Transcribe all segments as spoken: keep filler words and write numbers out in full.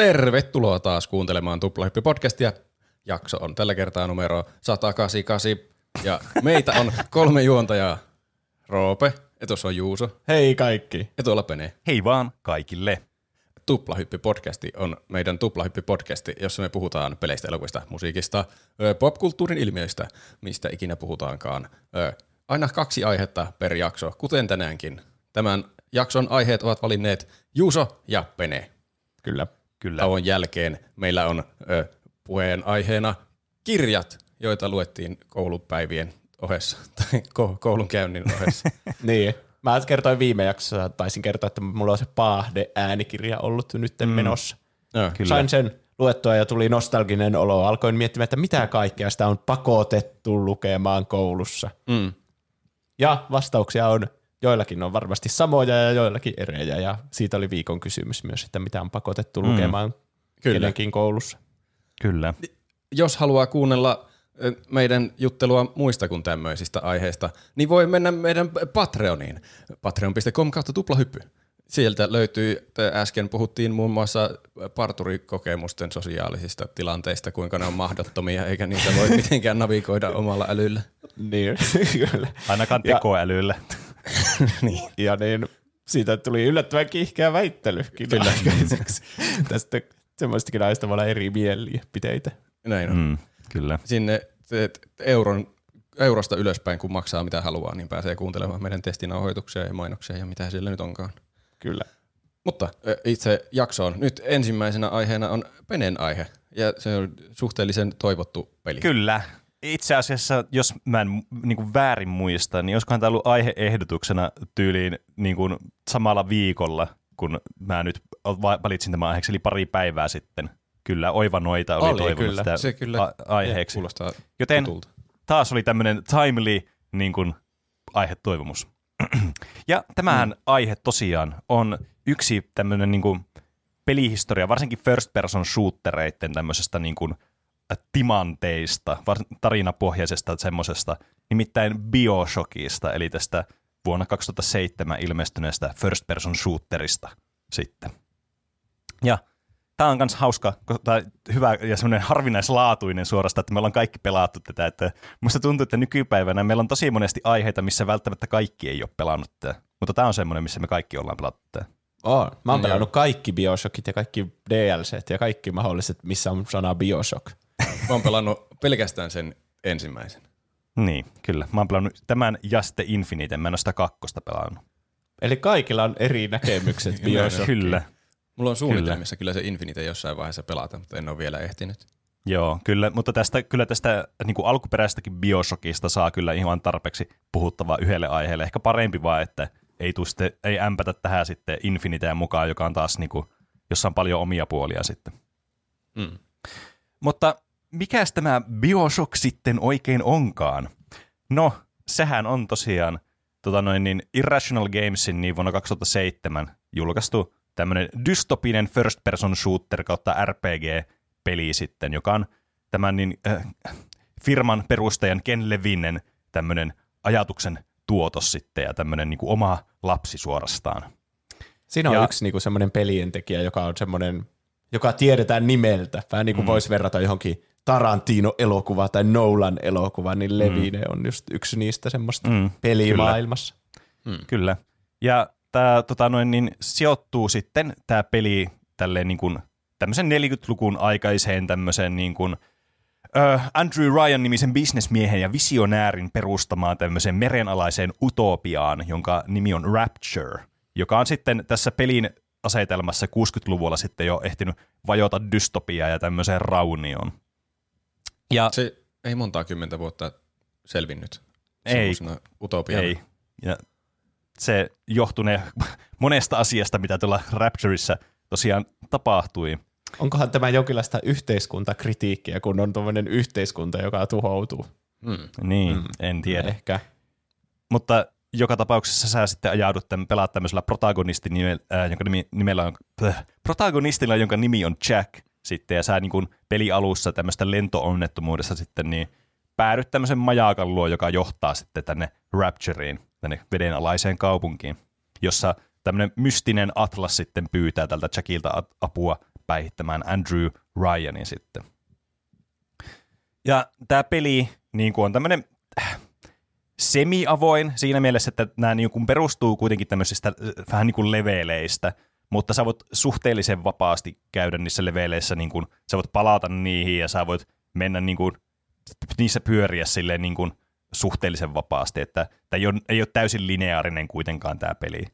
Tervetuloa taas kuuntelemaan Tuplahyppi-podcastia. Jakso on tällä kertaa numero sata kahdeksankymmentäkahdeksan ja meitä on kolme juontajaa. Roope, etuossa on Juuso. Hei kaikki. Etuolla Pene. Hei vaan kaikille. Tuplahyppi-podcasti on meidän Tuplahyppi-podcasti, jossa me puhutaan peleistä, elokuvista, musiikista, popkulttuurin ilmiöistä, mistä ikinä puhutaankaan. Aina kaksi aihetta per jakso, kuten tänäänkin. Tämän jakson aiheet ovat valinneet Juuso ja Pene. Kyllä. Kyllä. Tauon jälkeen meillä on ö, puheen aiheena kirjat, joita luettiin koulupäivien ohessa tai ko- koulunkäynnin ohessa. Niin. Mä kertoin viime jaksossa, taisin kertoa, että mulla on se Paahde-äänikirja ollut nyt mm. menossa. No, kyllä. Sain sen luettua ja tuli nostalginen olo. Alkoin miettimään, että mitä kaikkea sitä on pakotettu lukemaan koulussa. Mm. Ja vastauksia on, joillakin on varmasti samoja ja joillakin erejä. Ja siitä oli viikon kysymys myös, että mitä on pakotettu mm. lukemaan kenenkin koulussa. Kyllä. Jos haluaa kuunnella meidän juttelua muista kuin tämmöisistä aiheista, niin voi mennä meidän Patreoniin. Patreon piste com kautta tuplahyppy. Sieltä löytyy, äsken puhuttiin muun muassa parturikokemusten sosiaalisista tilanteista, kuinka ne on mahdottomia, eikä niitä voi mitenkään navigoida omalla älyllä. Niin, kyllä. Ainakaan tekoälyllä. Niin. Ja niin, siitä tuli yllättävän kiihkeä väittelykin. Kyllä. Tästä semmoistakin aiheesta voi olla eri mielipiteitä. Näin on. Mm, kyllä. Sinne euron, eurosta ylöspäin, kun maksaa mitä haluaa, niin pääsee kuuntelemaan meidän testinauhoituksia ja mainoksia ja mitä siellä nyt onkaan. Kyllä. Mutta itse jaksoon. Nyt ensimmäisenä aiheena on Penen aihe, ja se on suhteellisen toivottu peli. Kyllä. Itse asiassa, jos mä en niin kuin väärin muista, niin olisikohan tämä ollut aiheehdotuksena tyyliin niin kuin samalla viikolla, kun mä nyt valitsin tämän aiheeksi, eli pari päivää sitten. Kyllä, oiva noita oli, oli toivonut kyllä. Sitä kyllä a- aiheeksi. Kuulostaa joten tutulta. Taas oli tämmöinen timely niin kuin aihetoivomus. Ja tämähän mm. aihe tosiaan on yksi tämmöinen niin kuin pelihistoria, varsinkin first person shootereiden tämmöisestä niin kuin timanteista, tarinapohjaisesta semmoisesta, nimittäin BioShockista, eli tästä vuonna kaksituhattaseitsemän ilmestyneestä first person shooterista sitten. Ja tämä on myös hauska, tai hyvä ja semmoinen harvinaislaatuinen suorastaan, että me ollaan kaikki pelattu tätä. Että musta tuntuu, että nykypäivänä meillä on tosi monesti aiheita, missä välttämättä kaikki ei ole pelannut tätä. Mutta tämä on semmoinen, missä me kaikki ollaan pelattu tätä. Oh, mä oon pelannut kaikki BioShockit ja kaikki D L C:t ja kaikki mahdolliset, missä on sana BioShock. Mä oon pelannut pelkästään sen ensimmäisen. Niin, kyllä. Mä oon pelannut tämän ja sitten Infiniten. Mä en ole sitä kakkosta pelannut. Eli kaikilla on eri näkemykset BioShockiin. Kyllä. Mulla on suunnitelmissa kyllä. kyllä se Infinite jossain vaiheessa pelata, mutta en ole vielä ehtinyt. Joo, kyllä, mutta tästä, kyllä tästä niin kuin alkuperäistäkin BioShockista saa kyllä ihan tarpeeksi puhuttavaa yhdelle aiheelle. Ehkä parempi vaan, että ei, tuu sitten, ei ämpätä tähän sitten Infiniteen mukaan, joka on taas, niin kuin, jossa on paljon omia puolia sitten. Mm. Mutta mikäs tämä BioShock sitten oikein onkaan? No, sehän on tosiaan tota noin, niin Irrational Gamesin niin vuonna kaksituhattaseitsemän julkaistu tämmöinen dystopinen first person shooter kautta R P G-peli sitten, joka on tämän niin, äh, firman perustajan Ken Levinen tämmöinen ajatuksen tuotos sitten ja tämmöinen niin kuin oma lapsi suorastaan. Siinä on ja, yksi niin kuin semmoinen pelientekijä, joka on semmoinen, joka tiedetään nimeltä. Vähän niin kuin mm. voisi verrata johonkin Tarantino-elokuvaa tai Nolan-elokuvaa, niin Levine mm. on just yksi niistä semmoista mm. pelimaailmassa. Kyllä. Mm. Kyllä. Ja tämä tota noin, niin sijoittuu sitten tämä peli tälleen niin kuin tämmöisen neljäkymmentäluvun aikaiseen tämmöiseen niin kuin ö, Andrew Ryan nimisen bisnesmiehen ja visionäärin perustamaan tämmöiseen merenalaiseen utopiaan, jonka nimi on Rapture, joka on sitten tässä pelin asetelmassa kuusikymmentäluvulla sitten jo ehtinyt vajota dystopiaan ja tämmöiseen raunioon. Ja se ei montaa kymmentä vuotta selvinnyt semmoisena utopiana. Ei, ja se johtunee monesta asiasta, mitä tuolla Raptureissa tosiaan tapahtui. Onkohan tämä jonkinlaista yhteiskuntakritiikkiä, kun on tuommoinen yhteiskunta, joka tuhoutuu? Mm. Niin, mm. en tiedä. Ehkä. Mutta joka tapauksessa sä sitten ajaudut tämän, pelaat tämmöisellä protagonistin nimellä, äh, jonka nimi, nimellä on, äh, protagonistilla, jonka nimi on Jack. Sitten, ja sä niin kun pelialussa tämmöistä lentoonnettomuudessa sitten niin päädyt tämmöisen majakan luo, joka johtaa sitten tänne Raptureen, tänne vedenalaiseen kaupunkiin, jossa tämmöinen mystinen Atlas sitten pyytää tältä Jackilta apua päihittämään Andrew Ryanin sitten. Ja tämä peli niin kuin on tämmöinen semi-avoin siinä mielessä, että nämä niin kuin perustuu kuitenkin tämmöisistä vähän niin kuin leveleistä, mutta sä voit suhteellisen vapaasti käydä niissä leveleissä, niin kuin, sä voit palata niihin ja sä voit mennä niin kuin, niissä pyöriä silleen niin kuin suhteellisen vapaasti, että tämä ei ole, ei ole täysin lineaarinen kuitenkaan tämä peli.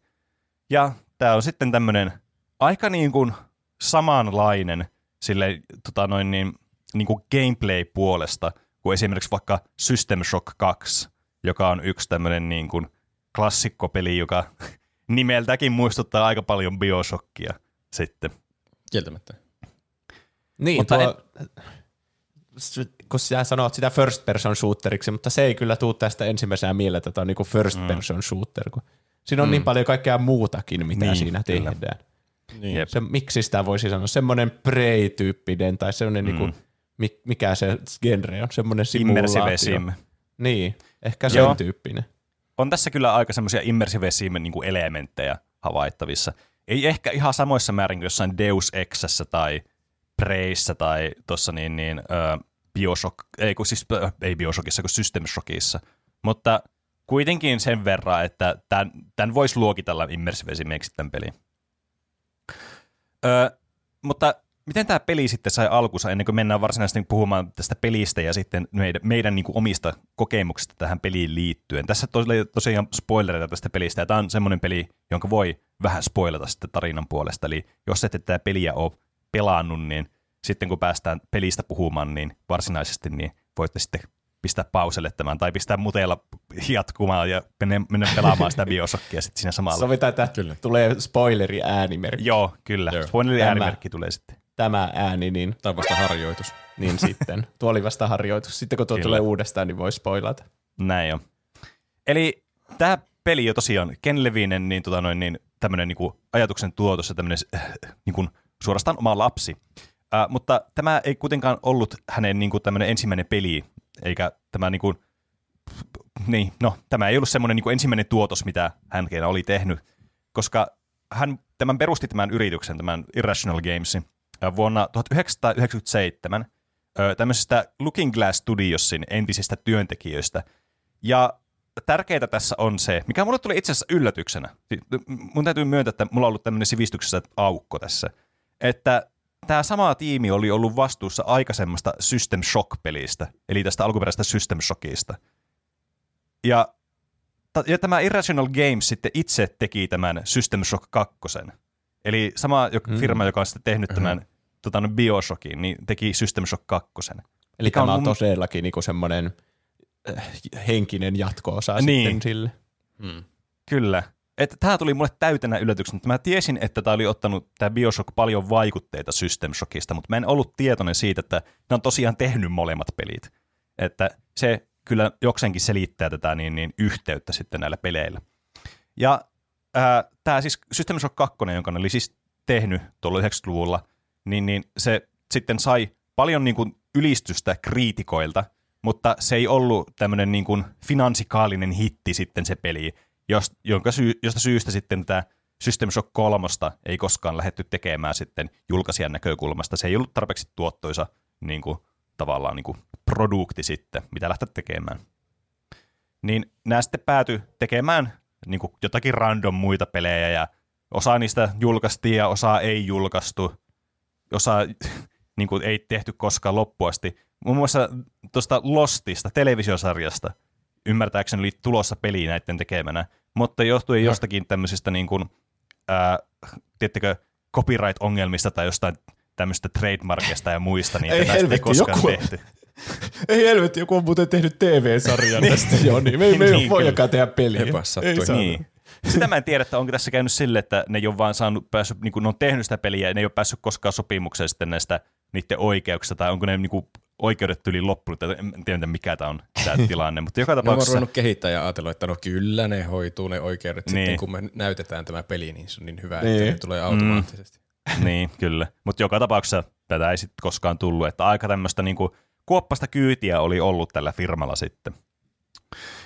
Ja tämä on sitten tämmöinen aika niin kuin samanlainen sille, tota noin niin, niin kuin gameplay-puolesta kuin esimerkiksi vaikka System Shock kaksi, joka on yksi tämmöinen niin kuin klassikkopeli, joka nimeltäkin muistuttaa aika paljon BioShockia sitten. Kieltämättä. Niin, mutta tuo, en, kun sinä sanot sitä first person shooteriksi, mutta se ei kyllä tule tästä ensimmäisenä mieleen, että tämä on niin kuin first mm. person shooter, kun siinä on mm. niin paljon kaikkea muutakin, mitä niin, siinä kyllä tehdään. Niin. Se, miksi sitä voisi sanoa? Semmoinen Prey-tyyppinen tai semmoinen, mm. niin kuin, mikä se genre on, semmoinen simulaatio. Immersive sim. Niin, ehkä sen joo tyyppinen. On tässä kyllä aika semmoisia immersive sim-elementtejä havaittavissa. Ei ehkä ihan samoissa määrin kuin jossain Deus Exissä tai Preyssä tai tuossa niin, niin äh, BioShock, ei, kun siis, äh, ei BioShockissa, kun System Shockissa, mutta kuitenkin sen verran, että tämän, tämän voisi luokitella immersive simeksi tämän pelin. Öö, mutta miten tämä peli sitten sai alkunsa, ennen kuin mennään varsinaisesti puhumaan tästä pelistä ja sitten meidän, meidän niin kuin omista kokemuksista tähän peliin liittyen. Tässä tosiaan spoilereita tästä pelistä, ja tämä on semmoinen peli, jonka voi vähän spoilata sitten tarinan puolesta. Eli jos ette tätä peliä ole pelannut, niin sitten kun päästään pelistä puhumaan, niin varsinaisesti niin voitte sitten pistää pauselle tämän, tai pistää muteella jatkumaan ja mennä pelaamaan sitä BioShockia sitten siinä samalla. Sovitaan, että kyllä tulee spoileri äänimerkki. Joo, kyllä. Joo. Spoileri äänimerkki tulee sitten. Tämä ääni, niin... Tämä on vasta harjoitus. Niin sitten. Tuo oli vasta harjoitus. Sitten kun tuo kyllä tulee uudestaan, niin voi spoilata. Näin on. Eli tämä peli on tosiaan Ken Levinen, niin, tota noin, niin tämmöinen niin ajatuksen tuotos ja tämmöinen niin suorastaan oma lapsi. Äh, mutta tämä ei kuitenkaan ollut hänen niin kuin tämmöinen ensimmäinen peli, eikä tämä niin kuin, niin, no, tämä ei ollut semmoinen niin kuin ensimmäinen tuotos, mitä hän oli tehnyt, koska hän tämän perusti tämän yrityksen, tämän Irrational Gamesin, vuonna tuhatyhdeksänsataayhdeksänkymmentäseitsemän tämmöisestä Looking Glass Studiosin entisistä työntekijöistä. Ja tärkeintä tässä on se, mikä mulle tuli itse asiassa yllätyksenä. Mun täytyy myöntää, että mulla on ollut tämmöinen sivistyksessä aukko tässä, että tämä sama tiimi oli ollut vastuussa aikaisemmasta System Shock-pelistä, eli tästä alkuperäisestä System Shockista. Ja, ja tämä Irrational Games sitten itse teki tämän System Shock kaksi. Eli sama firma, mm. joka on sitten tehnyt tämän mm-hmm. tota, BioShockin, niin teki System Shock kaksi. Eli tämä on mun... todellakin niinku semmoinen äh, henkinen jatko-osa niin sitten sille. Mm. Kyllä. Että tämä tuli mulle täytenä yllätyksenä, että mä tiesin, että tämä oli ottanut tämä BioShock paljon vaikutteita System Shockista, mutta mä en ollut tietoinen siitä, että ne on tosiaan tehnyt molemmat pelit. Että se kyllä jokseenkin selittää tätä niin, niin yhteyttä sitten näillä peleillä. Ja ää, tämä siis System Shock kaksi, jonka ne oli siis tehnyt tuolla yhdeksänkymmentäluvulla, niin, niin se sitten sai paljon niin kuin ylistystä kriitikoilta, mutta se ei ollut tämmöinen niin kuin finansikaalinen hitti sitten se peli, jonka syy, josta syystä sitten tämä System Shock kolme ei koskaan lähdetty tekemään sitten julkaisijan näkökulmasta. Se ei ollut tarpeeksi tuottoisa niin kuin, tavallaan niin kuin produkti sitten, mitä lähteä tekemään. Niin nämä sitten päätyi tekemään niin kuin jotakin random muita pelejä, ja osa niistä julkaistiin ja osa ei julkaistu. Osa niin kuin, ei tehty koskaan loppuasti. Muun muassa tuosta Lostista, televisiosarjasta, ymmärtääkseni oli tulossa peliä näiden tekemänä, mutta johtui no. jostakin tämmöisistä niin kuin, ää, tiettäkö, copyright-ongelmista tai jostain tämmöistä trademarkista ja muista, niin ei helvetti, ei koskaan joku... tehty. Ei helvetti, joku on muuten tehnyt T V-sarjan tästä jo, niin me ei, me ei niin, voidakaan tehdä peliä. Ei niin. Sitä mä en tiedä, että onko tässä käynyt sille, että ne ei ole vaan saanut, päässyt, niin kuin ne on tehnyt sitä peliä ja ne ei ole päässyt koskaan sopimukseen sitten näistä niiden oikeuksista, tai onko ne niin kuin oikeudet tuli loppunut, en tiedä mikä tämä on tämä tilanne, mutta joka tapauksessa... Mä oon ruvennut kehittää ja ajatellut, että no kyllä ne hoituu ne oikeudet niin sitten, kun me näytetään tämä peli, niin se on niin hyvä, niin että ne tulee automaattisesti. Mm. Niin, kyllä. Mutta joka tapauksessa tätä ei sitten koskaan tullut, että aika tämmöistä niinku kuoppasta kyytiä oli ollut tällä firmalla sitten.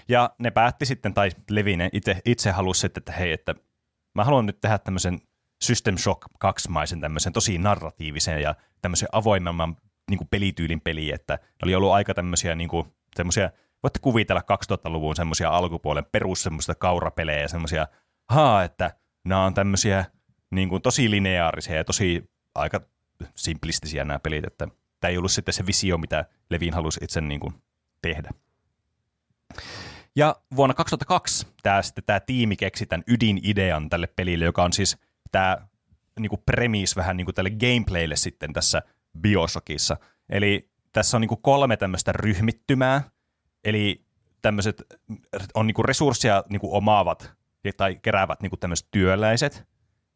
Ja ne päätti sitten, tai Levinen itse, itse halusi sitten, että hei, että mä haluan nyt tehdä tämmöisen System Shock kaksimaisen tämmöisen tosi narratiivisen ja tämmöisen avoimemman niin kuin pelityylin peli, että ne oli ollut aika tämmöisiä, niin kuin, tämmöisiä voitte kuvitella kaksituhattaluvun semmoisia alkupuolen perus semmoista kaurapelejä ja semmoisia, haa, että nämä on tämmöisiä niin kuin tosi lineaarisia ja tosi aika simplistisiä nämä pelit, että tämä ei ollut sitten se visio, mitä Levine halusi itse niin kuin tehdä. Ja vuonna kaksituhattakaksi tämä, sitten, tämä tiimi keksi tämän ydinidean tälle pelille, joka on siis tämä niin kuin premise vähän niin kuin tälle gameplaylle sitten tässä BioShockissa. Eli tässä on niin kuin kolme tämmöistä ryhmittymää, eli tämmöiset on niin kuin resursseja niin kuin omaavat tai keräävät niin kuin tämmöiset työläiset,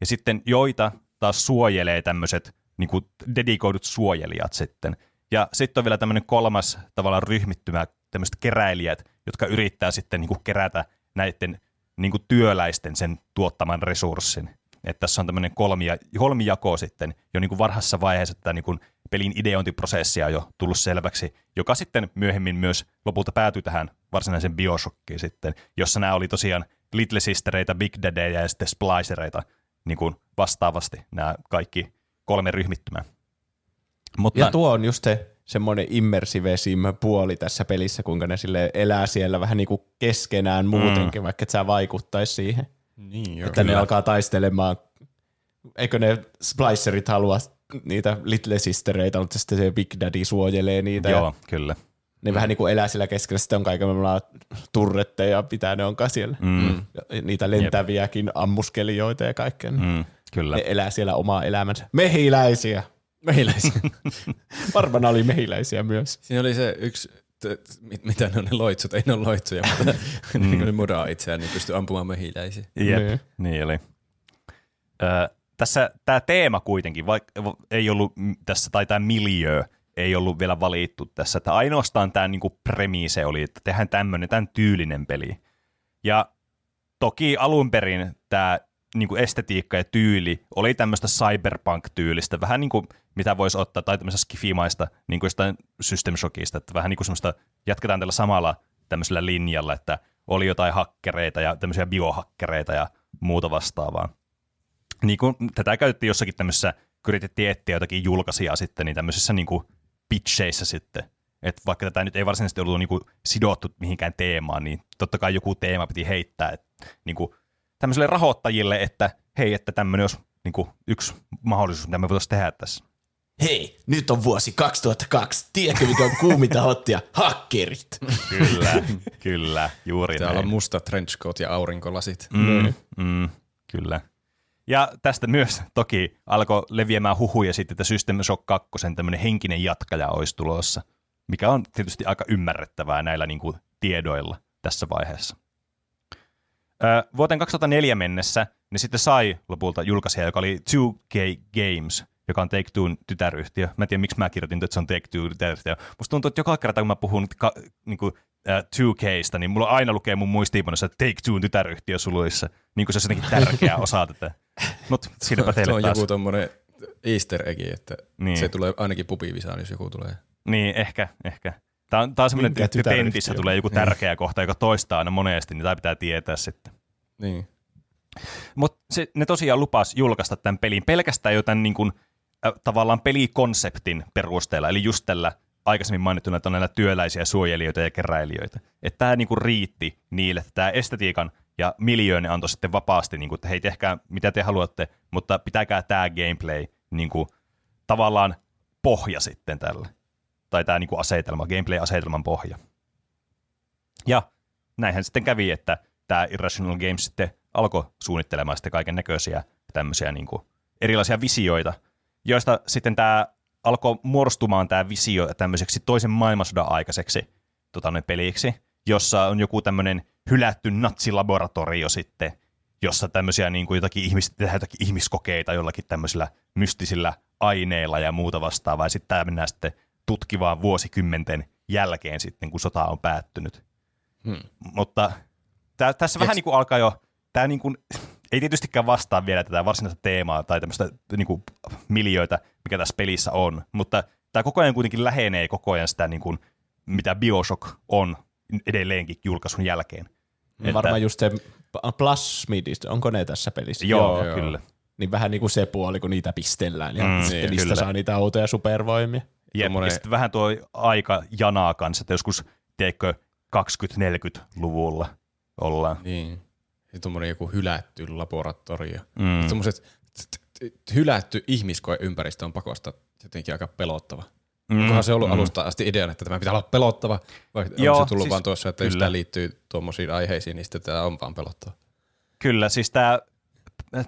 ja sitten joita taas suojelee tämmöiset niin kuin dedikoidut suojelijat sitten. Ja sitten on vielä tämmöinen kolmas tavallaan ryhmittymä, tämmöiset keräilijät, jotka yrittää sitten niin kuin kerätä näiden niin kuin työläisten sen tuottaman resurssin. Että tässä on tämmöinen kolmia, kolmijako sitten jo niin kuin varhaisessa vaiheessa tätä niin kuin pelin ideointiprosessia jo tullut selväksi, joka sitten myöhemmin myös lopulta päätyi tähän varsinaisen BioShockiin sitten, jossa nämä oli tosiaan Little Sistereitä, Big Daddyjä ja sitten Splicereita niin kuin vastaavasti nämä kaikki kolme ryhmittymää. Mutta, ja tuo on just se semmoinen immersive sim puoli tässä pelissä, kuinka ne sille elää siellä vähän niin kuin keskenään muutenkin, mm. vaikka et sä vaikuttaisi siihen. Niin, joo, että kyllä. Ne alkaa taistelemaan. Eikö ne splicerit halua niitä Little Sistereitä, mutta sitten se Big Daddy suojelee niitä. Joo, kyllä. Ne mm. vähän niin kuin elää siellä keskellä, sitten on kaikenlailla turretteja, mitä ne onkaan siellä. Mm. Niitä lentäviäkin Jep. ammuskelijoita ja kaikkea. Mm, kyllä. Ne elää siellä omaa elämänsä. Mehiläisiä! Mehiläisiä. Varmaan oli mehiläisiä myös. Siinä oli se yksi, t- mit, mitä ne on ne loitsut, ei ne ole loitsuja, mutta niin kun ne mudaa itseään, niin pystyy ampumaan mehiläisiä. Jep, niin, niin oli. Ö, tässä tämä teema kuitenkin, vaikka ei ollut tässä, tai tämä miljöö ei ollut vielä valittu tässä, että ainoastaan tämä niinku premise oli, että tehdään tämmöinen, tämän tyylinen peli. Ja toki alun perin tämä niin kuin estetiikka ja tyyli oli tämmöistä cyberpunk-tyylistä, vähän niin kuin mitä voisi ottaa, tai tämmöistä skifimaista, niin kuin jostain System Shockista, että vähän niin kuin semmoista, jatketaan tällä samalla tämmöisellä linjalla, että oli jotain hakkereita ja tämmöisiä biohakkereita ja muuta vastaavaa. Niin kuin tätä käytettiin jossakin tämmöisessä, kun yritettiin etsiä jotakin julkaisijaa sitten, niin tämmöisissä niin kuin pitcheissä sitten, että vaikka tätä nyt ei varsinaisesti ollut niin kuin sidottu mihinkään teemaan, niin totta kai joku teema piti heittää, että niin kuin tämmöiselle rahoittajille, että hei, että tämmöinen olisi niin kuin yksi mahdollisuus, mitä me voitaisiin tehdä tässä. Hei, nyt on vuosi kaksituhattakaksi. Tiedätkö, mikä on kuuminta hottia? Hakkerit. Kyllä, kyllä, juuri täällä näin. Täällä on musta trenchcoat ja aurinkolasit. Mm, mm, kyllä. Ja tästä myös toki alkoi leviämään huhuja sitten, että System Shock kaksi tämmöinen henkinen jatkaja olisi tulossa, mikä on tietysti aika ymmärrettävää näillä niin kuin tiedoilla tässä vaiheessa. Vuoteen kaksituhattaneljä mennessä ne sitten sai lopulta julkaisija, joka oli two K Games, joka on Take-Twon tytäryhtiö. Mä en tiedä, miksi mä kirjoitin, että se on Take-Two tytäryhtiö. Musta tuntuu, että joka kerta, kun mä puhun ka, niin kuin, äh, two K:sta, niin mulla aina lukee mun muistiinpanossa Take-Twon tytäryhtiö suluissa. Niin kuin se on jotenkin tärkeä osa tätä. Mut siinäpä teille taas. Se on joku tommonen easter egg, että niin. Se tulee ainakin pubivisaan, jos joku tulee. Niin, ehkä, ehkä. Tämä on, tämä on semmoinen, että tentissä tulee joku tärkeä niin. kohta, joka toistaa aina monesti, niin tämä pitää tietää sitten. Niin. Mutta ne tosiaan lupas julkaista tämän pelin pelkästään jo tämän niin kuin, äh, tavallaan pelikonseptin perusteella, eli just tällä aikaisemmin mainittuna, että on näillä työläisiä suojelijoita ja keräilijöitä. Että tämä niin kuin riitti niille, että tämä estetiikan ja miljöön antoi sitten vapaasti, niin kuin, että hei, tehkää mitä te haluatte, mutta pitäkää tämä gameplay niin kuin, tavallaan pohja sitten tällä. Tai tämä niinku asetelma, gameplay-asetelman pohja. Ja näinhän sitten kävi, että tämä Irrational Games sitten alkoi suunnittelemaan sitten kaiken näköisiä tämmöisiä niinku erilaisia visioita, joista sitten tämä alkoi muodostumaan tämä visio tämmöiseksi toisen maailmansodan aikaiseksi tota, ne peliksi, jossa on joku tämmöinen hylätty natsilaboratorio sitten, jossa tämmöisiä niinku jotakin, ihmis, jotakin ihmiskokeita jollakin tämmöisillä mystisillä aineilla ja muuta vastaavaa, ja sitten tämä mennään sitten tutkivaan vuosikymmenten jälkeen sitten, kun sota on päättynyt. Hmm. Mutta tää, tässä Jeks. vähän niin kuin alkaa jo, tämä niin kuin, ei tietystikään vastaa vielä tätä varsinaista teemaa tai tämmöistä niin kuin miljöitä, mikä tässä pelissä on, mutta tämä koko ajan kuitenkin lähenee koko ajan sitä, niin kuin, mitä BioShock on edelleenkin julkaisun jälkeen. Varmaan että, just se plasmidista, onko ne tässä pelissä? Joo, joo, joo. Kyllä. Niin vähän niin kuin se puoli, kun niitä pistellään. Ja mm, sitten niin, niistä kyllä. saa niitä outoja supervoimia. Jep, tommoinen... Ja sitten vähän tuo aika janaa kanssa, että joskus teikö kaksikymmentä-neljäkymmentäluvulla ollaan. Niin. Ja tuommoinen joku hylätty laboratorio. Mm. Tuommoiset hylätty ihmiskoeympäristö on pakosta jotenkin aika pelottava. Mm. Onkohan se ollut mm. alusta asti ideana, että tämä pitää olla pelottava? Vai joo, on se tullut siis, vaan tuossa, että kyllä. Jos tämä liittyy tuommoisiin aiheisiin, niin sitten tämä on vaan pelottava. Kyllä, siis tämä...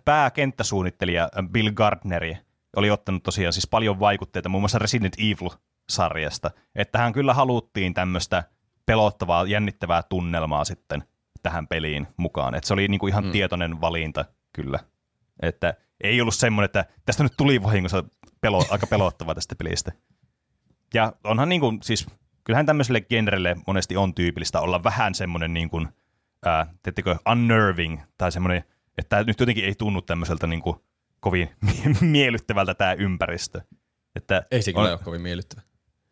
pääkenttäsuunnittelija Bill Gardneri oli ottanut tosiaan siis paljon vaikutteita muun muassa Resident Evil-sarjasta, että hän kyllä haluttiin tämmöistä pelottavaa, jännittävää tunnelmaa sitten tähän peliin mukaan. Että se oli niinku ihan mm. tietoinen valinta kyllä. Että ei ollut semmoinen, että tästä nyt tuli vahingossa pelo, aika pelottavaa tästä pelistä. Ja onhan niinku, siis kyllähän tämmöiselle genrelle monesti on tyypillistä olla vähän semmoinen niinku, äh, teettekö, unnerving tai semmoinen, että nyt jotenkin ei tunnu tämmöiseltä niin kuin kovin miellyttävältä tämä ympäristö. Että ei se kyllä ole kovin miellyttävä.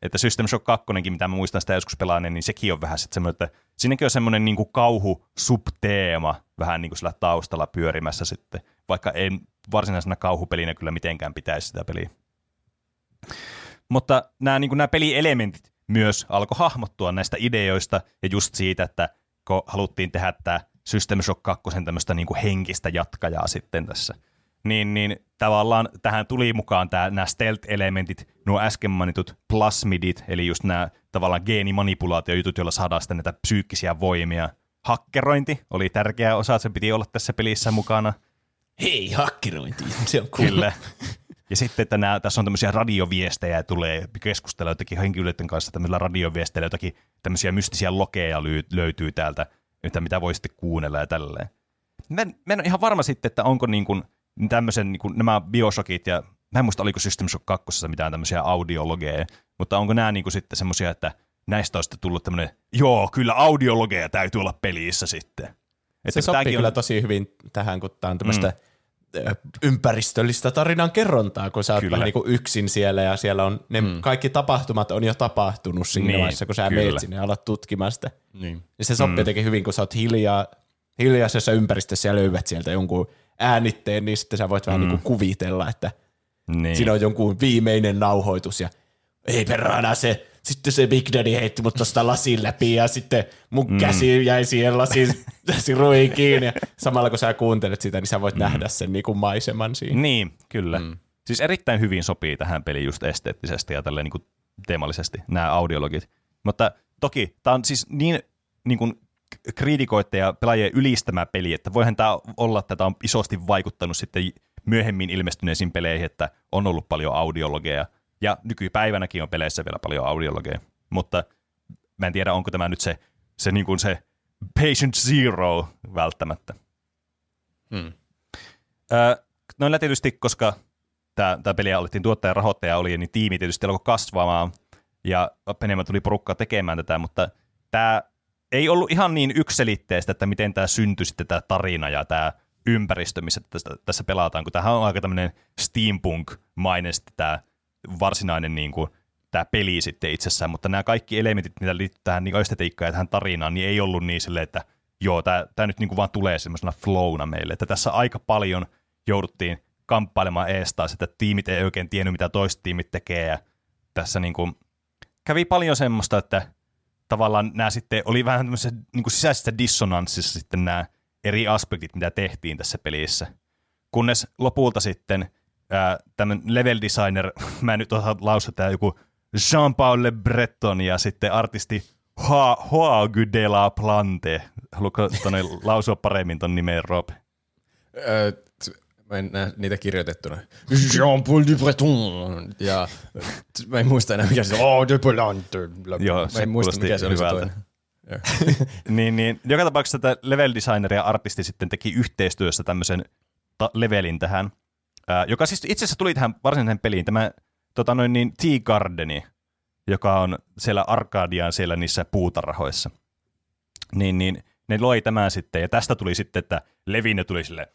Että System Shock kaksi, mitä mä muistan sitä joskus pelaaneen, niin sekin on vähän sitten semmoinen, että siinäkin on semmoinen niin kuin kauhu-subteema vähän niin kuin sillä taustalla pyörimässä sitten, vaikka ei varsinaisena kauhupelinä kyllä mitenkään pitäisi sitä peliä. Mutta nämä, niin kuin nämä pelielementit myös alkoi hahmottua näistä ideoista ja just siitä, että kun haluttiin tehdä tämä System Shock kakkosen tämmöistä niin kuin henkistä jatkajaa sitten tässä. Niin, niin tavallaan tähän tuli mukaan tämä, nämä stealth-elementit, nuo äsken mainitut plasmidit, eli just nämä tavallaan geenimanipulaatiojutut, joilla saadaan sitten näitä psyykkisiä voimia. Hakkerointi oli tärkeä osa, se piti olla tässä pelissä mukana. Hei, hakkerointi, se on cool. Kyllä. Ja sitten, että nämä, tässä on tämmöisiä radioviestejä, tulee keskustella jotakin henkilöiden kanssa tämmöisillä radioviesteillä, jotakin tämmöisiä mystisiä lokeja löytyy täältä, mitä, mitä voi sitten kuunnella ja tälleen. Mä en, mä en ole ihan varma sitten, että onko niin kuin tämmöisen, niin kuin nämä BioShockit ja mä en muista, oliko System Shock kaksi mitään tämmöisiä audiologeja, mutta onko nämä niin kuin sitten semmoisia, että näistä on sitten tullut tämmöinen, joo, kyllä audiologeja täytyy olla pelissä sitten. Se sopii kyllä on... tosi hyvin tähän, kun tämä on tämmöistä mm. ympäristöllistä tarinan kerrontaa, kun sä oot niin kuin yksin siellä ja siellä on ne mm. kaikki tapahtumat on jo tapahtunut siinä niin, vaiheessa, kun sä meet sinne ja alat tutkimaan sitä. Niin. Se sopii mm. jotenkin hyvin, kun sä oot hiljaa, hiljaisessa ympäristössä ja löydät sieltä jonkun äänitteen, niin sitten sä voit vähän mm. niin kuin kuvitella, että niin. Siinä on jonkun viimeinen nauhoitus ja ei perhana se, sitten se Big Daddy heitti mut tosta lasin läpi ja sitten mun mm. käsi jäi siihen lasin, lasin ruiin kiinni. Ja samalla kun sä kuuntelet sitä, niin sä voit mm. nähdä sen niin kuin maiseman siinä. Niin, kyllä. Mm. Siis erittäin hyvin sopii tähän peliin just esteettisesti ja tälleen niin kuin teemallisesti nämä audiologit. Mutta toki tämä on siis niin, niin kuin kriitikoiden ja pelaajien ylistämä peli, että voihan tämä olla, että tämä on isosti vaikuttanut sitten myöhemmin ilmestyneisiin peleihin, että on ollut paljon audiologeja. Ja nykypäivänäkin on peleissä vielä paljon audiologeja, mutta mä en tiedä, onko tämä nyt se, se, niin kuin se patient zero välttämättä. Hmm. Öö, noilla tietysti, koska tämä peliä alettiin tuottaja ja rahoittaja oli, niin tiimi tietysti alkoi kasvamaan ja enemmän tuli porukkaa tekemään tätä, mutta tämä ei ollut ihan niin yksiselitteistä, että miten tämä syntyi sitten tämä tarina ja tämä ympäristö, missä tässä, tässä pelataan, kun tämähän on aika tämmöinen steampunk-mainen sitten tämä varsinainen niin kuin, tämä peli sitten itsessään, mutta nämä kaikki elementit, mitä liittyy tähän niin estetiikkaan ja tähän tarinaan, niin ei ollut niin silleen, että joo, tämä, tämä nyt niin kuin vaan tulee semmoisena flowna meille, että tässä aika paljon jouduttiin kamppailemaan ees taas, että tiimit ei oikein tiennyt, mitä toiset tiimit tekee, ja tässä niin kuin, kävi paljon semmoista, että tavallaan nämä sitten oli vähän tämmöisessä niin kuin sisäisessä dissonanssissa sitten nämä eri aspektit, mitä tehtiin tässä pelissä, kunnes lopulta sitten tämän level designer, mä en nyt osaa lausata, joku Jean-Paul LeBreton ja sitten artisti Hoagy de la Plante. Haluatko tuonne lausua paremmin ton nimeen, Rob? Öö, mä en näe niitä kirjoitettuna. Jean-Paul LeBreton. Ja mä en muista enää, mikä se on. De Plante. Joo, se kuulosti hyvältä. niin, niin, joka tapauksessa tämä level designer ja artisti sitten teki yhteistyössä tämmöisen ta- levelin tähän. Äh, joka siis itse asiassa tuli tähän varsinaiseen peliin, tämä tota noin niin, Tea Gardeni, joka on siellä Arkadiaan siellä niissä puutarhoissa. Niin, niin ne loi tämän sitten, ja tästä tuli sitten, että Levine tuli silleen,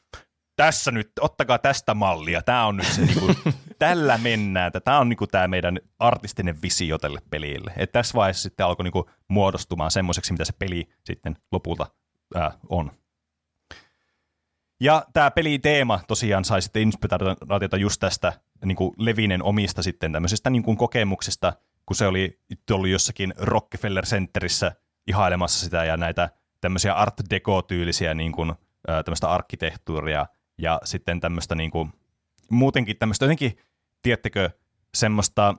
tässä nyt, ottakaa tästä mallia, tämä on nyt se, niinku, tällä mennään, tämä on niinku, tämä meidän artistinen visio tälle pelille. Et tässä vaiheessa sitten alkoi niinku, muodostumaan semmoiseksi, mitä se peli sitten lopulta äh, on. Ja tämä peliteema tosiaan sai sitten inspiraatiota just tästä niin kuin Levinen omista sitten tämmöisestä niin kuin kokemuksesta, kun se oli ollut jossakin Rockefeller Centerissä ihailemassa sitä ja näitä tämmöisiä Art Deco-tyylisiä niin kuin, tämmöistä arkkitehtuuria ja sitten tämmöistä niin kuin, muutenkin tämmöistä jotenkin, tiedättekö, semmoista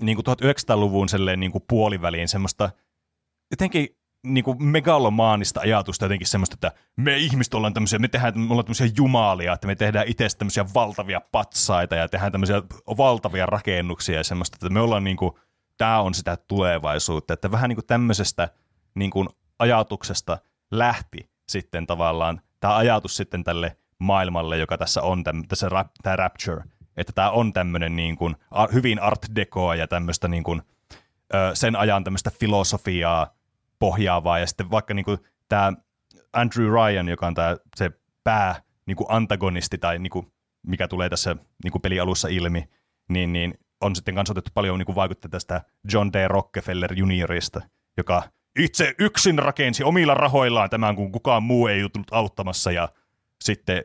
niin kuin tuhatyhdeksänsataaluvun selleen niin kuin puoliväliin semmoista jotenkin niin kuin megalomaanista ajatusta jotenkin semmoista, että me ihmiset ollaan tämmöisiä, me tehdään, me ollaan tämmöisiä jumalia, että me tehdään itsestä tämmöisiä valtavia patsaita ja tehdään tämmöisiä valtavia rakennuksia ja semmoista, että me ollaan niin kuin, tämä on sitä tulevaisuutta, että vähän niin kuin tämmöisestä niin kuin ajatuksesta lähti sitten tavallaan tämä ajatus sitten tälle maailmalle, joka tässä on, tässä tämä Rapture, että tämä on tämmöinen niin kuin hyvin art decoa ja tämmöistä niin kuin sen ajan tämmöistä filosofiaa pohjaavaa, ja sitten vaikka niin kuin tämä Andrew Ryan, joka on tämä, se pää niin kuin antagonisti tai niin kuin mikä tulee tässä niin kuin pelialussa ilmi, niin, niin on sitten kanssa otettu paljon niin kuin vaikuttaa tästä John D. Rockefeller juniorista, joka itse yksin rakensi omilla rahoillaan tämän, kun kukaan muu ei tullut auttamassa, ja sitten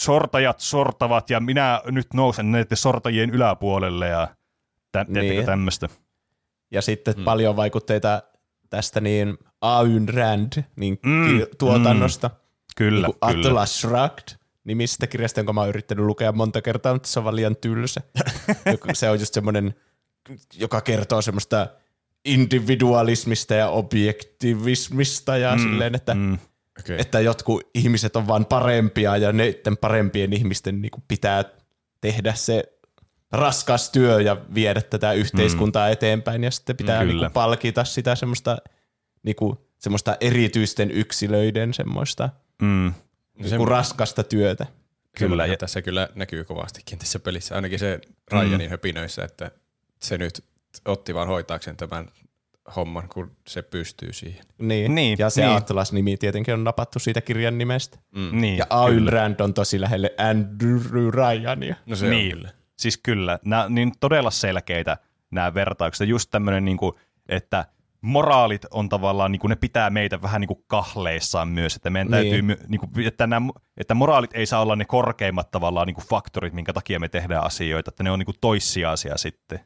sortajat sortavat, ja minä nyt nousen näiden sortajien yläpuolelle, ja tä- niin. tämmöistä. Ja sitten mm. paljon vaikutteita tästä niin A Y:n Rand niin mm, tuotannosta. Mm. Kyllä, niin kyllä. Atlas Shrugged nimistä kirjasta, jonka mä oon yrittänyt lukea monta kertaa, mutta se on vaan liian tylsä. Se on just semmoinen, joka kertoo semmoista individualismista ja objektivismista ja mm, silleen, että, mm. okay. että jotkut ihmiset on vaan parempia ja neiden parempien ihmisten niin kuin pitää tehdä se raskas työ ja viedä tätä yhteiskuntaa mm. eteenpäin ja sitten pitää mm, niinku palkita sitä semmoista, niinku, semmoista erityisten yksilöiden semmoista mm. niinku no, raskasta työtä. Kyllä, ja tässä kyllä näkyy kovastikin tässä pelissä, ainakin se Rajanin mm. höpinöissä, että se nyt otti vaan hoitaakseen tämän homman, kun se pystyy siihen. Niin, niin ja se niin. Atlas-nimi tietenkin on napattu siitä kirjan nimestä. Mm. Niin, ja Ayn Rand on tosi lähelle Andrew Ryania. No se niin. on kyllä. Siis kyllä, nämä, niin todella selkeitä nämä vertaukset. Just tämmöinen, niin kuin, että moraalit on tavallaan, niin kuin ne pitää meitä vähän niin kuin kahleissaan myös. Että meidän täytyy, niin. Niin kuin, että, nämä, että moraalit ei saa olla ne korkeimmat tavallaan niin kuin faktorit, minkä takia me tehdään asioita. Että ne on niin kuin toissijaisia sitten.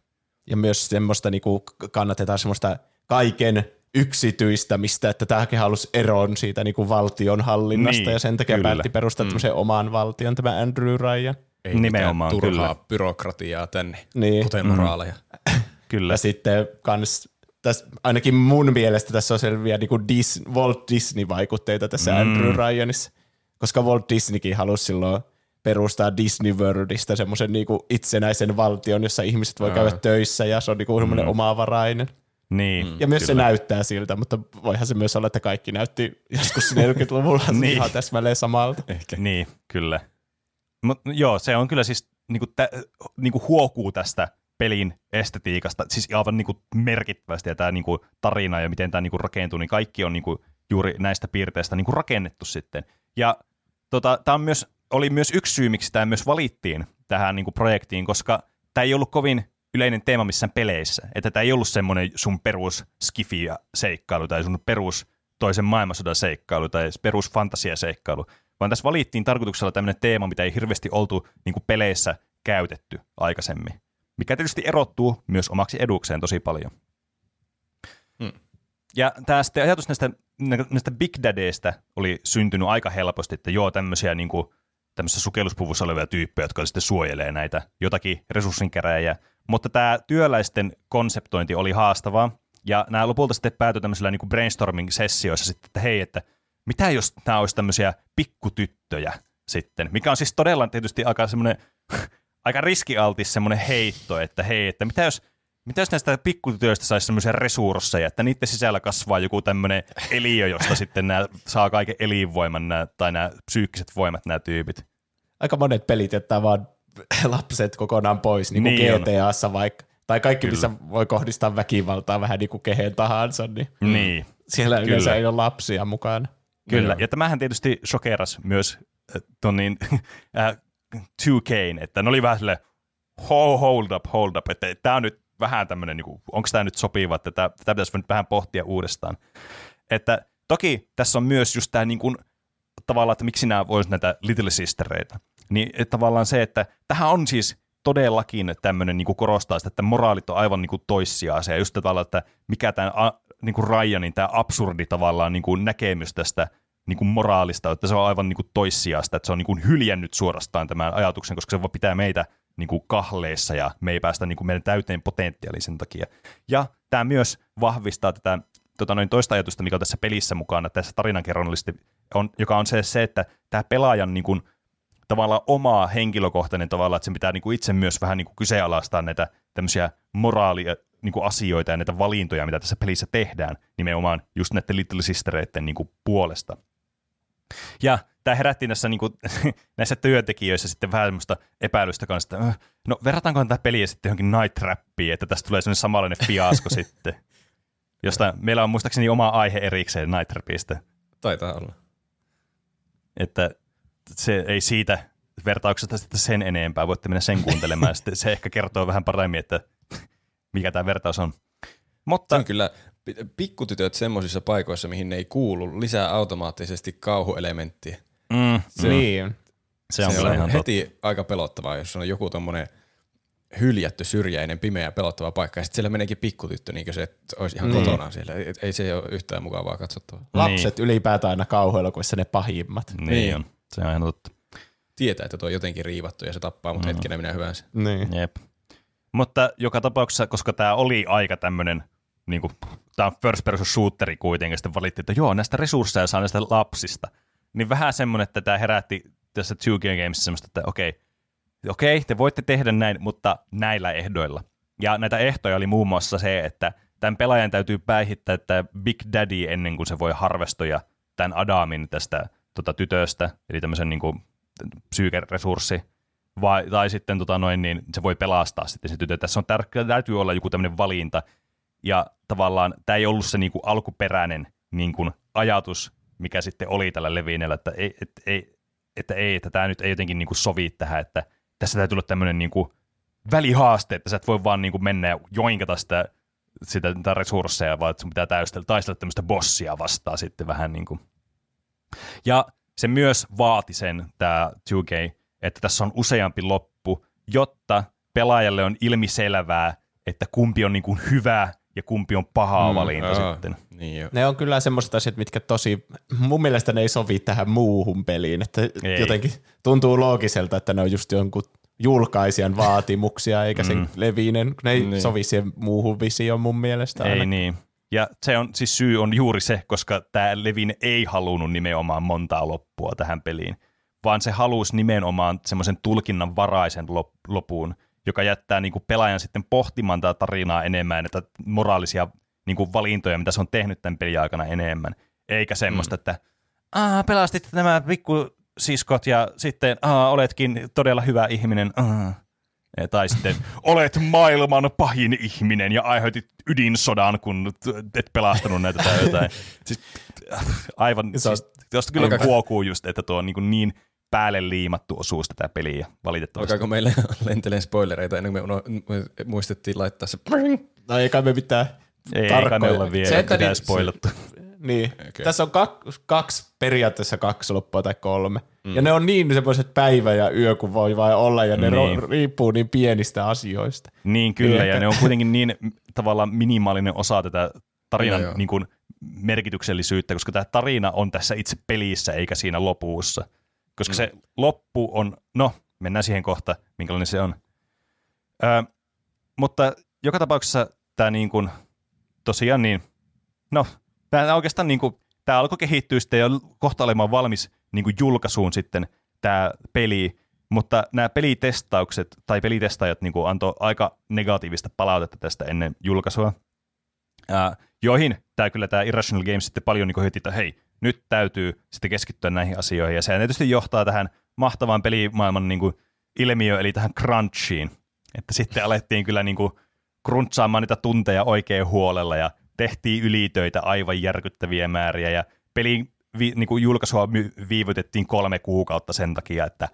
Ja myös semmoista, niin kuin kannatetaan semmoista kaiken yksityistämistä, että tämäkin halusi eroon siitä niin kuin valtionhallinnasta niin, ja sen takia kyllä. päätti perustaa mm. tämmöisen oman valtion, tämä Andrew Ryan. Ei nimenomaan turhaa kyllä. byrokratiaa tänne, niin. kuten moraaleja. Mm. Kyllä. Ja sitten kans, täs, ainakin mun mielestä tässä on selviä niin kuin Dis, Walt Disney-vaikutteita tässä mm. Andrew Ryanissa, koska Walt Disneykin halusi silloin perustaa Disney Worldista semmoisen niin kuin itsenäisen valtion, jossa ihmiset voi käydä töissä ja se on niin kuin semmoinen mm. omavarainen. Niin, ja myös kyllä. se näyttää siltä, mutta voihan se myös olla, että kaikki näytti joskus neljäkymmentäluvulla niin. ihan täsmälleen samalta. Ehkä. Niin, kyllä. Mut, joo, se on kyllä siis niinku, tä, niinku huokuu tästä pelin estetiikasta, siis aivan niinku merkittävästi ja tämä niinku tarina ja miten tämä niinku rakentuu, niin kaikki on niinku juuri näistä piirteistä niinku rakennettu sitten. Ja tota, tämä myös, oli myös yksi syy, miksi tämä myös valittiin tähän niinku projektiin, koska tämä ei ollut kovin yleinen teema missään peleissä, että tämä ei ollut semmoinen sun perus skifi-seikkailu tai sun perus toisen maailmansodan seikkailu tai perus fantasia-seikkailu, vaan tässä valittiin tarkoituksella tämmöinen teema, mitä ei hirveästi oltu niin kuin peleissä käytetty aikaisemmin, mikä tietysti erottuu myös omaksi edukseen tosi paljon. Hmm. Ja tämä sitten ajatus näistä, näistä Big Daddyistä oli syntynyt aika helposti, että joo, tämmöisiä niin kuin, tämmöisiä sukelluspuvussa olevia tyyppejä, jotka sitten suojelee näitä jotakin resurssinkäräjiä, mutta tämä työläisten konseptointi oli haastavaa, ja nämä lopulta sitten päätyi tämmöisillä niin kuin brainstorming-sessioissa sitten, että hei, että mitä jos nämä olisi tämmöisiä pikkutyttöjä sitten, mikä on siis todella tietysti aika semmoinen, aika riskialtis semmoinen heitto, että hei, että mitä jos, mitä jos näistä pikkutytöistä saisi semmoisia resursseja, että niiden sisällä kasvaa joku tämmöinen eliö, josta sitten nämä saa kaiken elinvoiman nämä, tai nämä psyykkiset voimat nämä tyypit. Aika monet pelit jättää vaan lapset kokonaan pois, niin kuin niin G T A:ssa vaikka, tai kaikki kyllä. missä voi kohdistaa väkivaltaa vähän niin kuin kehen tahansa, niin, niin. siellä kyllä. yleensä ei ole lapsia mukana. Kyllä, ja tämähän tietysti shokerasi myös ton niin, äh, two K:n, että ne oli vähän silleen hold up, hold up, että tämä on nyt vähän tämmöinen, niinku, onko tämä nyt sopiva, että tämä pitäisi vähän pohtia uudestaan. Että toki tässä on myös just tämä niinku, tavallaan, että miksi nämä vois näitä Little Sistereitä. Niin että tavallaan se, että tähän on siis todellakin tämmöinen niin kuin korostaa sitä, että moraalit on aivan niin kuin toissijaisia. Just tavallaan, että mikä tämän niin kuin Ryanin tämä absurdi tavallaan niin kuin näkemys tästä niin kuin moraalista, että se on aivan niin kuin toissijasta, että se on niin kuin hyljännyt suorastaan tämän ajatuksen, koska se pitää meitä niin kuin kahleissa ja me ei päästä niin kuin meidän täyteen potentiaaliin sen takia. Ja tämä myös vahvistaa tätä tota noin toista ajatusta, mikä on tässä pelissä mukana, tässä tarinankerronnallisesti, on, joka on se, se että tämä pelaajan niin kuin tavallaan oma henkilökohtainen tavalla, että sen pitää niin kuin itse myös vähän niin kuin kyseenalaistaa näitä tämmöisiä moraalia, niin kuin asioita ja näitä valintoja, mitä tässä pelissä tehdään, nimenomaan just näiden Little Sistereiden niin kuin puolesta. Ja tämä herätti näissä, niin kuin, näissä työntekijöissä sitten vähän semmoista epäilystä kanssa, että no verrataankohan tämä peliä sitten johonkin Night Trappiin, että tästä tulee semmoinen samanlainen fiasko sitten, josta meillä on muistaakseni oma aihe erikseen Night Trapista. Taitaa olla. Että se ei siitä vertauksesta sitten sen enempää, voitte mennä sen kuuntelemaan, sitten se ehkä kertoo vähän paremmin, että mikä tämä vertaus on. Mutta se on kyllä pikkutytöt semmoisissa paikoissa, mihin ne ei kuulu, lisää automaattisesti kauhuelementtiä. Mm, se, niin. se on, se on ihan heti totta. Aika pelottavaa, jos on joku tommoinen hyljätty, syrjäinen, pimeä, pelottava paikka, ja sitten siellä meneekin pikkutyttö, niin kuin se olisi ihan mm. kotonaan siellä. Ei se ole yhtään mukavaa katsottavaa. Lapset niin. Ylipäätään aina kauhuelokuvissa ne pahimmat. Niin, niin on. Se on ihan totta. Tietää, että tuo on jotenkin riivattu ja se tappaa, mutta mm. hetkenä minä hyvänsä. Niin. Jep. Mutta joka tapauksessa, koska tämä oli aika tämmöinen, niin kuin, tämä on first person shooteri kuitenkin, sitten valittiin, että joo, näistä resursseja saa näistä lapsista. Niin vähän semmoinen, että tämä herätti tässä two K Gamesissa semmoista, että okei, okei, te voitte tehdä näin, mutta näillä ehdoilla. Ja näitä ehtoja oli muun muassa se, että tämän pelaajan täytyy päihittää tämä Big Daddy ennen kuin se voi harvestoida tämän Adamin tästä tota, tytöstä, eli tämmöisen niin kuin, psyykeresurssi. Vai, tai sitten tota noin, niin se voi pelastaa sitten se tytö. Tässä on tär- täytyy olla joku tämmöinen valinta. Ja tavallaan tämä ei ollut se niinku alkuperäinen niinku ajatus, mikä sitten oli tällä Levinellä, että ei, et, ei, että ei, että tämä nyt ei jotenkin niinku sovi tähän, että tässä täytyy olla tämmöinen niinku välihaaste, että sä et voi vaan niinku mennä ja joinkata sitä, sitä, sitä resursseja, vaan että sun pitää täystellä, taistella tämmöistä bossia vastaan sitten vähän niinku. Ja se myös vaati sen, tämä two K, että tässä on useampi loppu, jotta pelaajalle on ilmiselvää, että kumpi on niin kuin hyvä ja kumpi on pahaa mm, valinta aa, sitten. Niin ne on kyllä semmoiset asiat, mitkä tosi, mun mielestä ne ei sovi tähän muuhun peliin, että ei. Jotenkin tuntuu loogiselta, että ne on just jonkun julkaisijan vaatimuksia, eikä sen mm. Levinen, ne ei niin. sovi siihen muuhun visioon mun mielestä. Ei aina. Niin. Ja se on, siis syy on juuri se, koska tämä Levine ei halunnut nimenomaan montaa loppua tähän peliin, vaan se halusi nimenomaan semmoisen tulkinnanvaraisen lop- lopun, joka jättää niinku pelaajan sitten pohtimaan tätä tarinaa enemmän, että moraalisia niinku valintoja, mitä se on tehnyt tämän pelin aikana enemmän, eikä semmoista, mm. että aah, pelastit nämä pikkusiskot ja sitten aah, oletkin todella hyvä ihminen, aah. Tai sitten olet maailman pahin ihminen ja aiheutit ydinsodan, kun et pelastanut näitä tai jotain. Siis, aivan, siis, josta kyllä alkaako, huokuu just, että tuo on niin, niin päälle liimattu osuus tätä peliä valitettavasti. Alkaako meillä lentelee spoilereita ennen kuin me, uno, me muistettiin laittaa se pring? No ei kai me mitään tarkoilla vielä, se, mitään spoilattu. Se, niin. Okay. Tässä on kaksi, kaksi, periaatteessa kaksi loppua tai kolme. Mm. Ja ne on niin semmoiset päivä ja yö, kun voi vain olla, ja ne niin. riippuu niin pienistä asioista. Niin kyllä, niin, ja että... ne on kuitenkin niin tavallaan minimaalinen osa tätä tarinan no, niin kuin, merkityksellisyyttä, koska tämä tarina on tässä itse pelissä, eikä siinä lopussa. Koska mm. se loppu on, no mennään siihen kohta, minkälainen se on. Ö, mutta joka tapauksessa tämä niin kuin, tosiaan niin, no tämä oikeastaan niin kuin, tämä alkoi kehittyä sitten ja kohta olemaan valmis niin kuin julkaisuun sitten tämä peli, mutta nämä pelitestaukset tai pelitestaajat niin kuin antoi aika negatiivista palautetta tästä ennen julkaisua, ää, joihin tämä kyllä tämä Irrational Games sitten paljon niin kuin hyötti, että hei, nyt täytyy sitten keskittyä näihin asioihin, ja se tietysti johtaa tähän mahtavaan pelimaailman niin kuin ilmiöön, eli tähän crunchiin, että sitten alettiin kyllä niin kuin crunchaamaan niitä tunteja oikein huolella, ja tehtiin ylitöitä aivan järkyttäviä määriä, ja pelin Vi, niin kuin julkaisua viivytettiin kolme kuukautta sen takia, että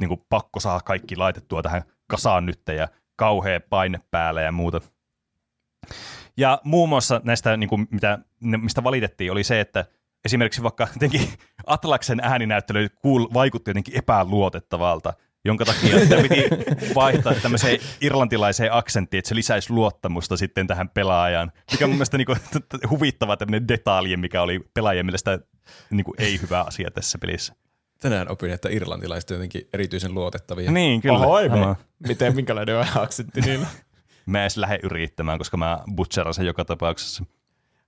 niin kuin pakko saa kaikki laitettua tähän kasaan nyt ja kauhea paine päälle ja muuta. Ja muun muassa näistä, niin kuin mitä, mistä valitettiin, oli se, että esimerkiksi vaikka jotenkin Atlaksen ääninäyttely kuul, vaikutti jotenkin epäluotettavalta, jonka takia sitä piti vaihtaa tämmöiseen irlantilaiseen aksenttiin, että se lisäisi luottamusta sitten tähän pelaajaan, mikä on mun mielestä niinku huvittava tämmöinen detalje, mikä oli pelaajien mielestä niinku ei hyvä asia tässä pelissä. Tänään opin, että irlantilaiset on jotenkin erityisen luotettavia. Niin, kyllä. Ohoi, me. Miten, minkälainen on aksentti niillä? Mä en edes lähde yrittämään, koska mä butcheran sen joka tapauksessa.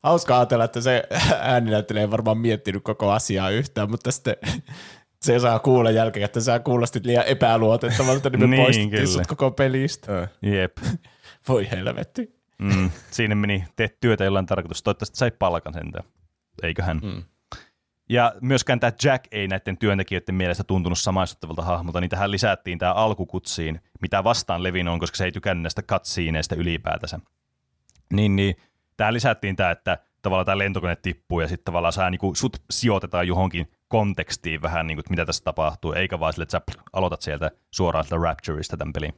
Hauskaa ajatella, että se ääninäyttelijä ei varmaan miettinyt koko asiaa yhtään, mutta sitten se saa kuulla jälkeen, että sä kuulostit liian epäluotettavalta, niin me niin, poistettiin sut koko pelistä. Jep. Voi helvetti. Mm, siinä meni, teet työtä jollain tarkoitus. Toivottavasti sai palkan sentään. Eiköhän. Mm. Ja myöskään tämä Jack ei näiden työntekijöiden mielestä tuntunut samaistuttavalta hahmolta, niin tähän lisättiin tämä alkukutsiin, mitä vastaan Levin on, koska se ei tykännyt näistä katsiineista ylipäätänsä. Niin, niin tähän lisättiin tämä, että tavallaan tämä lentokone tippuu ja sitten tavallaan sä, niin kun, sut sijoitetaan johonkin kontekstiin vähän, niin kun, mitä tässä tapahtuu, eikä vaan sille, että sä aloitat sieltä suoraan sieltä Rapturesta tämän pelin.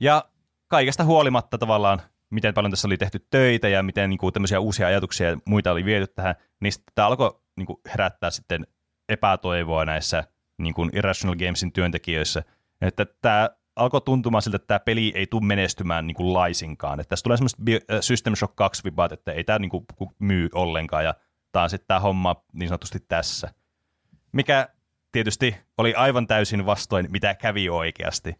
Ja kaikesta huolimatta tavallaan, miten paljon tässä oli tehty töitä ja miten niin kuin, tämmöisiä uusia ajatuksia ja muita oli viety tähän, niin tämä alkoi niin kuin, herättää sitten epätoivoa näissä niin kuin Irrational Gamesin työntekijöissä. Että tämä alkoi tuntumaan siltä, että tämä peli ei tule menestymään niin kuin, laisinkaan. Että tässä tulee semmoista System Shock kaksi -vibat, että ei tämä niin kuin, myy ollenkaan ja tämä on sitten tämä homma niin sanotusti tässä. Mikä tietysti oli aivan täysin vastoin, mitä kävi oikeasti.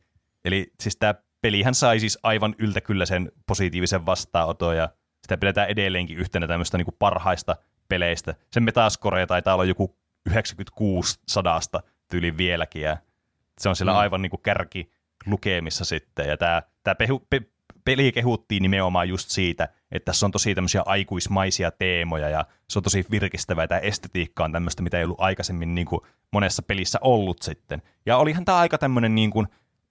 Eli siis tämä pelihän sai siis aivan yltäkyllä sen positiivisen vastaanoton, ja sitä pidetään edelleenkin yhtenä tämmöistä niinku parhaista peleistä. Sen Metascore taitaa olla joku yhdeksänkymmentäkuusi sadasta tyyli vieläkin, ja se on siellä mm. aivan niinku kärki lukemissa sitten. Ja tämä pe, peli kehuttiin nimenomaan just siitä, että tässä on tosi tämmöisiä aikuismaisia teemoja, ja se on tosi virkistävää, ja tämä estetiikka on tämmöistä, mitä ei ollut aikaisemmin niinku monessa pelissä ollut sitten. Ja olihan tämä aika tämmöinen niinku,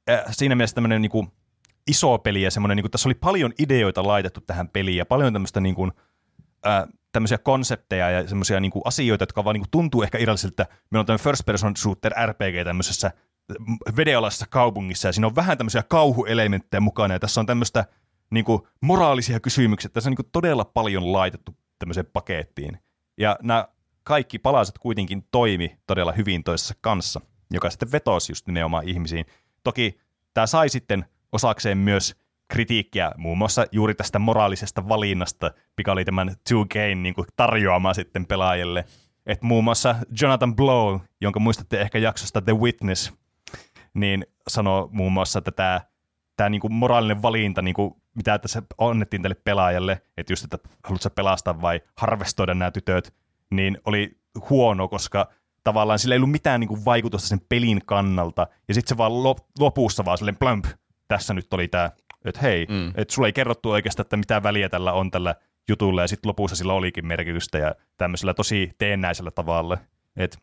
äh, siinä mielessä tämmöinen niinku, iso peli ja semmoinen, niin kuin, tässä oli paljon ideoita laitettu tähän peliin ja paljon tämmöistä, niin kuin, ää, tämmöisiä konsepteja ja semmoisia niin kuin, asioita, jotka vaan niin kuin, tuntuu ehkä irrallisilta. Meillä on tämmöinen first person shooter R P G tämmöisessä vedenalaisessa kaupungissa ja siinä on vähän tämmöisiä kauhuelementtejä mukana ja tässä on tämmöistä niin kuin, moraalisia kysymyksiä. Tässä on niin kuin, todella paljon laitettu tämmöiseen pakettiin ja nämä kaikki palaset kuitenkin toimi todella hyvin toisessa kanssa, joka sitten vetosi just nimenomaan ihmisiin. Toki tämä sai sitten osakseen myös kritiikkiä muun muassa juuri tästä moraalisesta valinnasta, mikä oli tämän two K niin kuin tarjoama sitten pelaajille. Et muun muassa Jonathan Blow, jonka muistatte ehkä jaksosta The Witness, niin sanoi muun muassa, että tämä, tämä niin kuin moraalinen valinta, niin kuin mitä tässä onnettiin tälle pelaajalle, että just, että haluatko pelastaa vai harvestoida nämä tytöt, niin oli huono, koska tavallaan sillä ei ollut mitään niin kuin vaikutusta sen pelin kannalta, ja sitten se vaan lopussa vaan silleen plömp, tässä nyt oli tämä, että hei, mm. että sulla ei kerrottu oikeastaan, että mitä väliä tällä on tällä jutulla, ja sitten lopussa sillä olikin merkitystä, ja tämmöisellä tosi teennäisellä tavalla, että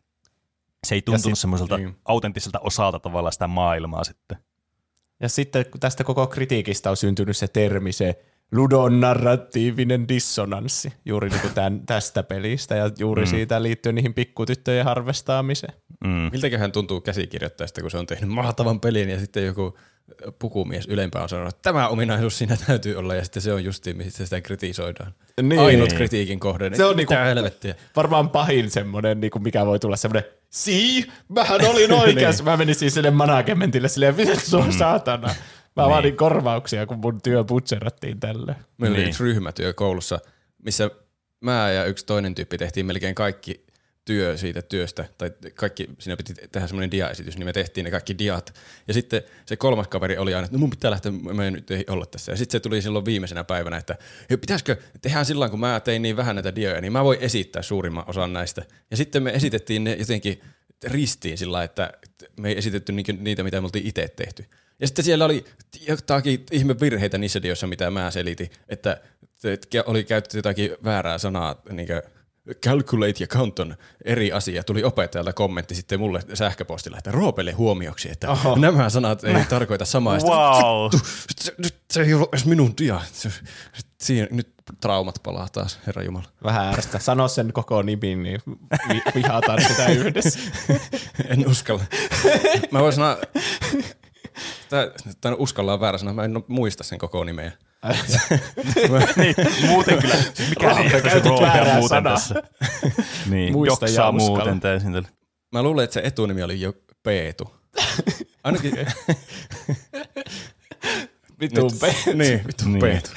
se ei tuntunut semmoiselta niin autenttiselta osalta tavallaan sitä maailmaa sitten. Ja sitten tästä koko kritiikistä on syntynyt se termi, se ludon narratiivinen dissonanssi, juuri niin kuin tämän, tästä pelistä, ja juuri mm. siitä liittyen niihin pikkutyttöjen harvestaamiseen. Mm. Miltäköhän tuntuu käsikirjoittajasta, kun se on tehnyt mahtavan pelin, ja sitten joku pukumies ylempää on sanonut, että tämä ominaisuus siinä täytyy olla, ja sitten se on justiin, missä sitä kritisoidaan. Niin. Ainut kritiikin kohde. Se on niinku varmaan pahin semmoinen, niinku mikä voi tulla semmoinen, sii, mähän olin oikeas. Niin. Mä menin siis sille managementille silleen, miten se on saatana. Mä niin. vaadin korvauksia, kun mun työ butcherattiin tälle. Meillä niin. oli yksi ryhmätyö koulussa, missä mä ja yksi toinen tyyppi tehtiin melkein kaikki työ siitä työstä, tai kaikki, siinä piti tehdä semmoinen diaesitys, niin me tehtiin ne kaikki diat. Ja sitten se kolmas kaveri oli aina, että no mun pitää lähteä, mä en nyt ei olla tässä. Ja sitten se tuli silloin viimeisenä päivänä, että pitäisikö tehdä silloin, kun mä tein niin vähän näitä dioja, niin mä voin esittää suurimman osan näistä. Ja sitten me esitettiin ne jotenkin ristiin sillä, että me ei esitetty niitä, mitä me oltiin itse tehty. Ja sitten siellä oli jotakin ihme virheitä niissä dioissa, mitä mä selitin, että oli käytetty jotakin väärää sanaa, niin kuin calculate ja count on eri asia. Tuli opettajalta kommentti sitten mulle sähköpostilla, että Roopelle huomioksi, että oho, nämä sanat ei tarkoita samaa. Wow. Nyt se ei ollut edes minun dia. Siin, nyt traumat palaa taas, herra jumala. Vähän ärsyttää. Sano sen koko nimin, niin vi- vihataan sitä yhdessä. En uskalla. Mä voin sanoa, tämä on uskallaan väärä sana, mä en muista sen koko nimeä. niin, muuten kyllä. Mikä ei ole se roolia muuten tässä. Niin, joksaa muuten täysin tälle. Mä luulen, että se etunimi oli jo Peetu. Ainakin... Vitun Peetu. Niin, vitun niin. Peetu.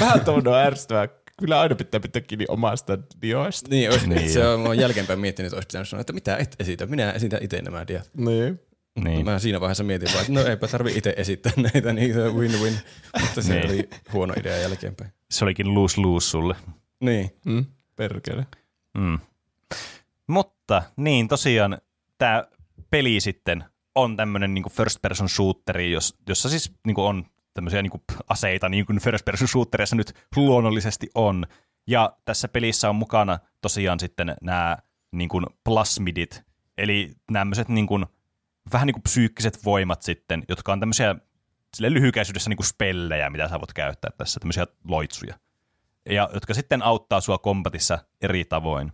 Vähän tuolla on ärsyttävää. Kyllä aina pitää pitää kiinni omasta dioista. Niin, olisi, niin. Se on, mä oon jälkeenpäin miettinyt, että olisi pitänyt sanoa, että mitä et esitä. Minä esitän itse nämä diat. Niin. Niin. Mä siinä vaiheessa mietin vaan, että no eipä tarvii itse esittää näitä, niitä win-win. Mutta se niin. oli huono idea jälkeenpäin. Se olikin lose-lose sulle. Niin, mm. perkele. Mm. Mutta niin tosiaan tämä peli sitten on tämmöinen niinku first person shooteri, jos, jossa siis niinku on tämmöisiä niinku aseita, niin kuin first person shooterissa nyt luonnollisesti on. Ja tässä pelissä on mukana tosiaan sitten nämä niinku plasmidit, eli tämmöiset niinku vähän niin kuin psyykkiset voimat sitten, jotka on tämmöisiä silleen lyhykäisyydessä niin kuin spellejä, mitä sä voit käyttää tässä, tämmöisiä loitsuja, ja jotka sitten auttaa sua kombatissa eri tavoin.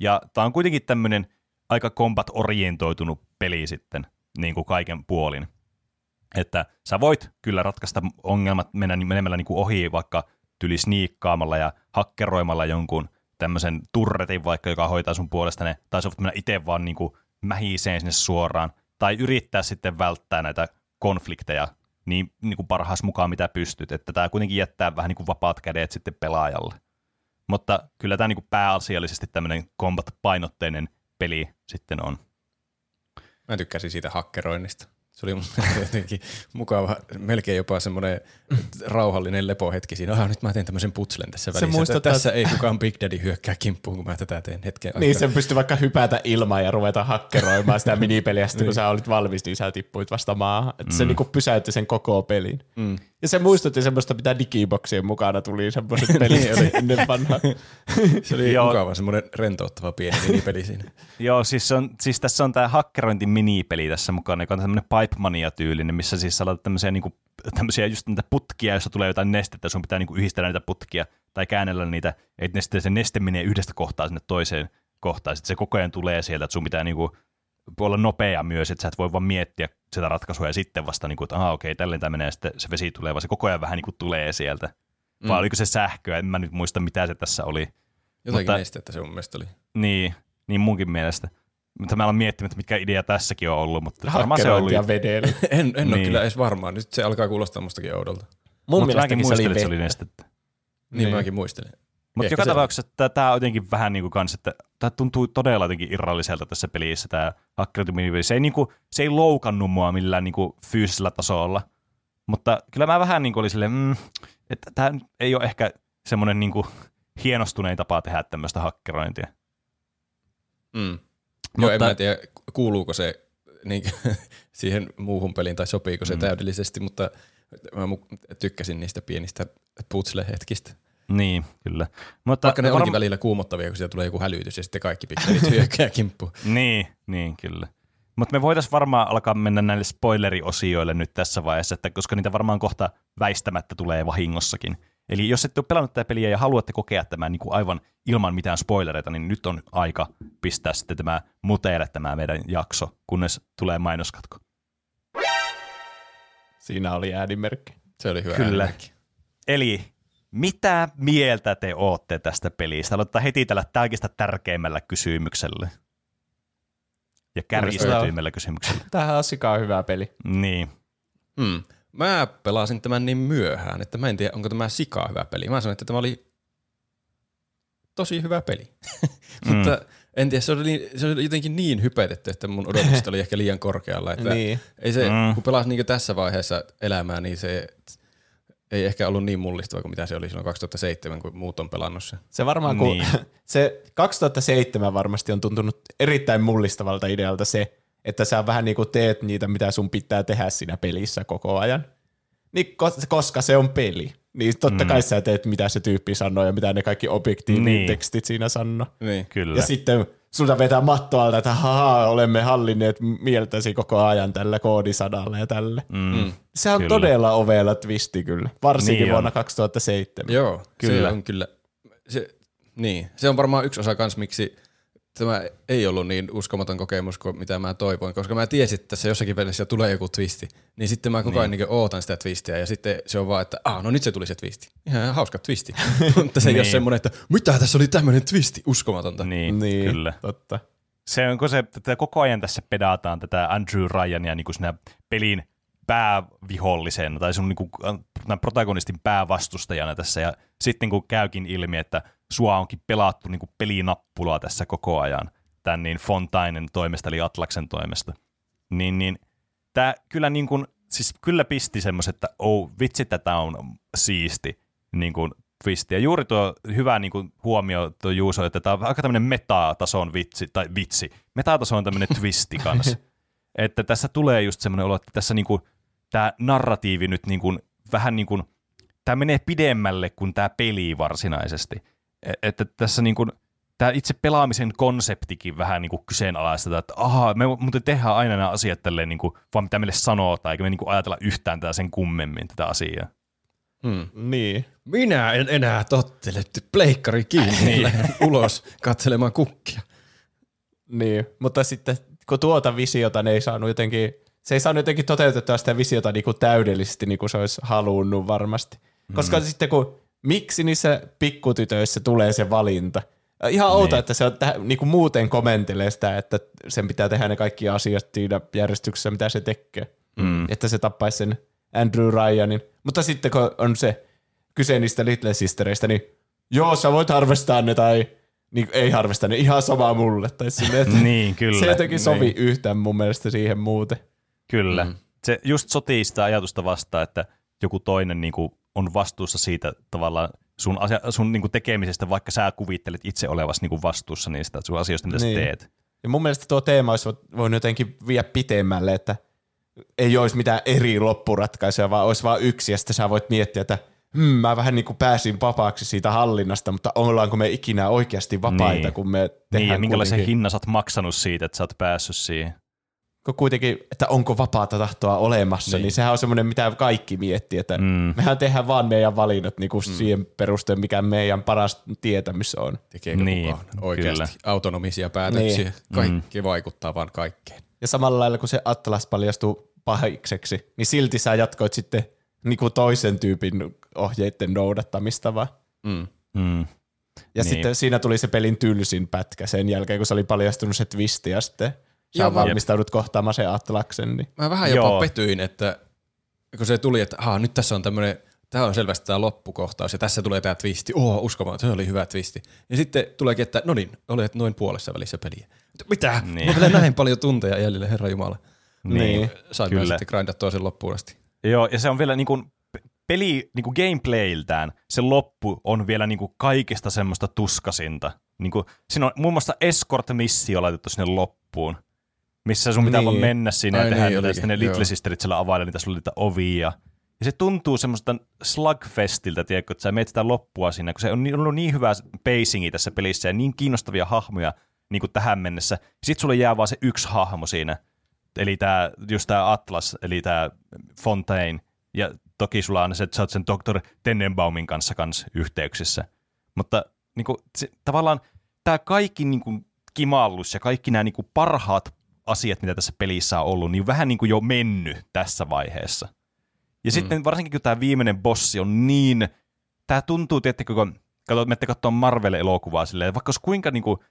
Ja tää on kuitenkin tämmöinen aika combat-orientoitunut peli sitten, niin kuin kaiken puolin. Että sä voit kyllä ratkaista ongelmat mennä, menemällä niin kuin ohi, vaikka tyli sniikkaamalla ja hakkeroimalla jonkun tämmöisen turretin vaikka, joka hoitaa sun puolesta ne, tai sä voit mennä itse vaan niin kuin mähiseen sinne suoraan, tai yrittää sitten välttää näitä konflikteja niin, niin kuin parhaas mukaan, mitä pystyt. Että tämä kuitenkin jättää vähän niin kuin vapaat kädet sitten pelaajalle. Mutta kyllä tämä niin kuin pääasiallisesti tämmöinen combat-painotteinen peli sitten on. Mä tykkäsin siitä hakkeroinnista. Se oli jotenkin mukava, melkein jopa semmoinen rauhallinen lepohetki siinä. Ah, nyt mä teen tämmöisen putslen tässä välissä. Muistuttaa... Tässä ei kukaan Big Daddy hyökkää kimppuun, kun mä tätä teen hetken aikaa. Niin, se pystyy vaikka hypätä ilmaan ja ruveta hakkeroimaan sitä minipeliä. Sitten niin. kun sä olit valmis, niin sä tippuit vasta maahan. Että mm. se niinku pysäytti sen koko pelin. Mm. Ja se muistutti semmoista, mitä digiboksien mukana tuli semmoiset pelit ennen vanhaa. Se oli Joo. mukava, semmoinen rentouttava pieni minipeli siinä. Joo, siis, on, siis tässä on tää hakkerointiminipeli tässä mukana, joka on tämmöinen Pipemania-tyylinen, missä siis sä laitat tämmöisiä, niinku, tämmöisiä just niitä putkia, jossa tulee jotain nestettä, sun pitää niinku yhdistellä niitä putkia tai käännellä niitä, että se neste menee yhdestä kohtaa sinne toiseen kohtaan, sitten se koko ajan tulee sieltä, että sun pitää niinku olla nopea myös, että sä et voi vaan miettiä sitä ratkaisua ja sitten vasta, niinku, että aha okei, tälleen tämä menee ja sitten se vesi tulee, vaan se koko ajan vähän niinku tulee sieltä. Vai mm. oliko se sähköä, en mä nyt muista mitä se tässä oli. Jotakin Mutta, nestettä se mun mielestä oli. Niin, niin munkin mielestä. Mutta mä olen miettinyt, mitkä idea tässäkin on ollut, mutta varmaan se oli. Vedellä. En, en niin. ole kyllä edes varmaan. Nyt se alkaa kuulostaa mustakin oudolta. Mun Mut mäkin muistelin, että se oli nestettä. Niin, niin. mäkin muistelin. Mutta joka tapauksessa tämä on jotenkin vähän niin kuin kans, että tämä tuntuu todella jotenkin irralliselta tässä pelissä, tämä hakkerointimini. Se ei, niin kuin, se ei loukannut mua millään niin kuin fyysisellä tasolla, mutta kyllä mä vähän niin kuin olin silleen, mm, että tämä ei ole ehkä semmoinen niin kuin hienostunein tapa tehdä tämmöistä hakkerointia. Mm. Joo, mutta, en mä tiedä, kuuluuko se niin, siihen muuhun peliin tai sopiiko se mm. täydellisesti, mutta mä tykkäsin niistä pienistä putsle-hetkistä. Niin, kyllä. Mutta, Vaikka ne varm... olikin välillä kuumottavia, kun sieltä tulee joku hälytys ja sitten kaikki pikkelit hyökkää kimppuun. niin, niin, kyllä. Mutta me voitaisiin varmaan alkaa mennä näille spoileriosioille nyt tässä vaiheessa, että koska niitä varmaan kohta väistämättä tulee vahingossakin. Eli jos ette ole pelannut tätä peliä ja haluatte kokea tämän niin kuin aivan ilman mitään spoilereita, niin nyt on aika pistää sitten tämä muteelle tämä meidän jakso, kunnes tulee mainoskatko. Siinä oli äänimerkki. Se oli hyvä Kyllä. äänimerkki. Eli mitä mieltä te ootte tästä pelistä? Aloittaa heti tällä kaikista tärkeimmällä kysymyksellä. Ja kärjistetyimmällä kysymyksellä. Tämähän on sikaan hyvä peli. Niin. Mm. Mä pelasin tämän niin myöhään, että mä en tiedä, onko tämä sikaa hyvä peli. Mä sanoin, että tämä oli tosi hyvä peli. Mm. Mutta en tiedä, se oli, se oli jotenkin niin hypetetty, että mun odotukset oli ehkä liian korkealla. Että niin. ei se, mm. Kun pelasin niin tässä vaiheessa elämää, niin se ei ehkä ollut niin mullistava kuin mitä se oli silloin kaksituhattaseitsemän, kun muut on pelannut sen. Se varmaan, kun niin. se kaksituhattaseitsemän varmasti on tuntunut erittäin mullistavalta idealta se, että sä vähän niin kuin teet niitä, mitä sun pitää tehdä siinä pelissä koko ajan. Niin, koska se on peli. Niin totta kai mm. sä teet, mitä se tyyppi sanoo ja mitä ne kaikki objektiivit niin. tekstit siinä sanoo. Niin, kyllä. Ja sitten sulta vetää matto alta, että haha, olemme hallinneet mieltäsi koko ajan tällä koodisanalla ja tälle. Mm. Se on kyllä. todella ovella twisti kyllä, varsinkin niin vuonna kaksituhattaseitsemän. Joo, kyllä. Se on kyllä. Se, niin. se on varmaan yksi osa kans, miksi tämä ei ollut niin uskomaton kokemus kuin mitä mä toivoin, koska mä tiesin, että tässä jossakin välissä tulee joku twisti, niin sitten mä koko ajan niin. ootan sitä twistiä ja sitten se on vaan, että ah, no nyt se tuli se twisti. Ihan hauska twisti. Mutta se niin. ei ole semmoinen, että mitä tässä oli tämmöinen twisti, uskomatonta. Niin, niin kyllä. Totta. Se onko se, että koko ajan tässä pedataan tätä Andrew Ryania niin kuin siinä pelin päävihollisena tai sun niin kuin, protagonistin päävastustajana tässä ja sitten kun käykin ilmi, että sua onkin pelattu niin kuin pelinappulaa tässä koko ajan, tämän niin Fontainen toimesta eli Atlaksen toimesta, niin, niin tämä kyllä, niin kuin, siis kyllä pisti semmoiset, että oh, vitsi tätä on siisti niin kuin twisti. Ja juuri tuo hyvä niin kuin huomio tuo Juuso, että tämä on aika tämmöinen metatason vitsi, tai vitsi, metatason tämmöinen twisti kanssa. Että tässä tulee just semmoinen olo, että tässä niin kuin, tämä narratiivi nyt niin kuin, vähän niin kuin, tämä menee pidemmälle kuin tämä peli varsinaisesti. Että tässä niin kuin, tämä itse pelaamisen konseptikin vähän niin kuin kyseenalaistetaan, että ahaa, me muuten tehdään aina nämä asiat tälleen niin kuin, vaan mitä meille sanotaan, eikä me niin kuin ajatella yhtään tätä sen kummemmin tätä asiaa. Hmm. Niin. Minä en enää tottele, pleikkari kiinni äh, niin. ulos katselemaan kukkia. Niin, mutta sitten kun tuota visiota ne ei saanut jotenkin, se ei saanut jotenkin toteutettua sitä visiota niin kuin täydellisesti, niin kuin se olisi halunnut varmasti. Koska mm. sitten kun, miksi niissä pikkutytöissä tulee se valinta? Ihan outoa, niin. että se on täh- niin kuin muuten komentelee sitä, että sen pitää tehdä ne kaikki asiat siinä järjestyksessä, mitä se tekee. Mm. Että se tappaisi sen Andrew Ryanin. Mutta sitten kun on se kyse niistä Little Sistereistä, niin joo, sä voit harvestaa ne tai... Niin, ei harvesta, niin ihan sama mulle. Tai sille, niin, kyllä. Se jotenkin sovi niin. yhtään mun mielestä siihen muuten. Kyllä. Mm. Se just sotii sitä ajatusta vastaan, että joku toinen niin kuin, on vastuussa siitä tavallaan sun, asia, sun niin kuin, tekemisestä, vaikka sä kuvittelet itse olevasi niin kuin, vastuussa niistä sun asioista, mitä niin. sä teet. Ja mun mielestä tuo teema olisi voinut jotenkin viedä pitemmälle, että ei olisi mitään eri loppuratkaisuja, vaan olisi vaan yksi, ja sitten sä voit miettiä, että Hmm, mä vähän niin kuin pääsin vapaaksi siitä hallinnasta, mutta ollaanko me ikinä oikeasti vapaita, niin. kun me tehdään niin, ja kuitenkin. Minkälaisen hinnan sä oot maksanut siitä, että sä oot päässyt siihen? Kun kuitenkin, että onko vapaata tahtoa olemassa, niin, niin sehän on semmoinen, mitä kaikki miettii, että mm. mehän tehdään vaan meidän valinnat niin kuin mm. siihen perusteen, mikä meidän paras tietämys on. Tekeekö niin, kukaan oikeasti kyllä. autonomisia päätöksiä? Niin. Kaikki mm. vaikuttaa vaan kaikkeen. Ja samalla lailla, kun se Atlas paljastuu pahikseksi, niin silti sä jatkoit sitten niinku toisen tyypin ohjeiden noudattamista vaan. Mm. Mm. Ja niin. sitten siinä tuli se pelin tylsin pätkä sen jälkeen, kun se oli paljastunut se twisti ja sitten sä valmistaudut kohtaamaan sen Atlaksen. Niin. Mä vähän jopa Joo. petyin, että kun se tuli, että aha, nyt tässä on tämmöinen, tämä on selvästi tämä loppukohtaus ja tässä tulee tämä twisti. Oo, uskomaton, se oli hyvä twisti. Ja sitten tuleekin, että no niin, olet noin puolessa välissä peliä. Mitä? Niin. Mä pitää näin paljon tunteja jäljelle, herra jumala. Niin, niin. Sain myös sitten grindattua sen loppuun asti. Joo, ja se on vielä niin kuin peli niin kuin gameplayltään, se loppu on vielä niin kuin kaikista semmoista tuskasinta. Niin kuin, siinä on muun muassa escort-missio laitettu sinne loppuun, missä sun pitää niin. vaan mennä sinne Ai ja tehdä niin, niitä, ne Little Sisterit siellä availla, niitä sulla oli niitä ovia. Ja se tuntuu semmoista slugfestiltä, tiedätkö, että sä meet sitä loppua siinä, kun se on ollut niin hyvä pacingi tässä pelissä ja niin kiinnostavia hahmoja niin kuin tähän mennessä. Sitten sulle jää vaan se yksi hahmo siinä. Eli tää, just tämä Atlas, eli tämä Fontaine, ja toki sulla on se, että sä oot sen tohtori Tenenbaumin kanssa kans yhteyksissä. Mutta niinku, se, tavallaan tämä kaikki niinku, kimallus ja kaikki nämä niinku, parhaat asiat, mitä tässä pelissä on ollut, niin vähän niinku, jo mennyt tässä vaiheessa. Ja mm. sitten varsinkin, kun tämä viimeinen bossi on niin, tämä tuntuu, tiettäkö, kun katsot, menette katsomaan Marvel-elokuvaa silleen, vaikka olisi kuinka niinku,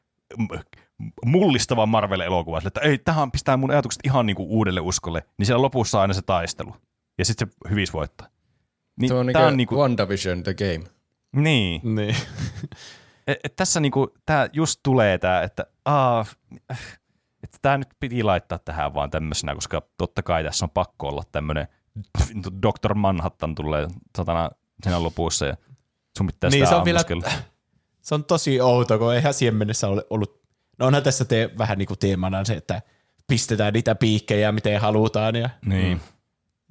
mullistava Marvel-elokuva, että ei, tähän pistää mun ajatukset ihan niinku uudelle uskolle, niin siellä lopussa on aina se taistelu. Ja sitten se hyvis voittaa. Niin, tämä on, tää on niinku WandaVision the game. Niin. niin. et, et tässä niinku, tää just tulee tää, että aah, että tää nyt piti laittaa tähän vaan tämmöisenä, koska totta kai tässä on pakko olla tämmönen doktor Manhattan tulee satana siinä lopussa ja sun pitää sitä niin, ammuskella. Se on tosi outo, kun eihän siihen mennessä ole ollut, no onhan tässä te, vähän niin kuin teemana se, että pistetään niitä piikkejä miten halutaan ja niin.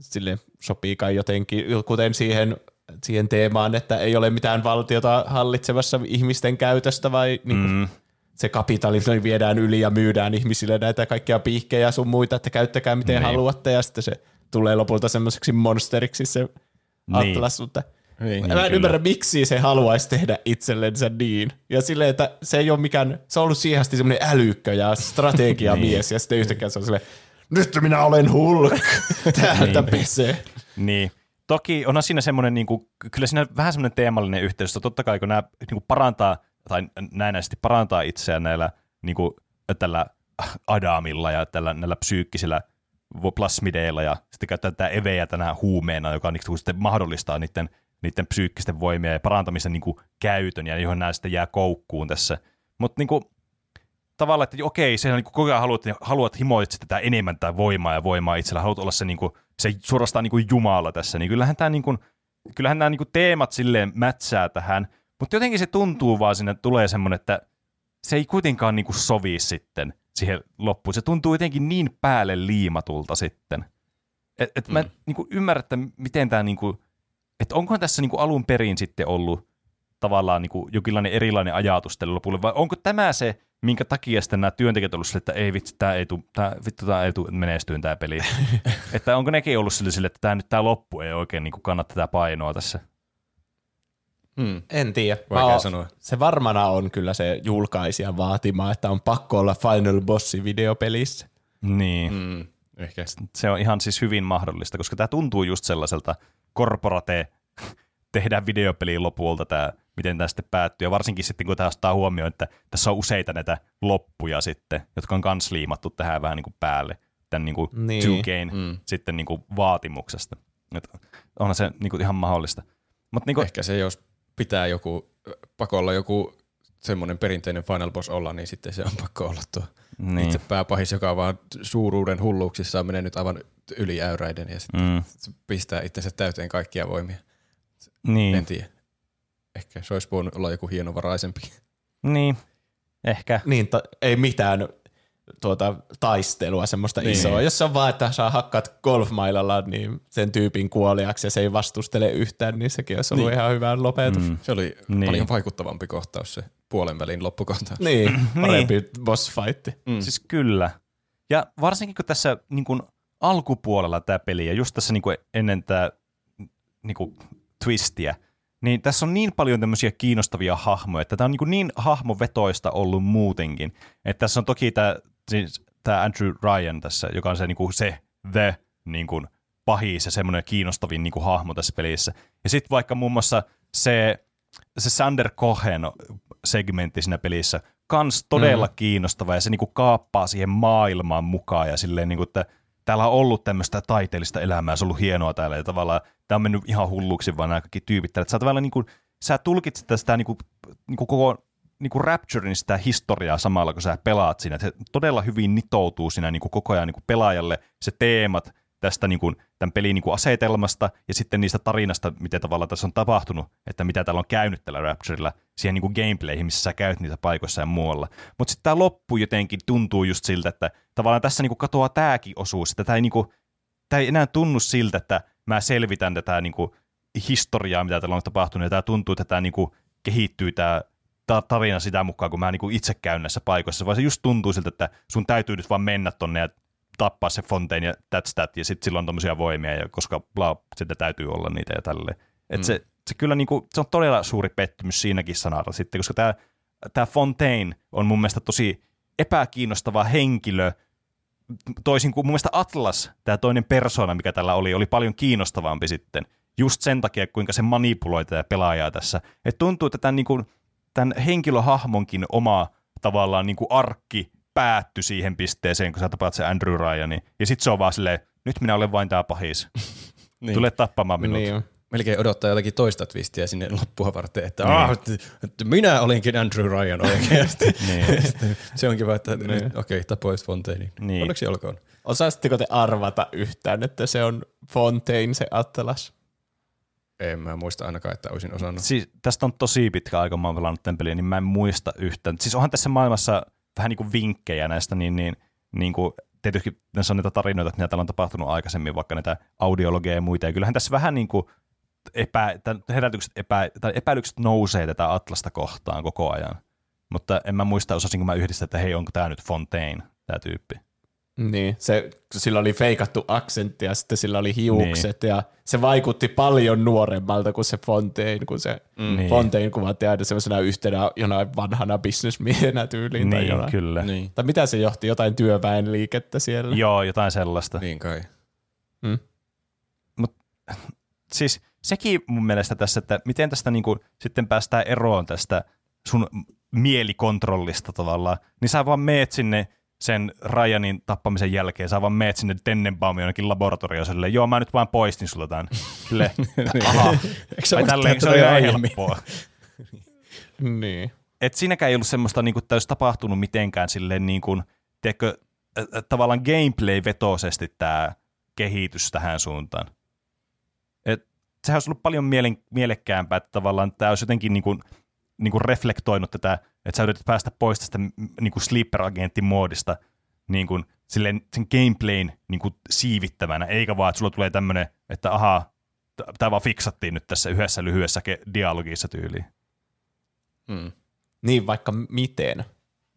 sille sopii kai jotenkin, kuten siihen, siihen teemaan, että ei ole mitään valtiota hallitsevassa ihmisten käytöstä vai niin kuin mm. se kapitalismi viedään yli ja myydään ihmisille näitä kaikkia piikkejä sun muita, että käyttäkää miten niin. haluatte ja sitten se tulee lopulta semmoiseksi monsteriksi se Atlas, niin. mutta Niin, mä en kyllä. ymmärrä, miksi se haluaisi tehdä itsellensä niin. Ja silleen, että se ei ole mikään, se on ollut siihen asti semmoinen älykkö ja strategiamies, niin. ja sitten yhtäkkiä se on silleen, nyt minä olen Hulk, täältä niin. pesee. Niin. Toki onhan siinä semmoinen, niin kuin, kyllä siinä vähän semmoinen teemallinen yhteys, että totta kai kun nämä niin kuin parantaa, tai näennäisesti parantaa itseään näillä niin kuin, tällä Adamilla ja tällä, näillä psyykkisillä plasmideilla ja sitten käyttää tätä eveä tänään huumeena, joka niin kuin, sitten mahdollistaa niiden, niiden psyykkisten voimia ja parantamisen niin kuin, käytön ja johon nämä sitten jää koukkuun tässä. Mutta niin kuin, tavallaan, että okei, se on niin kuin koko ajan haluat, haluat himoitset tätä enemmän tätä voimaa ja voimaa itsellä, haluat olla se, niin kuin, se suorastaan niin kuin Jumala tässä, niin kyllähän, tämä, niin kuin, kyllähän nämä niin kuin teemat silleen mätsää tähän, mutta jotenkin se tuntuu vaan sinne, tulee semmoinen, että se ei kuitenkaan niin kuin sovi sitten siihen loppuun, se tuntuu jotenkin niin päälle liimatulta sitten, että et mm. mä en niin kuin ymmärrä, että miten tämä, niin kuin, että onkohan tässä niin kuin alun perin sitten ollut tavallaan niin kuin jokinlainen erilainen ajatus tälle lopulle, vai onko tämä se, minkä takia sitten nämä työntekijät olleet sille, että ei vitsi, tämä ei tule, tämä, vittu, tämä ei tule menestyyn tämä peli. Että onko nekin ollut sille, että tämä, nyt, tämä loppu ei oikein niin kannata tätä painoa tässä? Hmm. En tiedä. Vaikea sanoa. Se varmana on kyllä se julkaisijan vaatima, että on pakko olla Final Bossi videopelissä. Niin. Hmm. Ehkä. Se on ihan siis hyvin mahdollista, koska tämä tuntuu just sellaiselta korporate tehdään videopeliin lopulta tämä, miten tämä sitten päättyy. Ja varsinkin sitten, kun tämä ottaa huomioon, että tässä on useita näitä loppuja sitten, jotka on kans liimattu tähän vähän niin kuin päälle, tämän niin kuin niin. two K:n mm. sitten niin kuin vaatimuksesta. Et onhan se niin kuin ihan mahdollista. Mut niin kuin ehkä se, jos pitää joku, pakolla joku semmoinen perinteinen Final Boss olla, niin sitten se on pakko olla tuo niin. itse pääpahis, joka vaan suuruuden hulluuksissa menee nyt aivan yli äyräiden ja sitten mm. pistää itsensä täyteen kaikkia voimia. Niin. En tiedä. Ehkä se olisi voinut olla joku hienovaraisempi. Niin, ehkä. Niin, ta- ei mitään tuota, taistelua semmoista niin. isoa. Jos on vaan, että saa hakkaat golfmailalla niin sen tyypin kuoliaksi ja se ei vastustele yhtään, niin sekin olisi ollut niin. ihan hyvä lopetus. Mm. Se oli niin. paljon vaikuttavampi kohtaus se puolen välin loppukohtaus. Niin, parempi niin. boss fight. Mm. Siis kyllä. Ja varsinkin kun tässä niin kun alkupuolella tämä peli ja just tässä niin kun ennen tämä niin kun twistiä, niin tässä on niin paljon tämmöisiä kiinnostavia hahmoja, että tämä on niin, niin hahmovetoista ollut muutenkin. Että tässä on toki tämä, siis tämä Andrew Ryan tässä, joka on se, niin kuin se the niin kuin pahis ja semmoinen kiinnostavin niin kuin hahmo tässä pelissä. Ja sitten vaikka muun muassa se, se Sander Cohen segmentti siinä pelissä, kans todella mm. kiinnostava ja se niin kuin kaappaa siihen maailmaan mukaan ja silleen, niin kuin, että täällä on ollut tämmöistä taiteellista elämää, se on ollut hienoa täällä ja tavallaan tämä on mennyt ihan hulluksi vaan nämä kaikki tyypit täällä. Sä, tavallaan, niin kuin, sä tulkitset sitä niin kuin, niin kuin koko niin kuin Rapturein sitä historiaa samalla, kun sä pelaat siinä. Se todella hyvin nitoutuu siinä niin kuin koko ajan niin kuin pelaajalle se teemat tästä niin kuin, tämän pelin niin kuin asetelmasta ja sitten niistä tarinasta, miten tavallaan tässä on tapahtunut, että mitä täällä on käynyt tällä Rapturella siihen niin kuin gameplayhin, missä sä käyt niitä paikoissa ja muualla. Mutta sitten tämä loppu jotenkin tuntuu just siltä, että tavallaan tässä niin kuin katoaa tämäkin osuus, että tämä ei, niin kuin, tämä ei enää tunnu siltä, että mä selvitän tätä niin kuin historiaa, mitä täällä on tapahtunut, ja tämä tuntuu, että tämä niin kuin kehittyy tämä tarina sitä mukaan, kun mä niin kuin itse käyn näissä paikoissa, vaan se just tuntuu siltä, että sun täytyy nyt vaan mennä tonne ja tappaa se Fontaine ja that's that, ja sitten sillä on tommosia voimia, ja koska bla, sitä täytyy olla niitä ja tälleen. Että mm. se, se kyllä niin kuin, se on todella suuri pettymys siinäkin sanalla sitten, koska tämä, tämä Fontaine on mun mielestä tosi epäkiinnostava henkilö, toisin kuin mun mielestä Atlas, tämä toinen persona, mikä tällä oli, oli paljon kiinnostavampi sitten. Just sen takia, kuinka se manipuloi tätä pelaajaa tässä. Et tuntuu, että tämän, niin kuin, tämän henkilöhahmonkin oma tavallaan niin kuin arkki päättyi siihen pisteeseen, kun sä tapaat se Andrew Ryanin. Ja sit se on vaan silleen, nyt minä olen vain tää pahis. Niin. Tule tappamaan minut. Niin. Melkein odottaa jotakin toista twistiä sinne loppua varten, että niin. minä olinkin Andrew Ryan oikeasti. niin. Se on kiva, että niin. okei, okay, tapoit Fontainin. Niin. Onneksi olkoon. Osasitteko te arvata yhtään, että se on Fontaine se Atlas? En mä muista ainakaan, että olisin osannut. Siis, tästä on tosi pitkä aika, mä oon pelannut tämän pelin, niin mä en muista yhtään. Siis onhan tässä maailmassa vähän niin kuin vinkkejä näistä, niin, niin, niin kuin tietysti tässä on niitä tarinoita, mitä täällä on tapahtunut aikaisemmin, vaikka näitä audiologeja ja muita. Ja kyllähän tässä vähän niin kuin Epä, herätykset epä, tai epäilykset nousee tätä Atlasta kohtaan koko ajan, mutta en mä muista, osasinko mä yhdistää, että hei, onko tää nyt Fontaine, tää tyyppi. Niin, se, sillä oli feikattu aksentti ja sitten sillä oli hiukset niin. Ja se vaikutti paljon nuoremmalta kuin se Fontaine, kun se niin. Fontaine kuvattiin aina sellaisena yhtenä jonain vanhana bisnesmiehenä tyyliin. Niin, tai kyllä. Niin. Tai mitä se johti, jotain työväenliikettä siellä? Joo, jotain sellaista. Niin kai. Hmm. Mut siis sekin mun mielestä tässä, että miten tästä niinku sitten päästään eroon tästä sun mielikontrollista tavallaan, niin sä vaan meet sinne sen Ryanin tappamisen jälkeen, sä vaan meet sinne Tennenbaumin jonnekin laboratorioon silleen, joo mä nyt vaan poistin sulla tämän. Silleen, aha, vai tälleen se on ihan helppoa. Niin. Et siinäkään ei ollut semmoista, niin kuin, että olisi tapahtunut mitenkään silleen, niin kuin, tiedätkö, tavallaan gameplay-vetoisesti tämä kehitys tähän suuntaan. Et sehän olisi ollut paljon mielen, mielekkäämpää, että tavallaan tämä olisi jotenkin niin kuin, niin kuin reflektoinut tätä, että sä yrität päästä pois tästä niin kuin sleeper-agenttimoodista niin kuin, silleen, sen gameplayn niin kuin siivittävänä, eikä vaan, että sulla tulee tämmöinen, että ahaa, tämä vaan fiksattiin nyt tässä yhdessä lyhyessä dialogissa tyyliin. Mm. Niin, vaikka miten.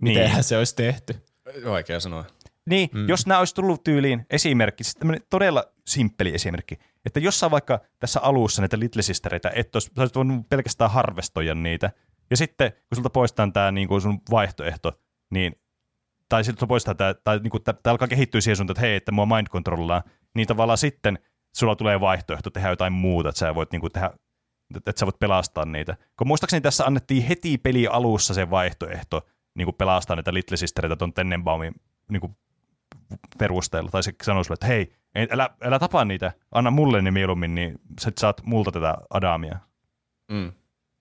Mitenhän niin. Se olisi tehty? Vaikea sanoa. Niin, mm. jos nämä olisi tullut tyyliin esimerkki, siis tämmöinen todella simppeli esimerkki, että jos sä vaikka tässä alussa näitä Little Sistereitä, et olisi, sä olisit voinut pelkästään harvestoida niitä, ja sitten kun sulta poistetaan tämä niin kuin sun vaihtoehto, niin, tai siltä poistetaan tämä, tai niin kuin, tämä alkaa kehittyä siihen suuntaan, että hei, että mua mind controllaa, niin tavallaan sitten sulla tulee vaihtoehto tehdä jotain muuta, että sä voit, niin kuin, tehdä, että sä voit pelastaa niitä. Kun muistaakseni tässä annettiin heti peli alussa se vaihtoehto niin kuin pelastaa näitä Little Sistereitä tuon Tennenbaumin niin kuin perusteella, tai se sanoi sulle, että hei, älä, älä tapaa niitä, anna mulle ne mieluummin, niin sä saat multa tätä Adamia. Mm.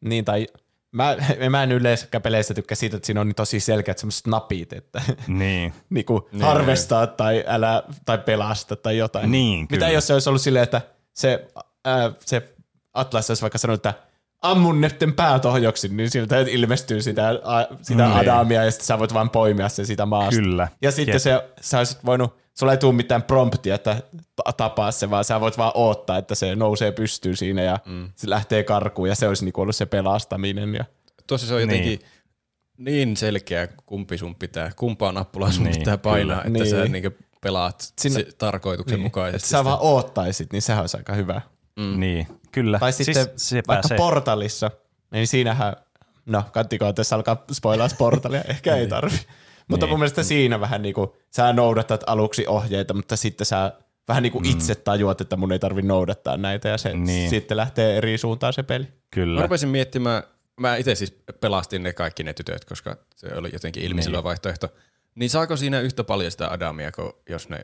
Niin, tai mä, mä en yleensäkään peleistä tykkää siitä, että siinä on niin tosi selkeät semmoiset napit, että niin. niin kuin niin. harvestaa tai älä tai pelasta tai jotain. Niin, mitä jos se olisi ollut silleen, että se, ää, se Atlas olisi vaikka sanonut, että ammun nytten päätohjoksin, niin siltä ilmestyy sitä, a, sitä mm, Adamia, ja sitten sä voit vaan poimia sen siitä maasta. Kyllä. Ja sitten Jep. se, sä olisit voinut, sulla ei tule mitään promptia, että tapaa se, vaan sä voit vaan odottaa, että se nousee pystyyn siinä, ja mm. se lähtee karkuun, ja se olisi niinku ollut se pelastaminen. Ja tuossa se on jotenkin niin, niin selkeä, kumpi sun pitää, kumpaa nappulaa sun niin, pitää painaa, kyllä. että niin. sä niinku pelaat Sinä, tarkoituksen niin, mukaisesti. Että sä vaan oottaisit, niin sehän olisi aika hyvä. Mm. Niin, kyllä. Tai siis sitten vaikka se. Portalissa, niin siinähän, no kattikohan tässä alkaa spoilaa Portalia, ehkä ei tarvi. Mutta niin. mun mielestä siinä vähän niin kuin, sä noudatat aluksi ohjeita, mutta sitten sä vähän niin kuin mm. itse tajuat, että mun ei tarvi noudattaa näitä ja se niin. sitten lähtee eri suuntaan se peli. Kyllä. Mä rupesin miettimään, mä itse siis pelastin ne kaikki ne tytöt, koska se oli jotenkin ilmiselvä niin. vaihtoehto. Niin saako siinä yhtä paljon sitä Adamia, kuin jos ne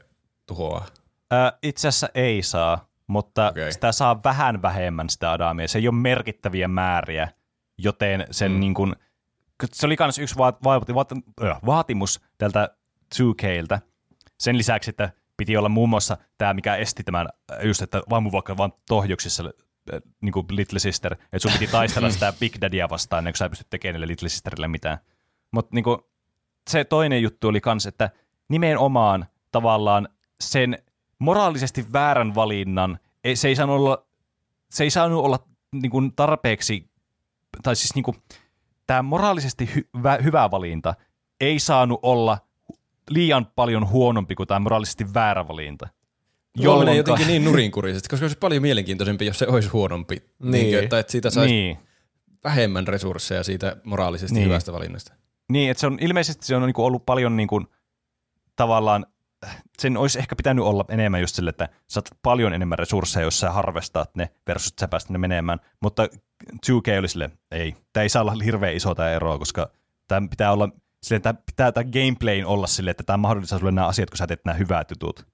tuhoaa? Äh, itse asiassa ei saa. Mutta okay. sitä saa vähän vähemmän sitä Adamia. Se ei ole merkittäviä määriä, joten sen mm. niin kuin, se oli myös yksi vaat, vaat, vaat, vaatimus tältä two K:ltä. Sen lisäksi, että piti olla muun muassa tämä, mikä esti tämän, just että vaimu vaikka vaan tohjoksissa niin kuin Little Sister, että sun piti taistella sitä Big Daddyä vastaan, ennen kuin sä ei pysty tekemään Little Sisterille mitään. Mutta niin kuin, se toinen juttu oli myös, että nimenomaan tavallaan sen moraalisesti väärän valinnan, se ei saanut olla, se ei saanut olla niin kuin tarpeeksi, tai siis niin kuin, tämä moraalisesti hyvä, hyvä valinta ei saanut olla liian paljon huonompi kuin tämä moraalisesti väärä valinta. Joo, menee jotenkin niin nurinkurisesti, koska se olisi paljon mielenkiintoisempi, jos se olisi huonompi. Niin. Että, että siitä saisi niin. vähemmän resursseja siitä moraalisesti niin. hyvästä valinnasta. Niin, että se on, ilmeisesti se on niin kuin ollut paljon niin kuin, tavallaan, sen olisi ehkä pitänyt olla enemmän just sille, että saat paljon enemmän resursseja, jos sä harvestaat ne versus sä päästät ne menemään, mutta two K oli silleen, ei, tämä ei saa olla hirveän iso tämä ero, koska tämä pitää olla silleen, tämä pitää tämä gameplayin olla silleen, että tämä mahdollistaa sulle nämä asiat, kun sä teet nämä hyvät jutut,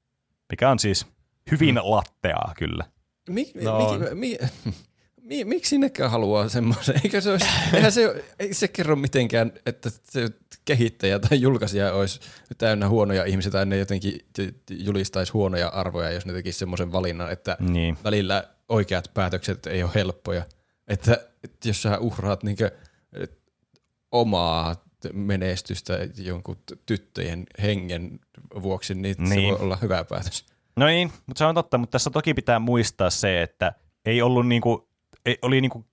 mikä on siis hyvin mm. latteaa kyllä. Mi- no. mi- mi- mi- miksi nekään haluaa semmoisen? Eikö se olisi, eihän se, ei se kerro mitenkään, että se kehittäjä tai julkaisija olisi täynnä huonoja ihmisiä tai ne jotenkin julistaisi huonoja arvoja, jos ne tekisi semmoisen valinnan, että niin. välillä oikeat päätökset ei ole helppoja. Että, että jos sä uhraat niinkö omaa menestystä jonkun tyttöjen hengen vuoksi, niin, niin se voi olla hyvä päätös. No niin, mutta se on totta, mutta tässä toki pitää muistaa se, että ei ollut niinku, ei, oli niinku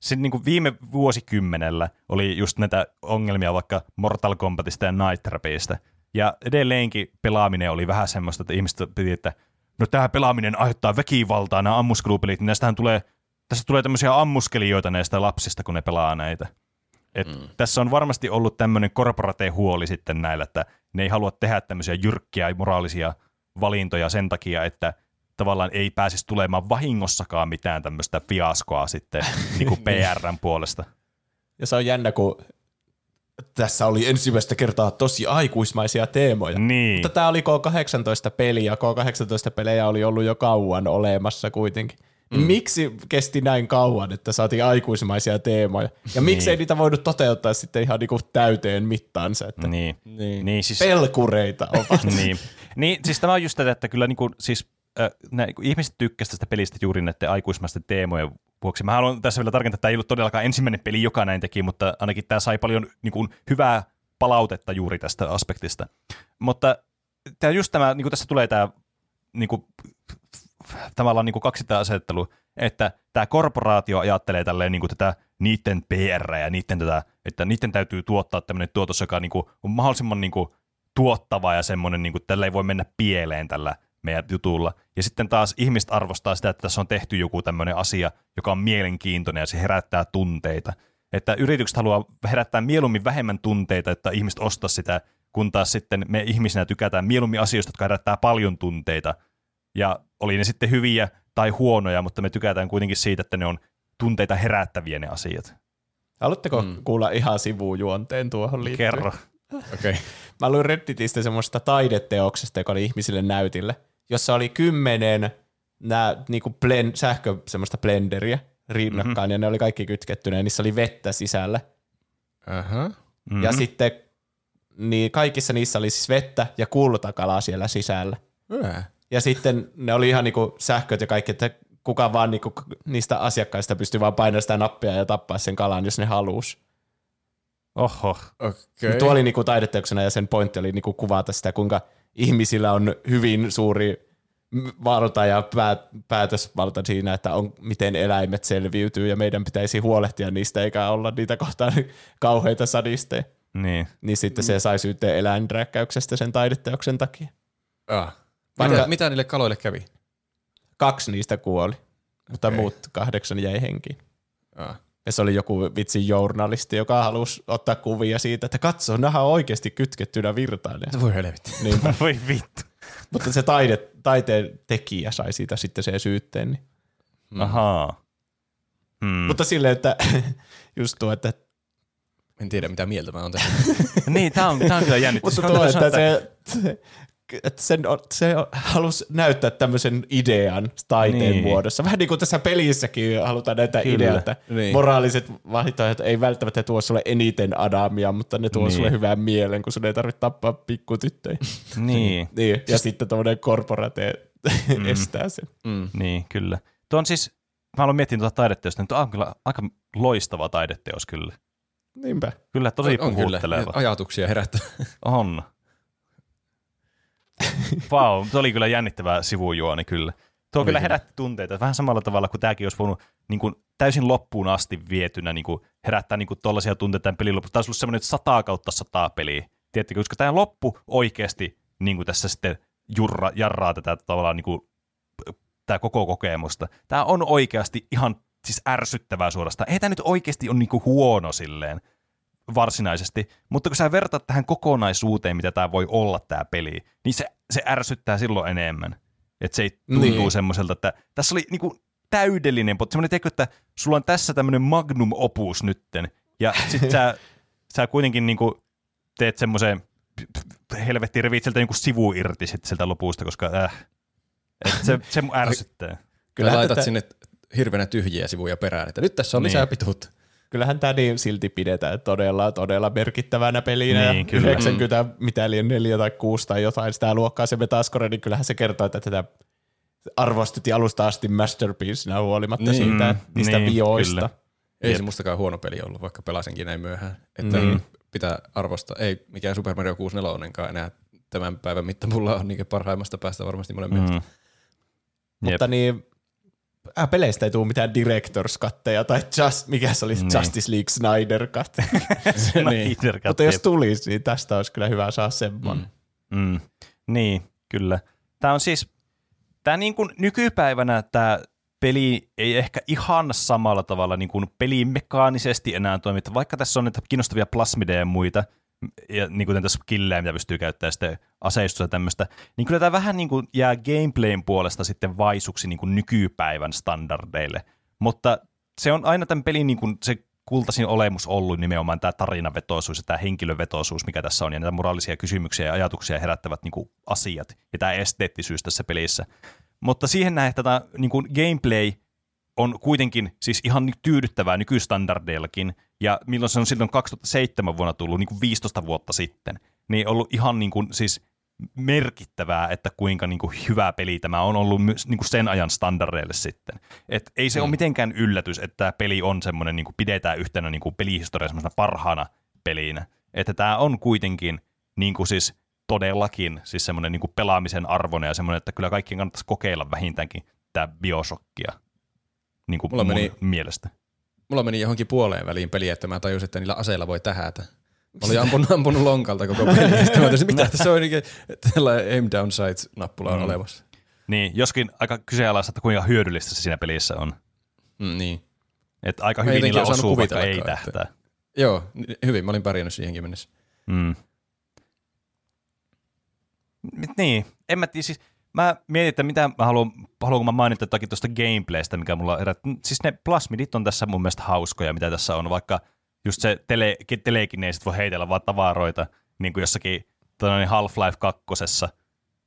sitten niin viime vuosikymmenellä oli just näitä ongelmia vaikka Mortal Kombatista ja Night Trapista, Ja edelleenkin pelaaminen oli vähän semmoista, että ihmiset piti, että no tämä pelaaminen aiheuttaa väkivaltaa, nämä ammuskelupelit, niin näistähän tulee, tässä tulee tämmöisiä ammuskelijoita näistä lapsista, kun ne pelaa näitä. Et mm. Tässä on varmasti ollut tämmöinen korporateen huoli sitten näillä, että ne ei halua tehdä tämmöisiä jyrkkiä ja moraalisia valintoja sen takia, että tavallaan ei pääsisi tulemaan vahingossakaan mitään tämmöistä fiaskoa sitten niin kuin P R:n puolesta. Ja se on jännä, kun tässä oli ensimmäistä kertaa tosi aikuismaisia teemoja. Niin. Mutta tämä oli K kahdeksantoista peli ja K kahdeksantoista pelejä oli ollut jo kauan olemassa kuitenkin. Mm. Miksi kesti näin kauan, että saatiin aikuismaisia teemoja? Ja miksi ei niitä voinut toteuttaa sitten ihan niinku täyteen mittaansa? Että niin. Niin. Niin, siis pelkureita ovat. niin. niin, siis tämä on just tätä, että kyllä niinku, siis, äh, nää, ihmiset tykkäsivät tästä pelistä juuri näiden aikuismaisten teemojen vuoksi. Mä haluan tässä vielä tarkentaa, että tämä ei ollut todellakaan ensimmäinen peli, joka näin teki, mutta ainakin tämä sai paljon niinku hyvää palautetta juuri tästä aspektista. Mutta tää just tämä, niinku tässä tulee tämä niinku, tavallaan niin kaksi tämä asettelu, että tämä korporaatio ajattelee tälleen niin tätä niiden P R ja niiden tätä, että niiden täytyy tuottaa tämmöinen tuotos, joka niin kuin on mahdollisimman niin kuin tuottava ja semmoinen, niin kuin tällä ei voi mennä pieleen tällä meidän jutulla. Ja sitten taas ihmiset arvostaa sitä, että tässä on tehty joku tämmöinen asia, joka on mielenkiintoinen ja se herättää tunteita. Että yritykset haluaa herättää mieluummin vähemmän tunteita, että ihmiset ostaa sitä, kun taas sitten me ihmisinä tykätään mieluummin asioista, jotka herättää paljon tunteita. Ja oli ne sitten hyviä tai huonoja, mutta me tykätään kuitenkin siitä, että ne on tunteita herättäviä ne asiat. Haluatteko mm. kuulla ihan sivujuonteen tuohon liittyen? Kerro. Okay. Mä luin Redditistä semmoista taideteoksesta, joka oli ihmisille näytillä, jossa oli kymmenen nää, niinku blend, sähkö semmoista blenderiä rinnakkain, mm-hmm. ja ne oli kaikki kytkettynä, ja niissä oli vettä sisällä. Uh-huh. Mm-hmm. Ja sitten niin kaikissa niissä oli siis vettä ja kultakalaa siellä sisällä. Äh. Ja sitten ne oli ihan niinku sähköt ja kaikki, että kuka vaan niinku niistä asiakkaista pystyy vaan painamaan sitä nappia ja tappaa sen kalan, jos ne halusi. Oho, okei. Okay. Tuo oli niinku taideteoksena ja sen pointti oli niinku kuvata sitä, kuinka ihmisillä on hyvin suuri valta ja päätösvalta siinä, että on, miten eläimet selviytyy ja meidän pitäisi huolehtia niistä eikä olla niitä kohtaan kauheita sadisteja. Niin. Niin sitten se sai syytteen eläinrääkkäyksestä sen taideteoksen takia. Ah. Vaikka, mitä, mitä niille kaloille kävi? Kaksi niistä kuoli, mutta okay. muut kahdeksan jäi henkiin. Ah. Ja se oli joku vitsin journalisti, joka halusi ottaa kuvia siitä, että katso, nämä on oikeasti kytkettynä virtaille. Voi helvetti. Voi vittu. Mutta se taide, taiteen tekijä sai siitä sitten sen syytteen. Niin. Mm. Ahaa. Mm. Mutta silleen, että just tuo, että en tiedä, mitä mieltä mä oon tässä. niin, tää on, tää on kyllä jännittävä. Mutta tuo, että se se että sen, se halusi näyttää tämmöisen idean taiteen niin. muodossa. Vähän niin kuin tässä pelissäkin halutaan näyttää ideata. Niin. Moraaliset vaihtoehdot ei välttämättä tuo sulle eniten Adamia, mutta ne tuo niin. sulle hyvän mielen, kun sun ei tarvitse tappaa pikkutyttöjä. Niin. niin. Ja sitten tommoinen korporate mm. estää sen. Mm. Niin, kyllä. Tuo on siis, mä haluan miettiä tuota taideteosta, mutta on kyllä aika loistava taideteos kyllä. Niinpä. Kyllä tosi on, on puhutteleva. Kyllä. Ajatuksia herättää. On. Vau, wow, se oli kyllä jännittävä sivujuoni kyllä. Tuo oli kyllä herätti tunteita, vähän samalla tavalla kuin tämäkin olisi voinut niin kuin, täysin loppuun asti vietynä niin kuin, herättää niin kuin, tollaisia tunteita tämän pelin lopussa. Tämä olisi ollut semmoinen sataa kautta sataa peliä. Tiedättekö, koska tämä loppu oikeasti niin kuin tässä sitten jurra, jarraa tätä tavallaan niin kuin, tämä koko kokemusta. Tämä on oikeasti ihan siis ärsyttävää suorastaan. Ei tämä nyt oikeasti ole niin kuin, huono silleen varsinaisesti, mutta kun sä vertaat tähän kokonaisuuteen, mitä tämä voi olla tämä peli, niin se, se ärsyttää silloin enemmän. Että se ei tuntuu niin. semmoiselta, että tässä oli niinku täydellinen, mutta semmoinen teko, että sulla on tässä tämmöinen magnum opus nytten, ja sit sä, sä kuitenkin niinku teet semmoisen helvettiin reviit sieltä niinku sivu irti sit sieltä lopusta, koska äh, että se, se ärsyttää. Kyllä laitat tätä sinne hirveänä tyhjiä sivuja perään, että nyt tässä on niin. lisää pituutta. Kyllähän tämä niin silti pidetään todella, todella merkittävänä pelinä. Niin, ja yhdeksänkymmentä, mitä liian neljä tai kuusi tai jotain sitä luokkaa se metaskore, niin kyllähän se kertoo, että tätä arvostettiin alusta asti masterpieceina huolimatta niin, siitä niistä niin, vioista. Kyllä. Ei Jep. se mustakaan huono peli ollut, vaikka pelasinkin näin myöhään. Että mm. pitää arvostaa. Ei mikään Super Mario kuusikymmentäneljä enää tämän päivän mittapulla on niin parhaimmasta päästä varmasti monen mm. mielestä. Mutta niin Äh, peleistä ei tule mitään Directors-katteja tai just, mikä se oli niin. Justice League Snyder-katte. Snyder-katte. Mutta jos tulisi, niin tästä olisi kyllä hyvä saada semmoinen. Mm. Mm. Niin, kyllä. Tämä on siis, tämä niin kuin nykypäivänä tämä peli ei ehkä ihan samalla tavalla niin kuin peli mekaanisesti enää toimi, vaikka tässä on niitä kiinnostavia plasmideja ja muita, ja niin kuin tässä skillejä, mitä pystyy käyttämään sitten aseistusta ja tämmöistä, niin kyllä tämä vähän niin kuin jää gameplayn puolesta sitten vaisuksi niin kuin nykypäivän standardeille, mutta se on aina tämän pelin niin kuin se kultaisin olemus ollut nimenomaan tämä tarinavetoisuus ja tämä henkilövetoisuus, mikä tässä on, ja näitä moraalisia kysymyksiä ja ajatuksia herättävät niin kuin asiat, ja tämä esteettisyys tässä pelissä. Mutta siihen näin, että tämä niin kuin gameplay on kuitenkin siis ihan tyydyttävää nykystandardeillakin, ja milloin se on silloin kaksituhattaseitsemän vuonna tullut, niin kuin viisitoista vuotta sitten, niin on ollut ihan niin kuin, siis merkittävää, että kuinka niin kuin hyvä peli tämä on ollut niin kuin sen ajan standardeille sitten. Et ei se mm. ole mitenkään yllätys, että tämä peli on semmoinen, niin kuin pidetään yhtenä niin kuin pelihistorian semmoisena parhaana pelinä. Että tämä on kuitenkin niin kuin siis todellakin siis semmoinen niin kuin pelaamisen arvoinen ja semmoinen, että kyllä kaikkien kannattaisi kokeilla vähintäänkin tämä BioShockia niin kuin mulla mun meni, mielestä. Mulla meni johonkin puoleen väliin peliä, että mä tajusin, että niillä aseilla voi tähätä. Mä olin ampunut, ampunut lonkalta koko pelistä. Mä taisin, mitä tässä on oikein, tällainen aim down sight-nappula on mm. olemassa. Niin, joskin aika kyseenalaista, että kuinka hyödyllistä se siinä pelissä on. Mm, niin. Että aika mä hyvin niillä osuu, vaikka ei tähtää. Että, joo, hyvin. Mä olin pärjännyt siihenkin mennessä. Mm. Niin, en mä tiedä siis. Mä mietin, että mitä mä haluan, haluanko mä mainita jotakin tuosta gameplaystä, mikä mulla on erät. Siis ne plasmidit on tässä mun mielestä hauskoja, mitä tässä on, vaikka just se tele, telekineiset voi heitellä vaan tavaroita, niin kuin jossakin Half-Life kakkosessa,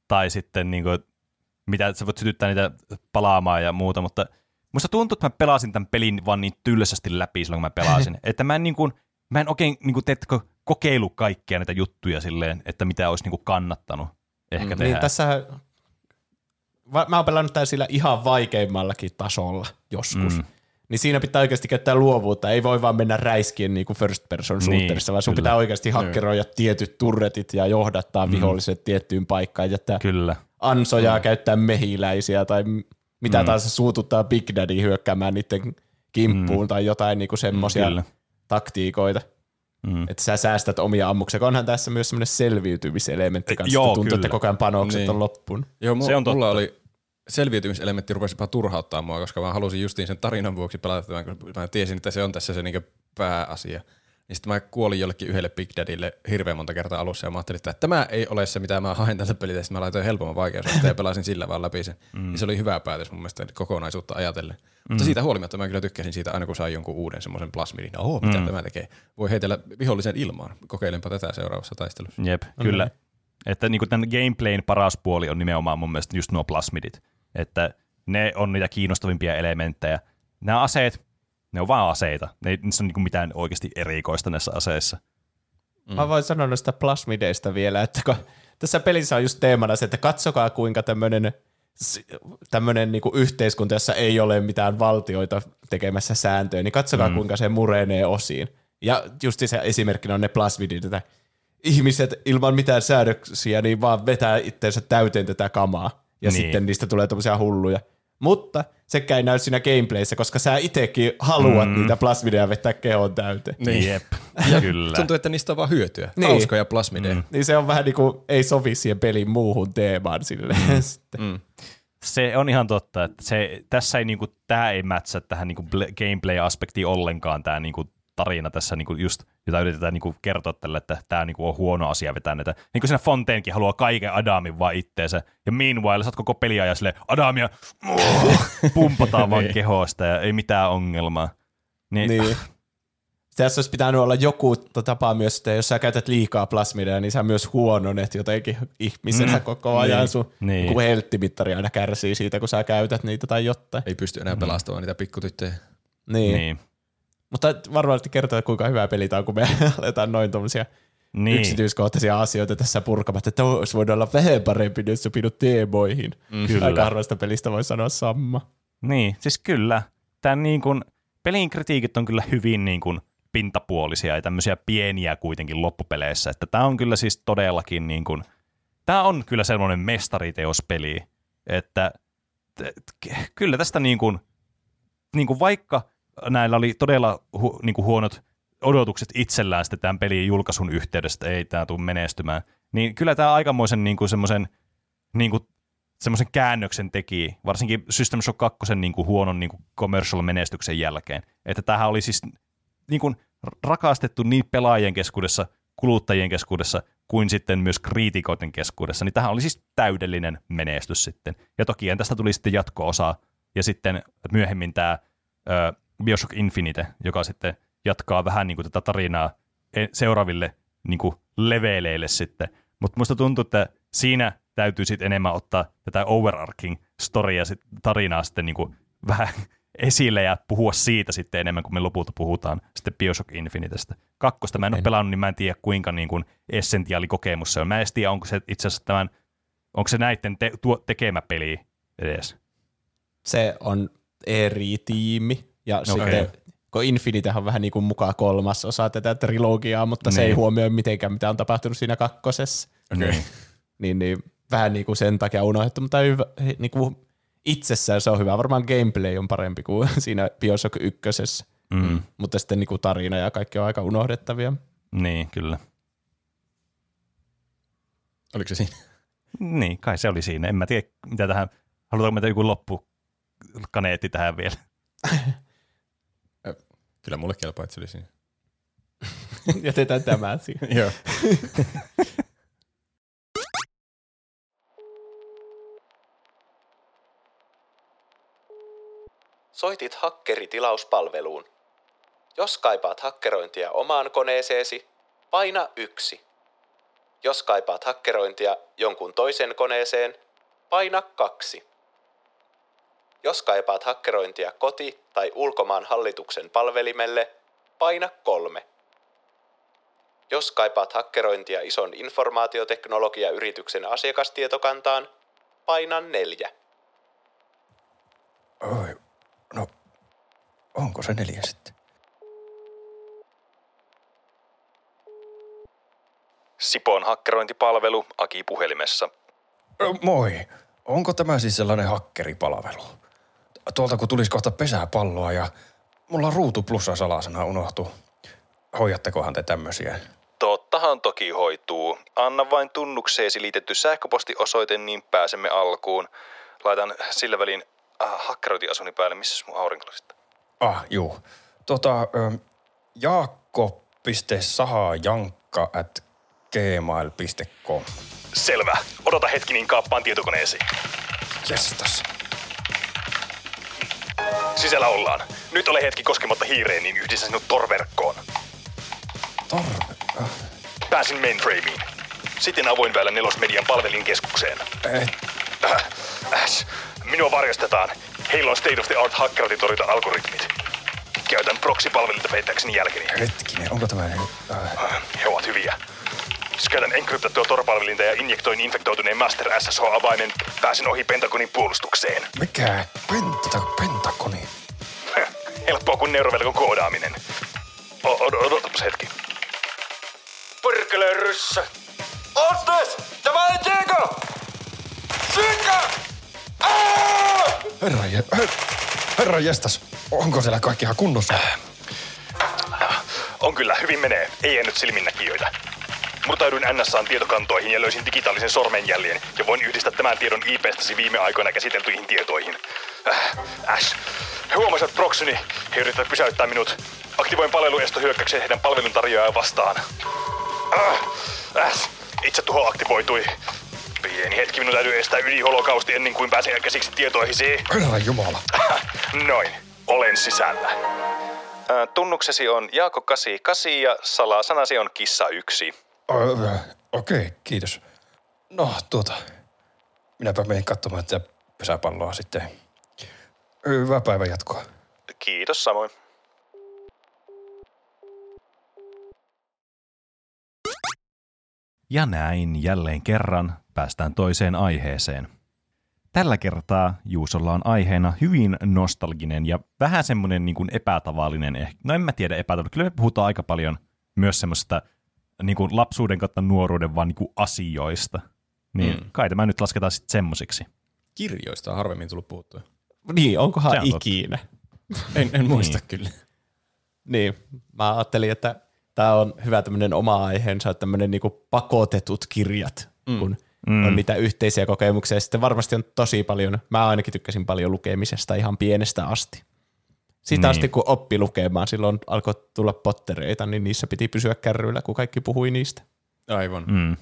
tai sitten niin kuin, mitä sä voit sytyttää niitä palaamaan ja muuta, mutta musta tuntuu, että mä pelasin tämän pelin vaan niin tylsästi läpi silloin, kun mä pelasin, että mä en, niin kuin, mä en oikein niin kuin, teetkö, kokeilu kaikkia näitä juttuja silleen, että mitä olisi niin kuin kannattanut ehkä mm, tehdä. Niin tässä mä oon pelannut tämän sillä ihan vaikeimmallakin tasolla joskus. Mm. Niin siinä pitää oikeasti käyttää luovuutta. Ei voi vaan mennä räiskien niin kuin first person shooterissa, niin, vaan sun kyllä. pitää oikeasti hakkeroida mm. tietyt turretit ja johdattaa mm. viholliset tiettyyn paikkaan. Jättää kyllä. ansoja, mm. käyttää mehiläisiä tai mitä mm. taas suututtaa Big Daddy hyökkäämään niiden kimppuun mm. tai jotain niin kuin semmoisia mm, taktiikoita. Mm. Että sä säästät omia ammuksia. Onhan tässä myös semmoinen selviytymiselementti kanssa. Joo, tuntuu, kyllä. että koko ajan panokset niin. on loppuun. Joo, mu- se on totta. Mulla oli selviytymiselementti rupesi vähän turhauttaa mua, koska mä halusin justiin sen tarinan vuoksi pelata tämän, kun mä tiesin, että se on tässä se niinku pääasia. Niin sitten mä kuolin jollekin yhdelle Big Daddylle hirveän monta kertaa alussa ja mä ajattelin, että tämä ei ole se, mitä mä haen tällä pelillä. Sitten mä laitoin helpomman vaikeusasteen ja pelasin sillä vaan läpi sen. Mm. Ja se oli hyvä päätös mun mielestä kokonaisuutta ajatellen. Mm. Mutta siitä huolimatta mä kyllä tykkäsin siitä aina, kun sai jonkun uuden semmoisen plasmidin. Oho, mitä mm. tämä tekee? Voi heitellä vihollisen ilmaan. Kokeilenpa tätä seuraavassa taistelussa. Jep, kyllä. Mm. Että niinku tämän gameplayn paras puoli on nimenomaan mun mielestä just nuo plasmidit. Että ne on niitä kiinnostavimpia elementtejä. Nämä aseet, ne on vaan aseita. Ne ei niissä ole niinku mitään oikeasti erikoista näissä aseissa. Mm. Mä voin sanoa noista plasmideista vielä, että kun tässä pelissä on just teemana se, että katsokaa kuinka tämmöinen tämmöinen niinku yhteiskunta, jossa ei ole mitään valtioita tekemässä sääntöjä, niin katsokaa mm. kuinka se murenee osiin. Ja just se esimerkkinä on ne plasmidit, että ihmiset ilman mitään säädöksiä niin vaan vetää itseensä täyteen tätä kamaa. Ja niin. sitten niistä tulee tommosia hulluja. Mutta sekään ei näy siinä gameplayssä, koska sä itsekin haluat mm. niitä plasmideja vetää kehoon täyteen. Niin. Jep, ja kyllä. Tuntuu, että niistä on vaan hyötyä. Niin. Hauskoja plasmideja. Mm. Niin se on vähän niin kuin ei sovi siihen pelin muuhun teemaan silleen sitten. Mm. Se on ihan totta, että se, tässä ei niinku, tää ei mätsä tähän niinku gameplay-aspektiin ollenkaan tää niinku tarina tässä niinku just, jota yritetään niinku kertoa tälle, että tämä niinku on huono asia vetää näitä. Niin kuin siinä Fontainekin haluaa kaiken Adamin vaan itteensä. Ja meanwhile, sä oot koko peliä ja silleen, Adamia pumpataan vaan kehosta ja ei mitään ongelmaa. Niin. niin. Tässä olisi pitänyt olla joku tapa myös, että jos sä käytät liikaa plasmideja, niin sä myös huononet jotenkin ihmisenä mm. koko ajan. Niin. Sun niin. kun helttimittari aina kärsii siitä, kun sä käytät niitä tai jotain. Ei pysty enää pelastamaan mm. niitä pikkutyttöjä. Niin. niin. Mutta varmasti kertoo, kuinka hyvä peli tämä on, kun me aletaan noin tuollaisia niin. yksityiskohtaisia asioita tässä purkamatta. Että olisi voinut olla vähän parempi, jos sopinut teemoihin. Mm, kyllä. Aika harvasta pelistä voi sanoa sama. Niin, siis kyllä. Tämän niin kuin, pelin kritiikit on kyllä hyvin niin kuin, pintapuolisia ja tämmöisiä pieniä kuitenkin loppupeleissä. Että tämä on kyllä siis todellakin, niin kuin, tämä on kyllä sellainen mestariteospeli. Että et, kyllä tästä niin kuin, niin kuin vaikka näillä oli todella hu, niin kuin huonot odotukset itsellään sitten tämän pelin julkaisun yhteydestä, ei tämä tule menestymään. Niin kyllä tämä aikamoisen niinku semmoisen niinku semmoisen käännöksen teki, varsinkin System Shock kaksi niinku huonon niinku commercial menestyksen jälkeen. Että tämähän oli siis niinku rakastettu niin pelaajien keskuudessa, kuluttajien keskuudessa kuin sitten myös kriitikoiden keskuudessa. Niin tämähän oli siis täydellinen menestys sitten. Ja toki tästä tuli sitten jatko-osaa ja sitten myöhemmin tämä ö, BioShock Infinite, joka sitten jatkaa vähän niinku tätä tarinaa seuraaville niinku leveleille sitten. Mutta musta tuntuu, että siinä täytyy sitten enemmän ottaa tätä overarching storya, tarinaa sitten niinku vähän esille ja puhua siitä sitten enemmän, kun me lopulta puhutaan sitten BioShock Infinitestä. Kakkosta mä en ole pelannut, niin mä en tiedä kuinka niin kuin essentiaalikokemus se on. Mä en tiedä, onko se itse asiassa tämän, onko se näiden te, tuo, tekemä peli edes? Se on eri tiimi ja okay. sitten kun Infinitehän on vähän niin kuin mukaan kolmas osa tätä trilogiaa, mutta niin. se ei huomioi mitenkään, mitä on tapahtunut siinä kakkosessa. Okay. niin, niin, vähän niin kuin sen takia unohdettu, mutta hyvä, niin kuin itsessään se on hyvä. Varmaan gameplay on parempi kuin siinä BioShock ykkösessä, mm. mutta sitten niin kuin tarina ja kaikki on aika unohdettavia. Niin, kyllä. Oliko se siinä? Niin, kai se oli siinä. En mä tiedä, mitä tähän, halutaanko meitä joku loppukaneetti tähän vielä? Kyllä mulle kelpaa, että se oli siinä. Jätetään tämä siinä. Joo. Soitit hakkerittilauspalveluun. Jos kaipaat hakkerointia omaan koneeseesi, paina yksi. Jos kaipaat hakkerointia jonkun toisen koneeseen, paina kaksi. Jos kaipaat hakkerointia koti- tai ulkomaan hallituksen palvelimelle, paina kolme. Jos kaipaat hakkerointia ison informaatioteknologiayrityksen asiakastietokantaan, paina neljä. Oi. No, onko se neljä sitten? Sipon hakkerointipalvelu Aki puhelimessa. No, moi. Onko tämä siis sellainen hakkeripalvelu? Tuolta kun tulisi kohta pesäpalloa ja mulla ruutu plussa salasana unohtuu. Hoijattekohan te tämmöisiä? Tottahan toki hoituu. Anna vain tunnukseesi liitetty sähköpostiosoite, niin pääsemme alkuun. Laitan sillä välin Ah, hakkeroitin asuni päälle. Missäs mun aurinkolasit? Ah, juu. Tota, jaakko piste sahajankka at gmail piste com. Selvä. Odota hetki, niin kaappaan tietokoneesi. Jestas. Sisällä ollaan. Nyt ole hetki koskematta hiireen, niin yhdistän sinut torverkkoon. Torverkkoon? Pääsin mainframeen. Sitten avoin väylä nelosmedian palvelinkeskukseen. Eh. Äh, äs. Minua varjostetaan. Heillä on state of the art hakkerointitorjunta algoritmit. Käytän proxy-palvelinta peittääkseni jälkeni. Hetkinen, onko tämä... Äh. He ovat hyviä. Käytän enkryptattua Tor-palvelinta ja injektoin infektoituneen Master S S H-avaimen. Pääsin ohi Pentagonin puolustukseen. Mikä? Penta- Pentagoni? Helppoa kuin neurovelkon koodaaminen. Odotapas hetki. Pyrkele ryssä! Ostes! Tämä ei tieko! Synkkä! Herra, je, her, herra jestas, onko siellä kaikki ihan kunnossa? On kyllä, hyvin menee. Ei ennyt silminnäkijöitä. Murtauduin N S A:n tietokantoihin ja löysin digitaalisen sormenjäljen ja voin yhdistää tämän tiedon I P:stäsi viime aikoina käsiteltyihin tietoihin. Äs. He huomasivat proxyni. He yrittävät pysäyttää minut. Aktivoin palveluestohyökkäyksen heidän palveluntarjoajaa vastaan. Äs. Itse tuho aktivoitui. Pieni hetki, minun täytyy estää yliholokausti ennen kuin pääsen käsiksi tietoihisi. Herran jumala. Noin, olen sisällä. Ä, tunnuksesi on Jaakko kahdeksankymmentäkahdeksan ja salasanasi on kissa yksi. Okei, okay, kiitos. No tuota, minäpä menen katsomaan tätä pesäpalloa sitten. Hyvää päivän jatkoa. Kiitos samoin. Ja näin jälleen kerran päästään toiseen aiheeseen. Tällä kertaa Juusolla on aiheena hyvin nostalginen ja vähän semmoinen niin kuin epätavallinen. No en mä tiedä epätavallinen. Kyllä me puhutaan aika paljon myös semmoisesta niin kuin lapsuuden kautta nuoruuden vaan niin kuin asioista. Niin mm. kai tämä nyt lasketaan sitten semmosiksi. Kirjoista on harvemmin tullut puhuttua. Niin, onkohan ikinä? en en muista niin. Kyllä. Niin, mä ajattelin, että Tämä on hyvä tämmöinen oma aiheensa, tämmöinen niinku pakotetut kirjat, mm. kun mm. on niitä yhteisiä kokemuksia. Sitten varmasti on tosi paljon, mä ainakin tykkäsin paljon lukemisesta ihan pienestä asti. Sitä niin. asti kun oppi lukemaan, silloin alkoi tulla pottereita, niin niissä piti pysyä kärryillä, kun kaikki puhui niistä. Aivan. Mm.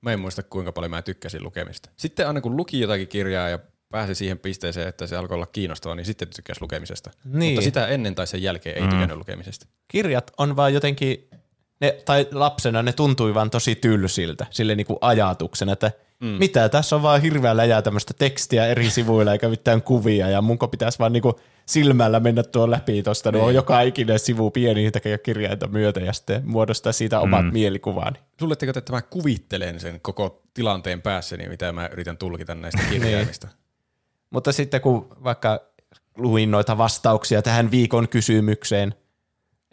Mä en muista kuinka paljon mä tykkäsin lukemista. Sitten aina kun luki jotakin kirjaa ja pääsi siihen pisteeseen, että se alkoi olla kiinnostavaa, niin sitten tykkäsi lukemisesta. Niin. Mutta sitä ennen tai sen jälkeen ei mm. tykännyt lukemisesta. Kirjat on vaan jotenkin, ne, tai lapsena ne tuntui vaan tosi tylsiltä, silleen niin kuin ajatuksena, että mm. mitä, tässä on vaan hirveä läjää tämmöistä tekstiä eri sivuilla eikä mitään kuvia ja munko pitäisi vaan niin kuin silmällä mennä tuon läpi tuosta, no joka ikinen sivu pieni ja kirjainta myötä ja sitten muodostaa siitä omat mm. mielikuvaani. Luuletteko, että mä kuvittelen sen koko tilanteen päässäni, mitä mä yritän tulkita näistä kirjaimista? Mutta sitten kun vaikka luin noita vastauksia tähän viikon kysymykseen,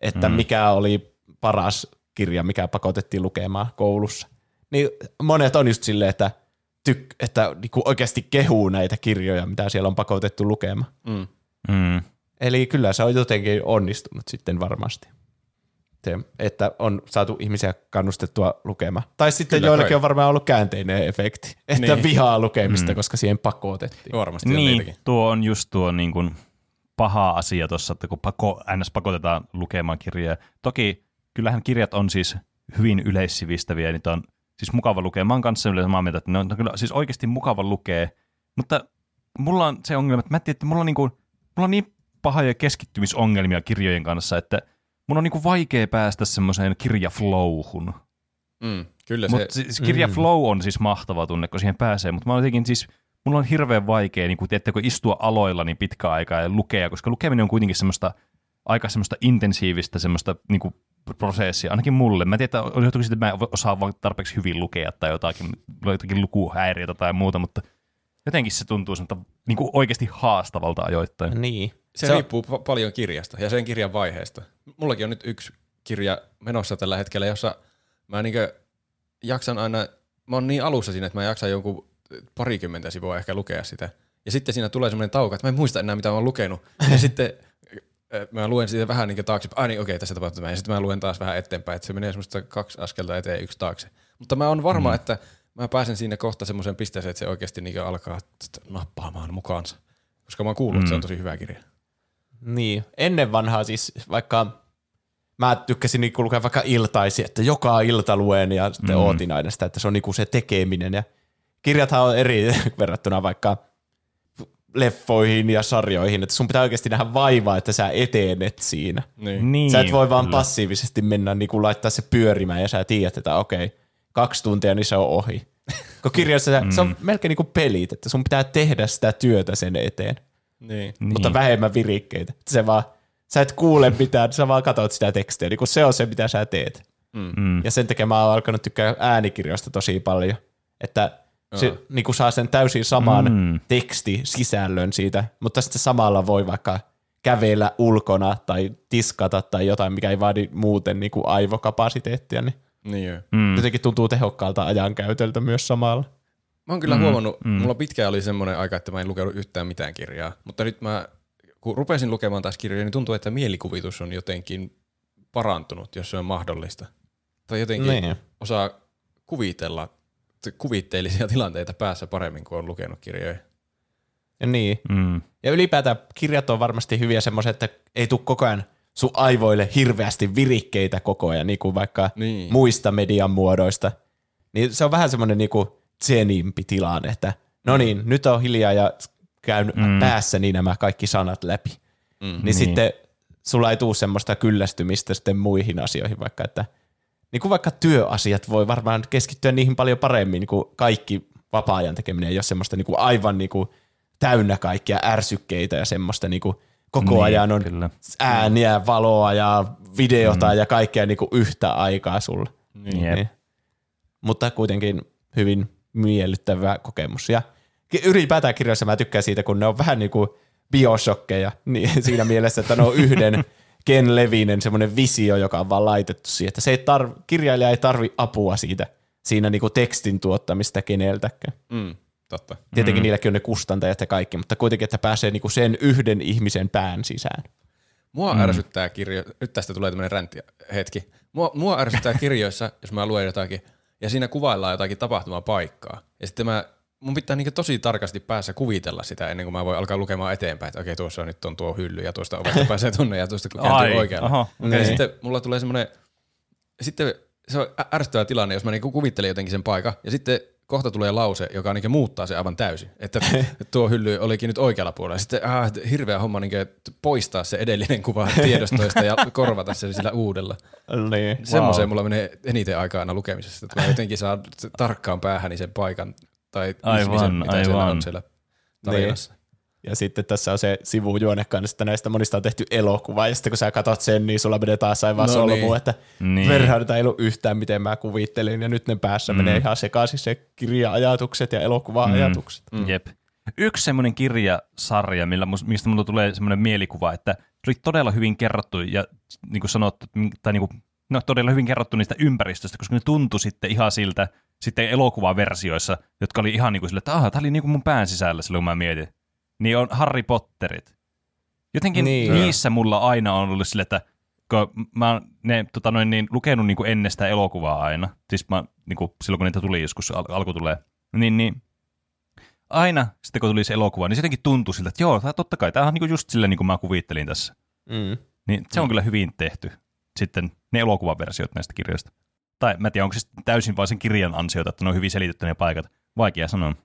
että mm. mikä oli paras kirja, mikä pakotettiin lukemaan koulussa, niin monet on just silleen, että, tyk- että niinku oikeasti kehuu näitä kirjoja, mitä siellä on pakotettu lukemaan. Mm. Mm. Eli kyllä se on jotenkin onnistunut sitten varmasti, se, että on saatu ihmisiä kannustettua lukemaan. Tai sitten kyllä joillekin kai. On varmaan ollut käänteinen efekti, että niin. vihaa lukemista, mm. koska siihen pakotettiin. Varmasti niin, tuo on just tuo niin kuin paha asia tuossa, että kun pako, ns. Pakotetaan lukemaan kirjaa. Toki kyllähän kirjat on siis hyvin yleissivistäviä, niitä on siis mukava lukea. Mä oon kanssa samaa mieltä, että ne on kyllä siis oikeasti mukava lukea, mutta mulla on se ongelma, että mä tiedän, että mulla on niin kuin Mulla on niin pahoja keskittymisongelmia kirjojen kanssa, että mun on niinku vaikea päästä semmoiseen kirjaflowhun. Mm, kyllä se. Mut siis kirjaflow mm. on siis mahtava tunne, kun siihen pääsee, mutta mä olen jotenkin siis, mulla on hirveän vaikea niinku, tiedättekö, istua aloilla niin pitkään aikaa ja lukea, koska lukeminen on kuitenkin semmoista aika semmoista intensiivistä semmoista niinku, prosessia, ainakin mulle. Mä tiedän, että on johtuuko siitä, että mä osaan vaan tarpeeksi hyvin lukea tai jotakin, jotakin lukuhäiriötä tai muuta, mutta jotenkin se tuntuu niin kuin oikeasti haastavalta ajoittain. Niin. Se, se riippuu on... paljon kirjasta ja sen kirjan vaiheesta. Mullakin on nyt yksi kirja menossa tällä hetkellä, jossa mä niin jaksan aina, mä oon niin alussa siinä, että mä jaksan jonkun parikymmentä sivua ehkä lukea sitä. Ja sitten siinä tulee semmoinen tauko, että mä en muista enää mitä mä oon lukenut. Ja sitten mä luen siitä vähän niin taaksepäin. Ai niin okei, okay, tässä tapahtuu tämä. Ja sitten mä luen taas vähän eteenpäin. Että se menee semmoista kaksi askelta eteen yksi taakse. Mutta mä oon varma, mm. että mä pääsen siinä kohta semmoiseen pisteeseen, että se oikeasti niin alkaa nappaamaan mukaansa, koska mä oon kuullut, mm. että se on tosi hyvä kirja. Niin, ennen vanhaa siis vaikka mä tykkäsin niin lukea vaikka iltaisi, että joka ilta luen ja sitten mm. ootin aina sitä, että se on niin se tekeminen. Ja kirjathan on eri verrattuna vaikka leffoihin ja sarjoihin, että sun pitää oikeasti nähdä vaivaa, että sä etenet siinä. Niin. Sä et voi vaan passiivisesti mennä niin laittaa se pyörimään ja sä tiedät, että okei. Okay, kaksi tuntia, niin se on ohi. Kun kirjassa mm. se on melkein niin kuin pelit, että sun pitää tehdä sitä työtä sen eteen. Niin. Mutta vähemmän virikkeitä. Se vaan, sä et kuule mitään, sä vaan katot sitä tekstiä. Niin kun se on se, mitä sä teet. Mm. Ja sen takia mä oon alkanut tykkää äänikirjoista tosi paljon. Että se oh. niin kun saa sen täysin saman mm. tekstisisällön siitä, mutta sitten samalla voi vaikka kävellä ulkona tai tiskata tai jotain, mikä ei vaadi muuten niin kuin aivokapasiteettia, niin niin mm. jotenkin tuntuu tehokkaalta ajankäytöltä myös samalla. Mä oon kyllä mm. huomannut, mm. mulla pitkään oli semmoinen aika, että mä en lukenut yhtään mitään kirjaa, mutta nyt mä, kun rupesin lukemaan taas kirjaa, niin tuntuu, että mielikuvitus on jotenkin parantunut, jos se on mahdollista. Tai jotenkin niin. osaa kuvitella kuvitteellisia tilanteita päässä paremmin, kuin on lukenut kirjoja. Ja niin. Mm. Ja ylipäätään kirjat on varmasti hyviä semmoisia, että ei tule koko ajan sun aivoille hirveästi virikkeitä koko ajan, niin kuin vaikka niin. muista median muodoista. Niin se on vähän semmoinen niin kuin zenimpi tilanne, että no niin, nyt on hiljaa ja käyn mm. päässäni nämä kaikki sanat läpi. Mm, niin, niin sitten sulla ei tule semmoista kyllästymistä sitten muihin asioihin, vaikka että niin kuin vaikka työasiat voi varmaan keskittyä niihin paljon paremmin, niin kuin kaikki vapaa-ajan tekeminen ei ole semmoista niin kuin aivan niin kuin täynnä kaikkia ärsykkeitä ja semmoista niin kuin koko niin, ajan on kyllä. ääniä, valoa ja videota mm. ja kaikkea niin kuin yhtä aikaa sulle. Niin. Niin. Mutta kuitenkin hyvin miellyttävä kokemus. Ja ylipäätään kirjoissa mä tykkään siitä, kun ne on vähän niin kuin bioshokkeja niin siinä mielessä, että ne on yhden Ken Levinen semmoinen visio, joka on vaan laitettu siihen. Että se ei tarv- kirjailija ei tarvi apua siitä, siinä niin kuin tekstin tuottamista keneltäkään. Mm. Totta. Tietenkin mm. niilläkin on ne kustantajat ja kaikki, mutta kuitenkin, että pääsee niinku sen yhden ihmisen pään sisään. Mua mm. ärsyttää kirjoissa, nyt tästä tulee tämmöinen räntti hetki. Mua, mua ärsyttää kirjoissa, jos mä luen jotakin, ja siinä kuvaillaan jotakin tapahtumapaikkaa. Ja sitten mä, mun pitää niinku tosi tarkasti päässä kuvitella sitä, ennen kuin mä voin alkaa lukemaan eteenpäin, että okei, tuossa nyt on tuo hylly, ja tuosta ovesta pääsee tunne, ja tuosta kääntyy oikealle. Ja sitten mulla tulee semmoinen, sitten se on ärsyttävä tilanne, jos mä niinku kuvittelen jotenkin sen paikan, ja sitten kohta tulee lause, joka niinku muuttaa se aivan täysin, että tuo hylly olikin nyt oikealla puolella. Sitten ah, hirveä homma niinku poistaa se edellinen kuva tiedostoista ja korvata se sillä uudella. Niin, semmoiseen wow. mulla menee eniten aikaa aina lukemisessa, että mä jotenkin saan tarkkaan päähäni sen paikan tai aivan, mitä aivan. siellä on siellä tarinassa. Niin. Ja sitten tässä on se sivujuone kanssa, näistä monista on tehty elokuva, ja sitten kun sä katot sen, niin sulla menee taas aivan no solmuun, niin. että niin. verhaudeta ei ollut yhtään, miten mä kuvittelin, ja nyt ne päässä mm. menee ihan sekaisin se kirja-ajatukset ja elokuva-ajatukset. Mm. Mm. Jep. Yksi semmoinen kirjasarja, millä, mistä mulla tulee semmoinen mielikuva, että tuli todella hyvin kerrottu, ja niin kuin sanottu, tai niin kuin, no, todella hyvin kerrottu niistä ympäristöistä, koska ne tuntui sitten ihan siltä, sitten elokuvaversioissa, jotka oli ihan niin kuin sille, että aha, tää oli niin kuin mun pään sisällä silloin, kun mä mietin. Niin on Harry Potterit. Jotenkin niin, niissä jo. Mulla aina on ollut sille, että kun mä oon ne, tota noin, niin, lukenut niin kuin ennen sitä elokuvaa aina, siis mä, niin kuin, silloin kun niitä tuli joskus, al- alku tulee, niin, niin aina sitten kun tuli se elokuva, niin se jotenkin tuntui siltä, että joo, totta kai, tämä on niin kuin just sillä niin kuin mä kuvittelin tässä. Mm. Niin se on mm. kyllä hyvin tehty, sitten ne elokuvaversiot näistä kirjoista. Tai mä en tiedä, onko se täysin vain sen kirjan ansiota, että ne on hyvin selitetty ne paikat. Vaikea sanoa.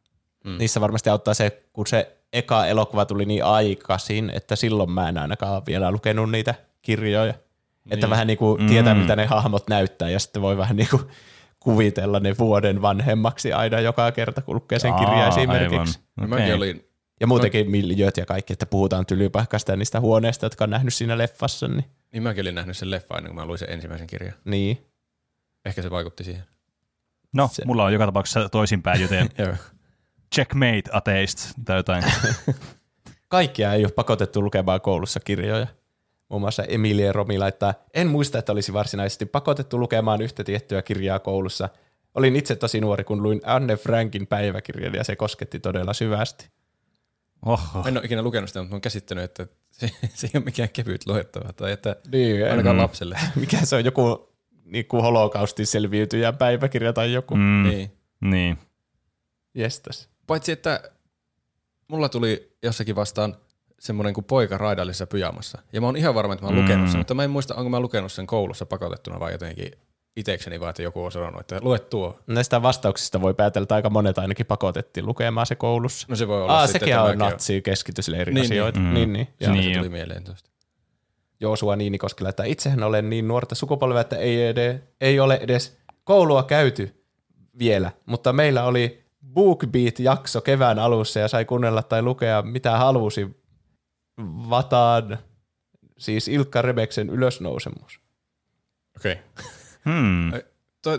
Mm. Niissä varmasti auttaa se, kun se eka elokuva tuli niin aikaisin, että silloin mä en ainakaan vielä lukenut niitä kirjoja. Niin. Että vähän niin kuin tietää, mm. mitä ne hahmot näyttää, ja sitten voi vähän niin kuin kuvitella ne vuoden vanhemmaksi aina joka kerta, kun lukee sen kirjaa esimerkiksi. Okay. Olin... Ja muutenkin miljööt ja kaikki, että puhutaan tylypaikasta ja niistä huoneista, jotka on nähnyt siinä leffassa. Niin, niin mäkin olin nähnyt sen leffan ennen kuin mä luin sen ensimmäisen kirjan. Niin. Ehkä se vaikutti siihen. No, se... mulla on joka tapauksessa toisinpäin, joten... Checkmate ateist tai jotain. Kaikkia ei ole pakotettu lukemaan koulussa kirjoja. Muun muassa Emilie Romi laittaa, en muista, että olisi varsinaisesti pakotettu lukemaan yhtä tiettyä kirjaa koulussa. Olin itse tosi nuori, kun luin Anne Frankin päiväkirjan, ja se kosketti todella syvästi. Oho. Mä en ole ikinä lukenut sitä, mutta mä oon käsittänyt, että se, se ei ole mikään kevyt luettava. Tai että niin, ainakaan mm. lapselle. Mikä se on, joku niin kuin holokaustin selviytyjä päiväkirja tai joku. Mm. Niin. niin. Jestas. Paitsi, että mulla tuli jossakin vastaan semmoinen kuin Poika raidallisessa pyjamassa. Ja mä oon ihan varma, että mä oon mm. lukenut sen, mutta mä en muista, onko mä lukenut sen koulussa pakotettuna vai jotenkin itekseni, vaan että joku on sanonut, että lue tuo. Näistä vastauksista voi päätellä, että aika monet ainakin pakotettiin lukemaan se koulussa. No se voi olla. Aa, sitten, sekin on natsi keskitysleirin niin, asioita. Niin, mm. niin. niin. Ja niin se tuli mieleen tuosta. Joosua Niinikoskella, että itsehän olen niin nuorta sukupolvea, että ei, ed- ei ole edes koulua käyty vielä, mutta meillä oli... BookBeat-jakso kevään alussa ja sai kuunnella tai lukea mitä halusi Vataan, siis Ilkka Rebeksen Ylösnousemus. Okei. Okay. Hmm. Tuo,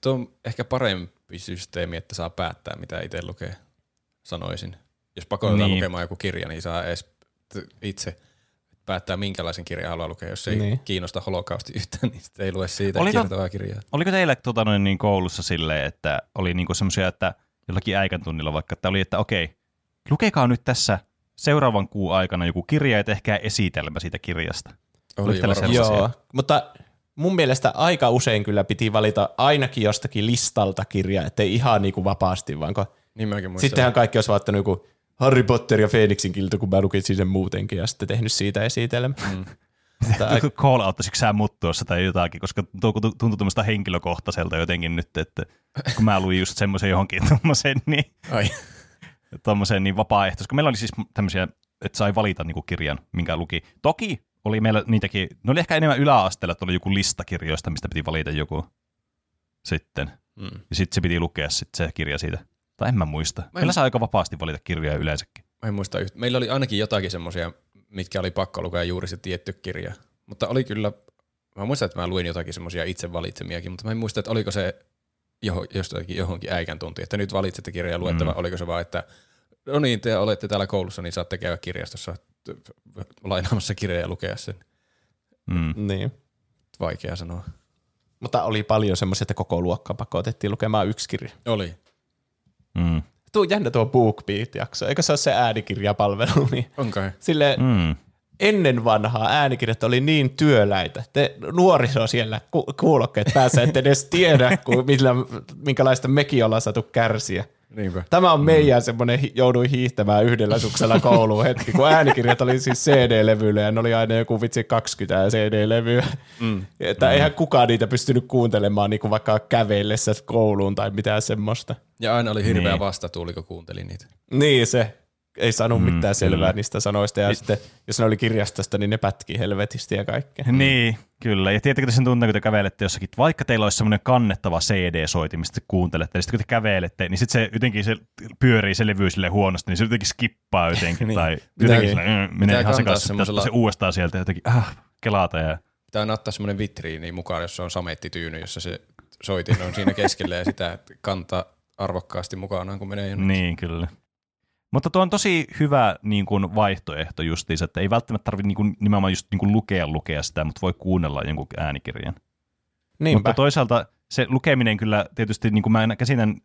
tuo on ehkä parempi systeemi, että saa päättää mitä itse lukee, sanoisin. Jos pakotetaan niin. lukemaan joku kirja, niin saa edes itse päättää minkälaisen kirjan haluaa lukea. Jos ei niin. kiinnosta holokausti yhtään, niin sitten ei lue siitä oliko, kiertävää kirjaa. Oliko teillä tuota, noin, niin koulussa silleen, että oli niinku semmoisia, että jollakin äikän tunnilla vaikka, että oli, että okei, lukekaa nyt tässä seuraavan kuun aikana joku kirja ja tehkää esitelmä siitä kirjasta. Oli varmaan. Joo, mutta mun mielestä aika usein kyllä piti valita ainakin jostakin listalta kirja, ettei ihan niin kuin vapaasti, vaan kun niin sittenhän kaikki olisi vaattanut joku Harry Potter ja Feeniksin kilto, kun mä lukisin sen muutenkin ja sitten tehnyt siitä esitelmä. Mm. Call auttaisitko sä mut tuossa tai jotakin, koska tuntuu tämmöistä henkilökohtaiselta jotenkin nyt, että kun mä luin just semmoisen johonkin tommosen niin, tommosen niin vapaaehtois, kun meillä oli siis tämmöisiä, että sai valita niinku kirjan, minkä luki. Toki oli meillä niitäkin, ne oli ehkä enemmän yläasteella, että oli joku lista kirjoista, mistä piti valita joku sitten. Mm. Ja sitten se piti lukea sit se kirja siitä. Tai en mä muista. Mä en... Meillä saa aika vapaasti valita kirjoja yleensäkin. Mä en muista yhtä. Meillä oli ainakin jotakin semmoisia, mitkä oli pakko lukea juuri se tietty kirja. Mutta oli kyllä, mä muistan, että mä luin jotakin semmoisia itse valitsemiakin, mutta mä en muista, että oliko se johon, jostakin johonkin äikän tunti, että nyt valitsette kirjaa luettava, mm. oliko se vaan, että no niin, te olette täällä koulussa, niin saatte käydä kirjastossa lainaamassa kirjaa ja lukea sen. Mm. Niin. Vaikea sanoa. Mutta oli paljon semmoisia, että koko luokka pakotettiin lukemaan yksi kirja. Oli. Mm. Tuo jännä tuo BookBeat-jakso, eikö se ole se äänikirjapalvelu? Niin onko he? Silleen, mm. ennen vanhaa äänikirjat oli niin työläitä. Te nuoriso siellä ku- kuulokkeet päässä, ette edes tiedä, ku, millä, minkälaista mekin ollaan saatu kärsiä. Niinpä. Tämä on meidän semmoinen, jouduin hiihtämään yhdellä suksella kouluun hetki, kun äänikirjat oli siis C D-levyillä ja ne oli aina joku vitsi kaksikymmentä C D-levyä. Mm. Että mm. eihän kukaan niitä pystynyt kuuntelemaan niin kuin vaikka kävellessä kouluun tai mitään semmoista. Ja aina oli hirveä niin. vastatuuli, kun kuunteli niitä. Niin se. Ei saanut mm, mitään selvää kyllä. niistä sanoista ja It... sitten, jos ne oli kirjastosta, niin ne pätki helvetisti ja kaikkea. Niin, kyllä. Ja tiedättekö te sen tunteen, kun te kävelette jossakin, vaikka teillä olisi semmoinen kannettava C D-soiti, mistä te kuuntelette, ja sitten kun te kävelette, niin sitten se jotenkin se pyörii se levy sille huonosti, niin se jotenkin skippaa jotenkin, niin. tai jotenkin sille, mm, menee ihan sekaisin, semmoisella... se uudestaan sieltä jotenkin, ah, kelata. Ja... Pitää aina ottaa semmoinen vitriini mukaan, jos se on samettityyny, jossa se soitin on siinä keskellä ja sitä kantaa arvokkaasti mukanaan, kun menee jonnekin. Niin, kyllä. Mutta tuo on tosi hyvä niin kuin vaihtoehto justiinsa, että ei välttämättä tarvitse niin kuin, nimenomaan just niin kuin lukea lukea sitä, mutta voi kuunnella jonkun äänikirjan. Niinpä. Mutta toisaalta se lukeminen kyllä tietysti, niin kuin mä käsitän,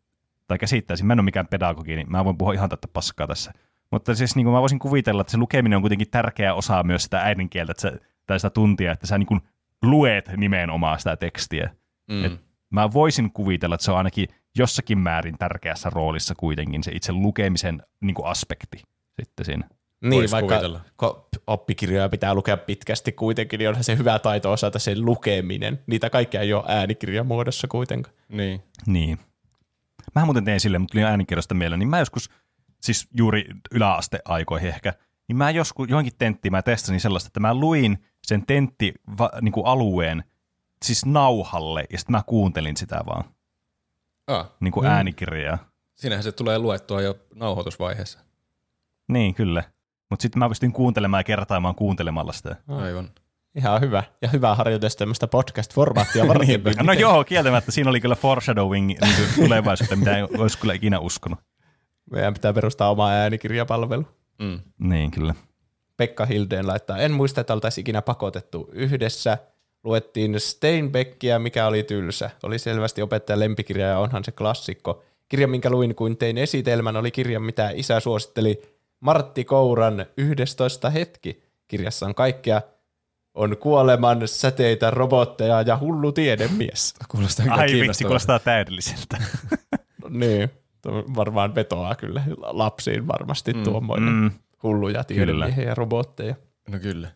tai käsittäisin, mä en ole mikään pedagogi, niin mä voin puhua ihan tätä paskaa tässä. Mutta siis niin kuin mä voisin kuvitella, että se lukeminen on kuitenkin tärkeä osa myös sitä äidinkieltä että sä, tai sitä tuntia, että sä niin kuin luet nimenomaan sitä tekstiä. Mm. Et mä voisin kuvitella, että se on ainakin... jossakin määrin tärkeässä roolissa kuitenkin se itse lukemisen niin kuin aspekti sitten siinä. Niin, vois vaikka kuvitella. Kun oppikirjoja pitää lukea pitkästi kuitenkin, niin onhan se hyvä taito osata se lukeminen. Niitä kaikkia ei ole äänikirjamuodossa kuitenkaan. Niin. Niin. Mähän muuten tein silleen, mutta tuli äänikirjasta mieleen, niin mä joskus, siis juuri yläasteaikoihin ehkä, niin mä joskus johonkin tenttiin mä testasin sellaista, että mä luin sen tenttialueen niin siis nauhalle ja sitten mä kuuntelin sitä vaan. Ah, niin kuin mm. äänikirjaa. Siinähän se tulee luettua jo nauhoitusvaiheessa. Niin, kyllä. Mutta sitten mä pystyn kuuntelemaan ja kertaamaan kuuntelemalla sitä. Aivan. Ihan hyvä. Ja hyvä harjoitus tämmöistä podcast-formaattia varten. No joo, kieltämättä. Siinä oli kyllä foreshadowing niin tulevaisuutta, mitä ei olisi kyllä ikinä uskonut. Meidän pitää perustaa oma äänikirjapalvelu. Mm. Niin, kyllä. Pekka Hildeen laittaa. En muista, että oltaisiin ikinä pakotettu yhdessä. Luettiin Steinbeckia, mikä oli tylsä. Oli selvästi opettajan lempikirja ja onhan se klassikko. Kirja, minkä luin, kun tein esitelmän, oli kirja, mitä isä suositteli Martti Kouran yhdestoista hetki. Kirjassa on kaikkea. On kuoleman säteitä, robotteja ja hullu tiedemies. Kuulostaa kyllä kiinnostavalta. Ai vitsi, kuulostaa täydelliseltä. No niin, varmaan vetoaa kyllä lapsiin varmasti mm, tuommoinen mm, hulluja tiedemiehiä ja robotteja. No kyllä.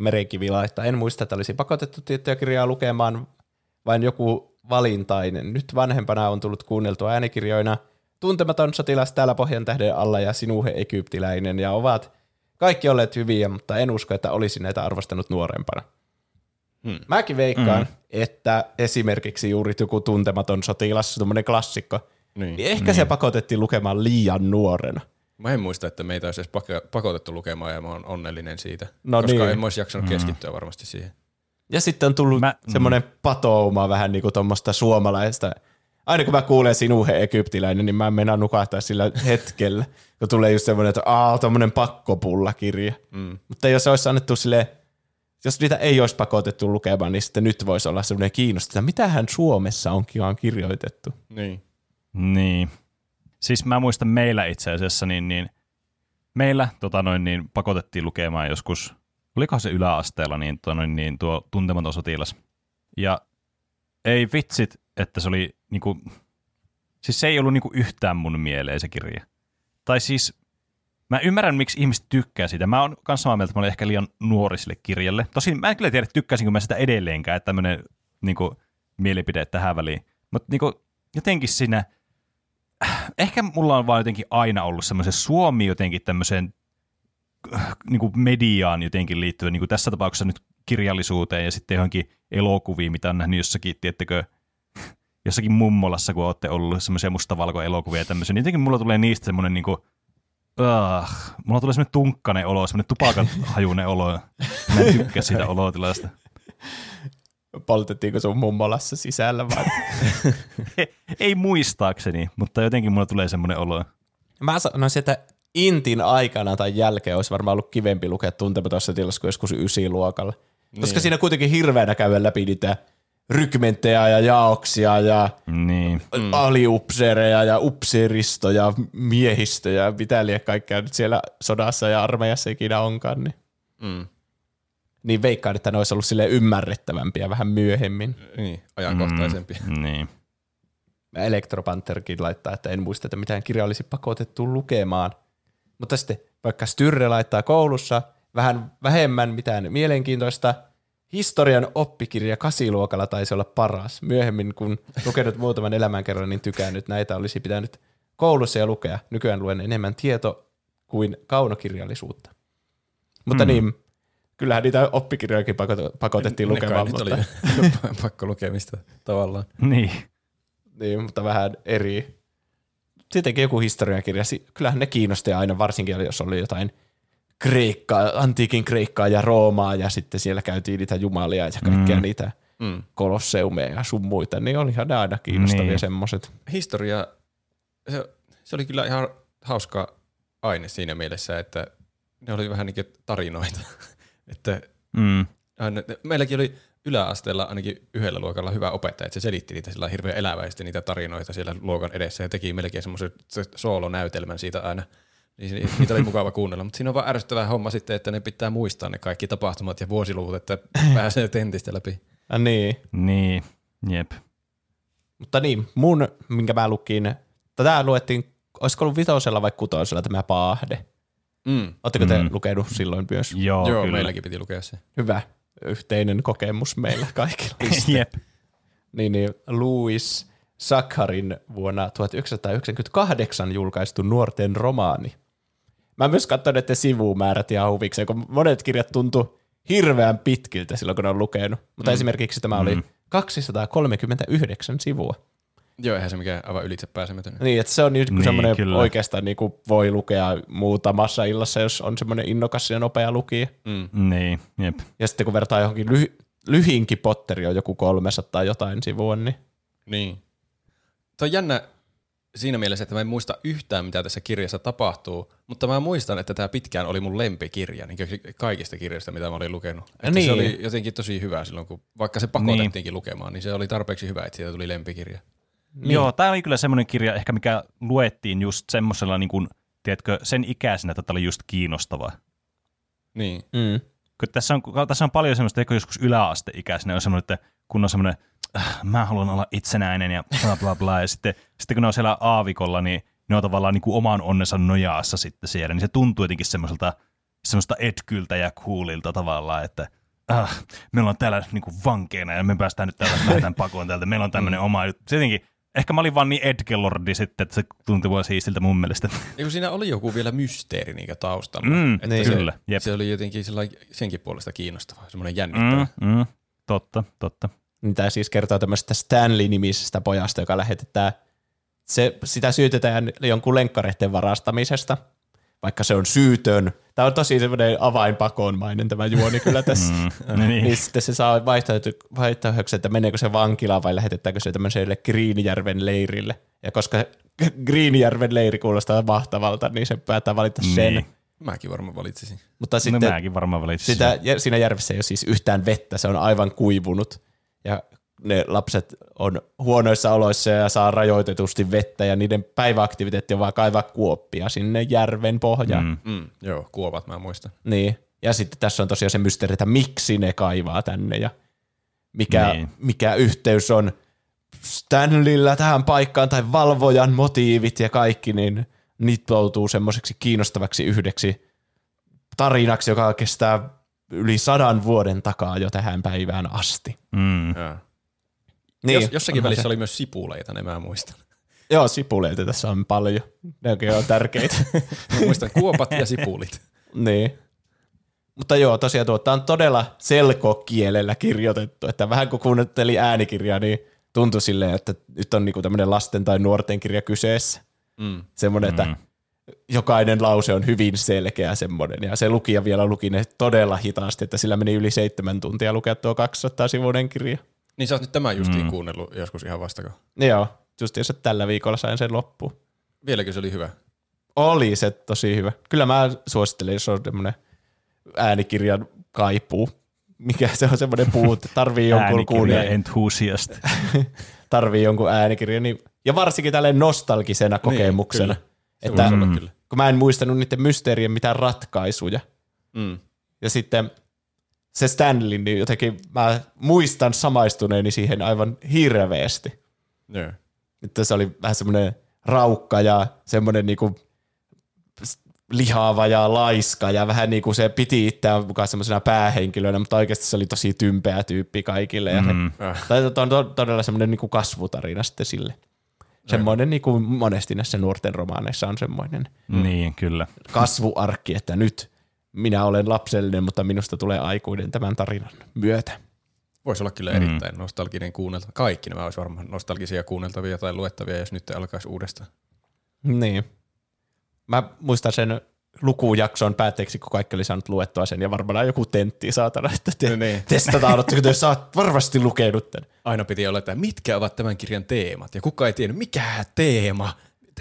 Merenkivi laittaa. En muista, että olisi pakotettu tiettyä kirjaa lukemaan, vain joku valintainen. Nyt vanhempana on tullut kuunneltua äänikirjoina Tuntematon sotilas täällä Pohjan tähden alla ja Sinuhe egyptiläinen, ja ovat kaikki olleet hyviä, mutta en usko, että olisin näitä arvostanut nuorempana. Hmm. Mäkin veikkaan, mm. että esimerkiksi juuri joku Tuntematon sotilas, tuommoinen klassikko, niin, niin ehkä niin. se pakotettiin lukemaan liian nuorena. Mä en muista, että meitä olisi edes pakotettu lukemaan ja mä oon onnellinen siitä, no koska niin. en mä olisi jaksanut keskittyä mm. varmasti siihen. Ja sitten on tullut mä, semmoinen mm. patouma vähän niin kuin tuommoista suomalaista. Aina kun mä kuulen Sinuhe egyptiläinen, niin mä en mennä nukahtaa sillä hetkellä, kun tulee just semmoinen, että aah, tommoinen pakkopullakirja. Mm. Mutta jos olisi annettu silleen, jos niitä ei olisi pakotettu lukemaan, niin sitten nyt voisi olla semmoinen kiinnostus, että mitähän Suomessa onkaan kirjoitettu. Niin. Niin. Siis mä muistan meillä itse asiassa, niin, niin meillä tota noin, niin pakotettiin lukemaan joskus, olikohan se yläasteella, niin, tota noin, niin tuo Tuntematon sotilas. Ja ei vitsit, että se oli, niin kuin, siis se ei ollut niin kuin yhtään mun mieleen se kirja. Tai siis, mä ymmärrän miksi ihmiset tykkää sitä. Mä oon kans samaa mieltä, että mä olin ehkä liian nuori sille kirjalle. Tosin mä en kyllä tiedä, tykkäsinkö mä sitä edelleenkään, että tämmönen niin kuin, mielipide tähän väliin. Mutta niin kuin, jotenkin siinä... Ehkä mulla on vaan jotenkin aina ollut semmoisen Suomi jotenkin tämmöiseen niin kuin mediaan jotenkin liittyen, niin kuin tässä tapauksessa nyt kirjallisuuteen ja sitten johonkin elokuviin, mitä on nähnyt jossakin, tiettäkö, jossakin mummolassa, kun olette ollut semmoisia mustavalko-elokuvia ja tämmöisiä, niin jotenkin mulla tulee niistä semmoinen niin kuin, uh, mulla tulee semmoinen tunkkainen olo, semmoinen tupakan hajuinen olo. Mä en tykkää siitä olotilasta. Poltettiinko sun mummolassa sisällä vai? Ei muistaakseni, mutta jotenkin mulla tulee semmoinen olo. Mä sanoisin, että intin aikana tai jälkeen olisi varmaan ollut kivempi lukea Tuntematon sotilas kuin joskus ysi luokalla. Niin. Koska siinä kuitenkin hirveänä käydään läpi niitä rykmenttejä ja jaoksia ja niin. aliupseereja ja upseeristoja, miehistöjä, mitä liian kaikkea nyt siellä sodassa ja armeijassa ikinä onkaan. Niin. Mm. Niin veikkaan, että ne olisi ollut silleen ymmärrettävämpiä vähän myöhemmin. Niin, ajankohtaisempia. Mm, niin. Mä Elektropantherkin laittaa, että en muista, että mitään kirja olisi pakotettu lukemaan. Mutta sitten vaikka Styrre laittaa koulussa vähän vähemmän mitään mielenkiintoista, historian oppikirja kasiluokalla taisi olla paras. Myöhemmin, kun lukenut muutaman elämänkerran, niin tykännyt. Näitä olisi pitänyt koulussa ja lukea. Nykyään luen enemmän tieto kuin kaunokirjallisuutta. Mutta mm. niin, kyllähän niitä oppikirjojakin pakotettiin lukemaan. Mutta oli pakko lukemista tavallaan. Niin. Niin, mutta vähän eri. Sittenkin joku historiankirja. Kyllähän ne kiinnosti aina, varsinkin jos oli jotain Kreikkaa, antiikin Kreikkaa ja Roomaa, ja sitten siellä käytiin niitä jumalia ja kaikkia mm. niitä mm. kolosseumeja ja sun muita, niin olihan ne aina kiinnostavia niin. semmoiset. Historia, se, se oli kyllä ihan hauska aine siinä mielessä, että ne oli vähän niin kuin tarinoita. että mm. aina, meilläkin oli yläasteella ainakin yhdellä luokalla hyvä opettaja, että se selitti niitä sillä hirveän eläväisesti niitä tarinoita siellä luokan edessä ja teki melkein semmoisen soolonäytelmän siitä aina. Niin niitä oli mukava kuunnella, mutta siinä on vaan ärsyttävä homma sitten, että ne pitää muistaa ne kaikki tapahtumat ja vuosiluvut, että pääsee tentistä läpi. Ja niin. Niin, jep. Mutta niin, mun, minkä mä lukin, tätä luettiin, olisiko ollut vitosella vai kutosella tämä Paahde? Mm. Oletteko te mm. lukenut silloin myös? Joo, Joo meilläkin piti lukea se. Hyvä, yhteinen kokemus meillä kaikilla. Jep. Niin, niin, Louis Sakharin vuonna tuhatyhdeksänsataayhdeksänkymmentäkahdeksan julkaistu nuorten romaani. Mä myös katson näiden sivumäärät ja huvikseen, kun monet kirjat tuntuu hirveän pitkiltä silloin, kun on lukenut. Mutta mm. esimerkiksi tämä oli mm. kaksisataakolmekymmentäyhdeksän sivua. Joo, eihän se mikään aivan ylitse pääsemätön. Niin, että se on niin, semmoinen kyllä. oikeastaan niin kuin voi lukea muutamassa illassa, jos on semmoinen innokas ja nopea lukija. Mm. Niin, jep. Ja sitten kun vertaa johonkin lyh- lyhinkin Potteri on joku kolmesataa jotain sivua, niin... Niin. Se on jännä siinä mielessä, että mä en muista yhtään, mitä tässä kirjassa tapahtuu, mutta mä muistan, että tämä pitkään oli mun lempikirja niin kaikista kirjoista, mitä mä olin lukenut. Että niin. Se oli jotenkin tosi hyvä silloin, kun vaikka se pakotettiinkin niin. lukemaan, niin se oli tarpeeksi hyvä, että siitä tuli lempikirja. Niin. Joo, tämä oli kyllä semmoinen kirja, ehkä mikä luettiin just semmoisella, niin kuin, tiedätkö, sen ikäisenä, että tämä oli just kiinnostavaa. Niin. Mm. Tässä, on, tässä on paljon semmoista, että joskus yläasteikäisenä on semmoinen, että kun on semmoinen, mä haluan olla itsenäinen ja bla bla bla. Ja sitten, sitten kun ne on siellä aavikolla, niin ne on tavallaan niin kuin oman onnensa nojaassa sitten siellä. Niin se tuntuu jotenkin semmoiselta semmoista etkyltä ja coolilta tavallaan, että ah, meillä on täällä niin kuin vankeina ja me päästään nyt täällä lähdetään pakoon täältä. Meillä on tämmöinen oma juttu. Jotenkin, ehkä mä olin vaan niin etkelordi sitten, että se tuntui vaan siistiltä mun mielestä. Niin siinä oli joku vielä mysteeri niinkä taustalla. Mm, että niin, se, kyllä. Jep. Se oli jotenkin senkin puolesta kiinnostavaa, semmoinen jännittävä. Mm, mm, totta, totta. Tämä siis kertoo tämmöisestä Stanley-nimisestä pojasta, joka lähetetään, se, sitä syytetään jonkun lenkkarehteen varastamisesta, vaikka se on syytön. Tämä on tosi semmoinen avainpakonmainen tämä juoni kyllä tässä. Mm, niin. Niin sitten se saa vaihtoehdoksi, että meneekö se vankilaan vai lähetetäänkö se tämmöiselle Greenjärven leirille. Ja koska Greenjärven leiri kuulostaa mahtavalta, niin se päättää valita niin. sen. Mäkin varmaan valitsisin. Mutta sitten no, mäkin varmaan valitsisin. Sitä, siinä järvessä ei ole siis yhtään vettä, se on aivan kuivunut. Ja ne lapset on huonoissa oloissa ja saa rajoitetusti vettä ja niiden päiväaktiviteetti on vaan kaivaa kuoppia sinne järven pohjaan. Mm. Mm. Joo, kuopat mä muistan. Niin. Ja sitten tässä on tosiaan se mysteeri, että miksi ne kaivaa tänne ja mikä, niin. mikä yhteys on Stanleyllä tähän paikkaan tai valvojan motiivit ja kaikki, niin nitoutuu semmoiseksi kiinnostavaksi yhdeksi tarinaksi, joka kestää yli sadan vuoden takaa jo tähän päivään asti. Mm. Niin, Jos, jossakin välissä se. Oli myös sipuleita, ne mä muistan. Joo, sipuleita tässä on paljon. Ne oikein on tärkeitä. Mä muistan kuopat ja sipulit. Niin. Mutta joo, tosiaan tuo, tämä on todella selkokielellä kirjoitettu. Että vähän kun kuunnelin äänikirjaa, niin tuntui silleen, että nyt on niinku tämmöinen lasten tai nuorten kirja kyseessä. Mm. Semmoinen, että... Mm. Jokainen lause on hyvin selkeä semmoinen, ja se lukija vielä luki ne todella hitaasti, että sillä meni yli seitsemän tuntia lukea tuo kaksisataa-sivuinen kirja. Niin sä oot nyt tämän justiin mm. kuunnellut joskus ihan vastako. Joo, justiin se tällä viikolla sain sen loppuun. Vieläkö se oli hyvä? Oli se tosi hyvä. Kyllä mä suosittelen, jos on semmoinen äänikirjan kaipuu, mikä se on semmoinen puute, tarvii jonkun kuunnella. Äänikirja entusiasti. Tarvii jonkun äänikirjan, niin, ja varsinkin tälleen nostalgisena kokemuksena. Niin, että, mm. kun mä en muistanut niiden mysteerien mitään ratkaisuja, mm. Ja sitten se Stanley, niin jotenkin mä muistan samaistuneeni siihen aivan hirveästi. Yeah. Että se oli vähän semmoinen raukka ja semmoinen niinku lihaava ja laiska ja vähän niinku se piti itseään mukaan semmoisena päähenkilönä, mutta oikeasti se oli tosi tympeä tyyppi kaikille. Ja mm. se, äh. on todella semmoinen niinku kasvutarina sitten sille. Semmoinen niin kuin monesti näissä nuorten romaaneissa on semmoinen niin, kyllä. kasvuarkki, että nyt minä olen lapsellinen, mutta minusta tulee aikuinen tämän tarinan myötä. Voisi olla kyllä erittäin mm. nostalginen kuunneltava. Kaikki nämä olisi varmaan nostalgisia kuunneltavia tai luettavia, jos nyt alkaisi uudestaan. Niin. Mä muistan sen lukujakson päätteeksi, kun kaikki oli saanut luettua sen, ja varmaan joku tentti saatana, että te, no niin. testataan, odotteko te saat varmasti lukenut tämän. Aina piti olla, että mitkä ovat tämän kirjan teemat, ja kukaan ei tiennyt, mikä teema.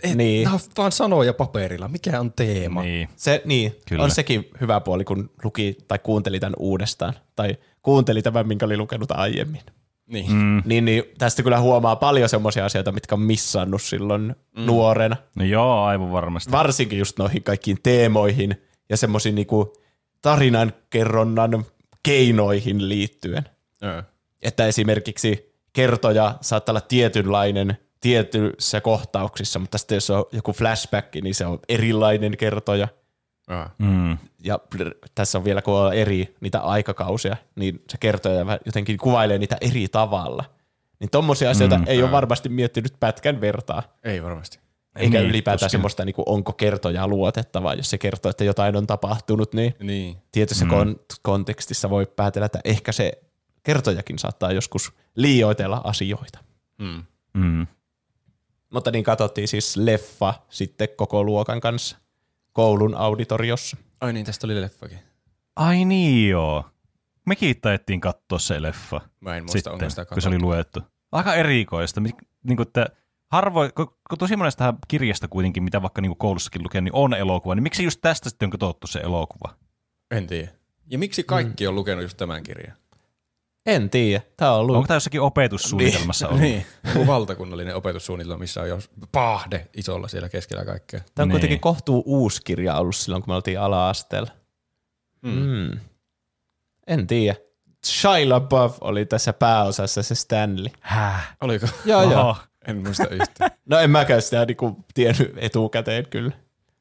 Et, niin. Nämä on vaan sanoja paperilla, mikä on teema. Niin, Se, niin on sekin hyvä puoli, kun luki tai kuunteli tämän uudestaan, tai kuunteli tämän, minkä oli lukenut aiemmin. Niin. Mm. Niin, niin tästä kyllä huomaa paljon semmoisia asioita, mitkä on missannut silloin mm. nuorena. No joo, aivan varmasti. Varsinkin just noihin kaikkiin teemoihin ja semmoisiin niinku tarinankerronnan keinoihin liittyen. Mm. Että esimerkiksi kertoja saattaa olla tietynlainen tietyissä kohtauksissa, mutta sitten jos on joku flashback, niin se on erilainen kertoja. Mm. Ja tässä on vielä, kun on eri niitä aikakausia, niin se kertoja jotenkin kuvailee niitä eri tavalla. Niin tommosia asioita mm. ei ole varmasti miettinyt pätkän vertaa. Ei varmasti. Eikä niin, ylipäätään tuskin. Semmoista, niin kuin, onko kertojaa luotettavaa, jos se kertoo, että jotain on tapahtunut, niin, niin. tietyssä mm. kont- kontekstissa voi päätellä, että ehkä se kertojakin saattaa joskus liioitella asioita. Mm. Mm. Mutta niin katsottiin siis leffa sitten koko luokan kanssa. Koulun auditoriossa. Ai niin, tästä oli leffakin. Ai niin joo. Mekin taettiin katsoa se leffa. Mä en muista, sitten, onko sitä katsottu. Kun se oli luettu. Aika erikoista. Niin kuin, että harvoin, kun tosi monesta kirjasta kuitenkin, mitä vaikka niin kuin koulussakin lukee, niin on elokuva, niin miksi just tästä sitten on katsottu se elokuva? En tiedä. Ja miksi kaikki mm. on lukenut just tämän kirjan? En tiedä. Tää on onko tämä jossakin opetussuunnitelmassa ollut? Niin. Valtakunnallinen opetussuunnitelma, missä on jos Paahde isolla siellä keskellä kaikkea. Tämä on niin. kuitenkin kohtuu uusi kirja ollut silloin, kun me oltiin ala-asteella. Mm. Mm. En tiedä. Shia LaBeouf oli tässä pääosassa se Stanley. Häh? Oliko? Joo, Oho. joo. En muista yhtään. No en mäkään sitä niinku tiennyt etukäteen kyllä.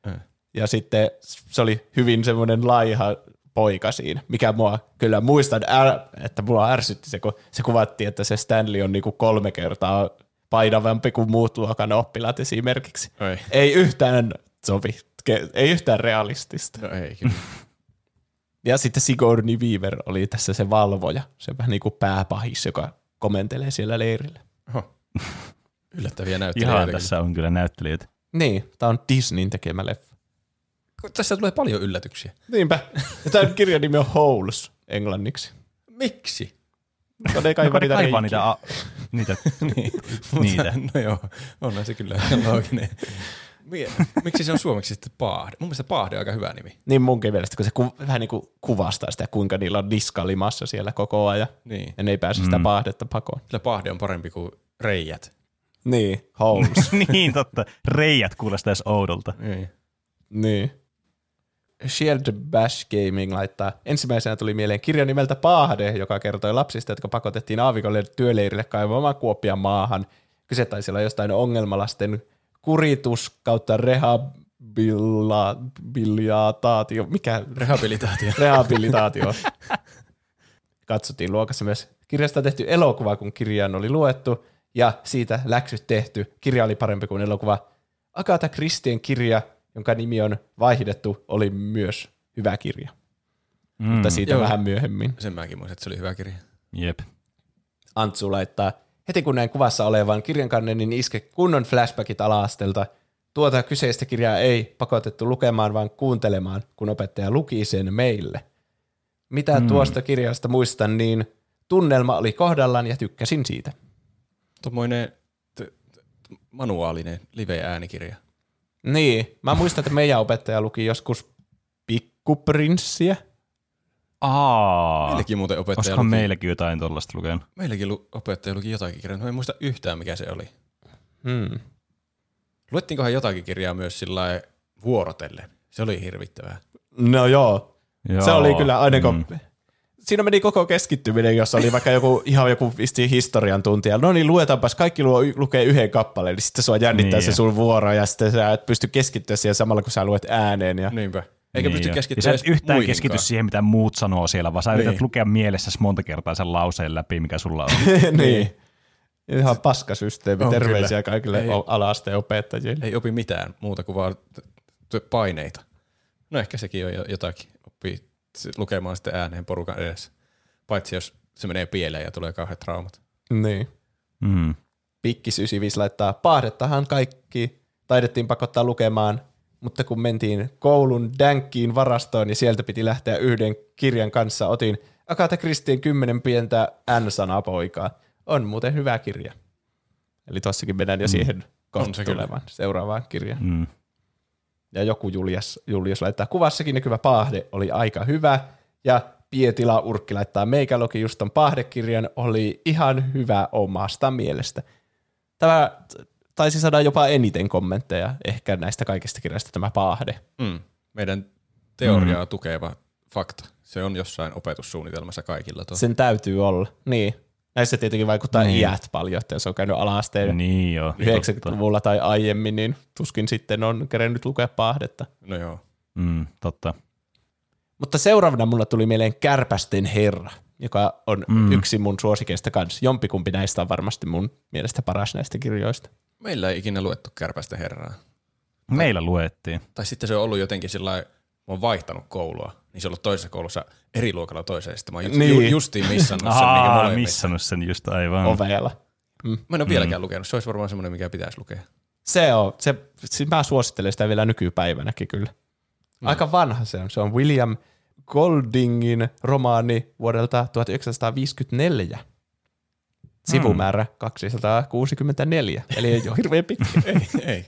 Mm. Ja sitten se oli hyvin semmoinen laiha poika siinä, mikä mua kyllä muistan, että mua ärsytti se, kun se kuvattiin, että se Stanley on niinku kolme kertaa painavampi kuin muut luokan oppilaat esimerkiksi. Ei, ei yhtään sovi, ei yhtään realistista. No ei kyllä. Ja sitten Sigourney Weaver oli tässä se valvoja, se vähän niin kuin pääpahis, joka komentelee siellä leirillä. Oho. Yllättäviä näyttelijöitä. Ihan tässä on kyllä näyttelijöitä. Niin, tämä on Disneyn tekemä leffa. Tässä tulee paljon yllätyksiä. Niinpä. Ja tämän kirjan nimi on Holes englanniksi. Miksi? No ne kaivaa niitä reikiä. Niitä, a- niitä. niin. niitä. No joo, onhan se kyllä looginen. Miksi se on suomeksi sitten Paahde? Mun mielestä Paahde on aika hyvä nimi. Niin munkin mielestä, kun se ku- vähän niin kuin kuvastaa sitä, kuinka niillä on niska limassa siellä koko ajan. Niin. Ja ne ei pääse sitä mm. Paahdetta pakoon. Kyllä Paahde on parempi kuin reijät. Niin, Holes. niin totta, reijät kuulostaa edes oudolta. Niin. Niin. Shared Bash Gaming laittaa. Ensimmäisenä tuli mieleen kirja nimeltä Paahde, joka kertoi lapsista, jotka pakotettiin aavikolle työleirille kaivamaan kuoppia maahan. Kyse taisi olla jostain ongelmalasten kuritus kautta rehabilitaatio. Mikä? Rehabilitaatio. rehabilitaatio. Katsottiin luokassa myös kirjasta tehty elokuva, kun kirjaan oli luettu ja siitä läksyt tehty. Kirja oli parempi kuin elokuva. Agatha Christien kirja, jonka nimi on vaihdettu, oli myös hyvä kirja. Mm. Mutta siitä Joo. vähän myöhemmin. Sen mäkin muistan, että se oli hyvä kirja. Jep. Antsu laittaa, heti kun näin kuvassa olevan kirjan kannen, niin iske kunnon flashbackit ala-astelta. Tuota kyseistä kirjaa ei pakotettu lukemaan, vaan kuuntelemaan, kun opettaja luki sen meille. Mitä mm. tuosta kirjasta muistan, niin tunnelma oli kohdallaan ja tykkäsin siitä. Tuommoinen t- t- manuaalinen live-äänikirja. Niin, mä muistan, että meidän opettaja luki joskus Pikkuprinssiä. Aa, meilläkin muuten opettaja luki. Olisikohan meilläkin jotain tollaista lukenut? Meilläkin lu- opettaja luki jotakin kirjaa, mutta en muista yhtään mikä se oli. Hmm. Luettiinkohan jotakin kirjaa myös sillä lailla vuorotellen? Se oli hirvittävää. No joo. Joo, se oli kyllä aina, kun mm. siinä meni koko keskittyminen, jossa oli vaikka joku, ihan joku vissiin historian tuntija. No niin, luetaanpas, kaikki luo, lukee yhden kappaleen, niin sitten sua jännittää niin. se sun vuoro, ja sitten sä et pysty keskittyä siihen samalla, kun sä luet ääneen. Ja... Niinpä. Eikä niin pysty keskittymään edes muihinkaan. Sä et yhtään keskity siihen, mitä muut sanoo siellä, vaan sä niin. yrität lukea mielessäsi monta kertaa sen lauseen läpi, mikä sulla on. Niin. Ihan paskasysteemi. On, terveisiä kyllä. kaikille ei, ala-asteen opettajille. Ei opi mitään muuta kuin vaan paineita. No ehkä sekin on jotakin. Oppii lukemaan sitten ääneen porukan edessä. Paitsi jos se menee pieleen ja tulee kauheat traumat. Niin. Mm. Pikkis yhdeksänkymmentäviisi laittaa, Paahdettahan kaikki taidettiin pakottaa lukemaan, mutta kun mentiin koulun dänkkiin varastoon, niin sieltä piti lähteä yhden kirjan kanssa. Otin Agatha Christien kymmenen pientä N-sanaa poikaa. On muuten hyvä kirja. Eli tuossakin mennään jo siihen mm. kohta tulevan seuraavaan kirjaan. Mm. Ja joku Julius, Julius laittaa, kuvassakin näkyvä Paahde oli aika hyvä. Ja Pietila Urkki laittaa, meikä luki just ton Paahde-kirjan, oli ihan hyvä omasta mielestä. Tämä taisi saada jopa eniten kommentteja ehkä näistä kaikista kirjoista tämä Paahde. Mm. Meidän teoriaa mm. tukeva fakta. Se on jossain opetussuunnitelmassa kaikilla. Tuo. Sen täytyy olla, niin. Näissä tietenkin vaikuttaa niin. iät paljon, että jos on käynyt ala-asteen niin joo, yhdeksänkymmentäluvulla totta. Tai aiemmin, niin tuskin sitten on kerennyt lukea Paahdetta. No joo. Mm, totta. Mutta seuraavana mulla tuli mieleen Kärpästen herra, joka on mm. yksi mun suosikeista kanssa. Jompikumpi näistä on varmasti mun mielestä paras näistä kirjoista. Meillä ei ikinä luettu Kärpästen herraa. Meillä tai, luettiin. Tai sitten se on ollut jotenkin sillä mä oon vaihtanut koulua, niin se on ollut toisessa koulussa eri luokalla toiseen. Sitten mä oon niin. justiin missannut sen. Aa, missannut sen just aivan. Ovella. Mm. Mä en ole vieläkään mm. lukenut. Se olisi varmaan semmoinen, mikä pitäisi lukea. Se on. Se, mä suosittelen sitä vielä nykypäivänäkin kyllä. Aika mm. vanha se on. Se on William Goldingin romaani vuodelta tuhatyhdeksänsataaviisikymmentäneljä. Sivumäärä mm. kaksisataakuusikymmentäneljä. Eli ei ole hirveän pitkä. ei, ei.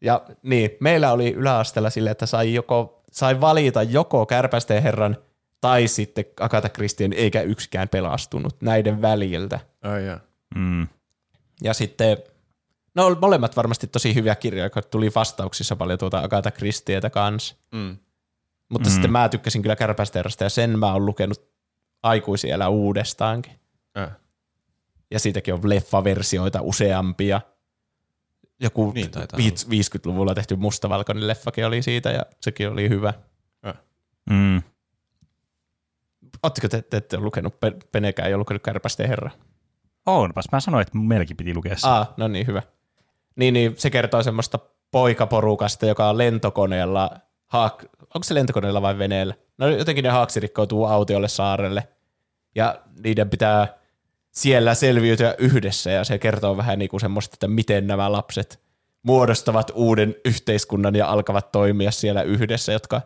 Ja niin, meillä oli yläasteella sille, että sai, joko, sai valita joko Kärpästen herran tai sitten Agatha Christien eikä yksikään pelastunut näiden väliltä. Oh, yeah. mm. Ja sitten, no molemmat varmasti tosi hyviä kirjoja, jotka tuli vastauksissa paljon tuota Agatha Christietä kanssa. Mm. Mutta mm. sitten mä tykkäsin kyllä Kärpästen herrasta ja sen mä oon lukenut aikuisiellä uudestaankin. Äh. Ja siitäkin on leffaversioita useampia. Joku niin, viisikymmentäluvulla tehty mustavalkoinen leffakin oli siitä ja sekin oli hyvä. Mm. Oletteko te, te ette ole lukenut, Penekään ei ole lukenut Kärpästen herra? Onpas, mä sanoin, että meilläkin piti lukea se. Ah, no niin, hyvä. Niin, niin se kertoo semmoista poikaporukasta, joka on lentokoneella, haak... onko se lentokoneella vai veneellä? No jotenkin ne haaksi rikkoutuu autiolle saarelle ja niiden pitää... siellä selviytyä yhdessä ja se kertoo vähän niin kuin semmoista, että miten nämä lapset muodostavat uuden yhteiskunnan ja alkavat toimia siellä yhdessä, jotka,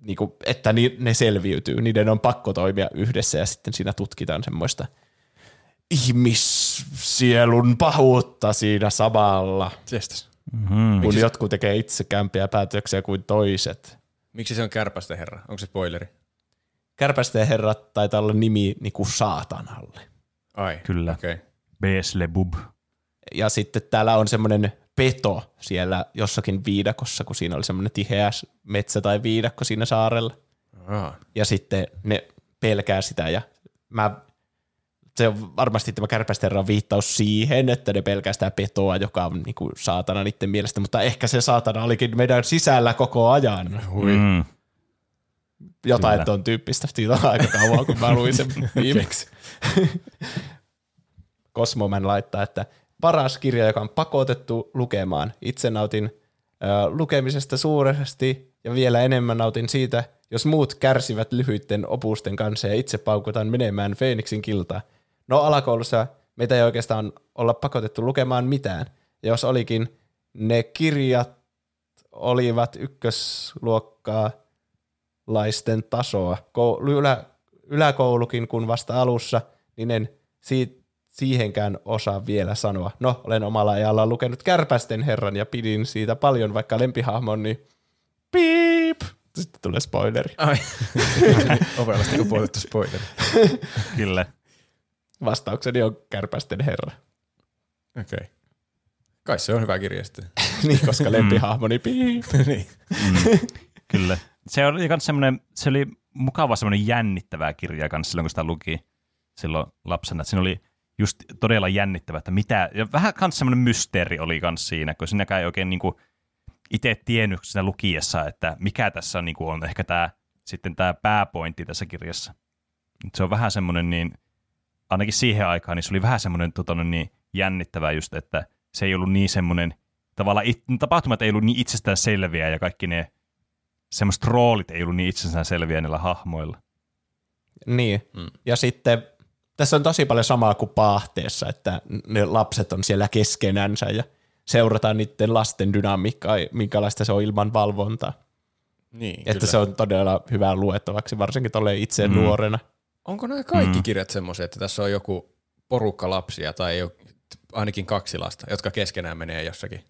niin kuin, että ne selviytyy. Niiden on pakko toimia yhdessä ja sitten siinä tutkitaan semmoista ihmissielun pahuutta siinä samalla. Mm-hmm. Kun jotkut tekee itsekämpiä päätöksiä kuin toiset. Miksi se on Kärpästen herra? Onko se spoileri? Kärpästen herra taitaa olla nimi niinku saatanalle. Ai, kyllä. Okay. Beelzebub. Ja sitten täällä on semmoinen peto siellä jossakin viidakossa, kun siinä oli semmoinen tiheä metsä tai viidakko siinä saarella. Ah. Ja sitten ne pelkää sitä ja mä, se on varmasti tämä Kärpästen herran viittaus siihen, että ne pelkää sitä petoa, joka on niinku saatana niiden mielestä, mutta ehkä se saatana olikin meidän sisällä koko ajan. Hui. Mm. Jotain kyllä. ton tyyppistä. Siitä on aika kauan, kun mä luin sen viimeksi. Kosmoman laittaa, että paras kirja, joka on pakotettu lukemaan. Itse nautin ö, lukemisesta suuresti ja vielä enemmän nautin siitä, jos muut kärsivät lyhyitten opusten kanssa ja itse paukutaan menemään Feeniksin kiltaan. No alakoulussa meitä ei oikeastaan olla pakotettu lukemaan mitään. Ja jos olikin, ne kirjat olivat ykkösluokkaa laisten tasoa. Ylä, yläkoulukin, kun vasta alussa, niin en si- siihenkään osaa vielä sanoa. No, olen omalla ajalla lukenut Kärpästen herran ja pidin siitä paljon, vaikka lempihahmon, niin piip! Sitten tulee spoileri. Ai, ovelasti upotettu spoileri. Kyllä. Vastaukseni on Kärpästen herra. Okei. Okay. Kai se on hyvä kirja sitten. Niin, koska lempihahmoni piip. Niin. Mm. Kyllä. Se oli, se oli mukava semmoinen jännittävää kirjaa kanssa silloin, kun sitä luki silloin lapsena. Siinä oli just todella jännittävää, että mitä, ja vähän kans semmoinen mysteeri oli kans siinä, kun sinäkään ei oikein niinku itse tiennyt siinä lukiessa, että mikä tässä on, niinku on ehkä tää, sitten tämä pääpointti tässä kirjassa. Se on vähän semmoinen, niin, ainakin siihen aikaan, niin se oli vähän semmoinen totona, niin jännittävää just, että se ei ollut niin semmoinen, tavallaan it, tapahtumat ei ollut niin itsestään selviä ja kaikki ne semmoiset roolit ei ollut niin itsestään selviä näillä hahmoilla. Niin, mm. ja sitten tässä on tosi paljon samaa kuin Paahteessa, että ne lapset on siellä keskenänsä ja seurataan niiden lasten dynamiikkaa, minkälaista se on ilman valvontaa. Niin, että kyllä. Se on todella hyvää luettavaksi, varsinkin tuolle itse mm. nuorena. Onko nämä kaikki mm. kirjat semmoisia, että tässä on joku porukka lapsia tai jo, ainakin kaksi lasta, jotka keskenään menee jossakin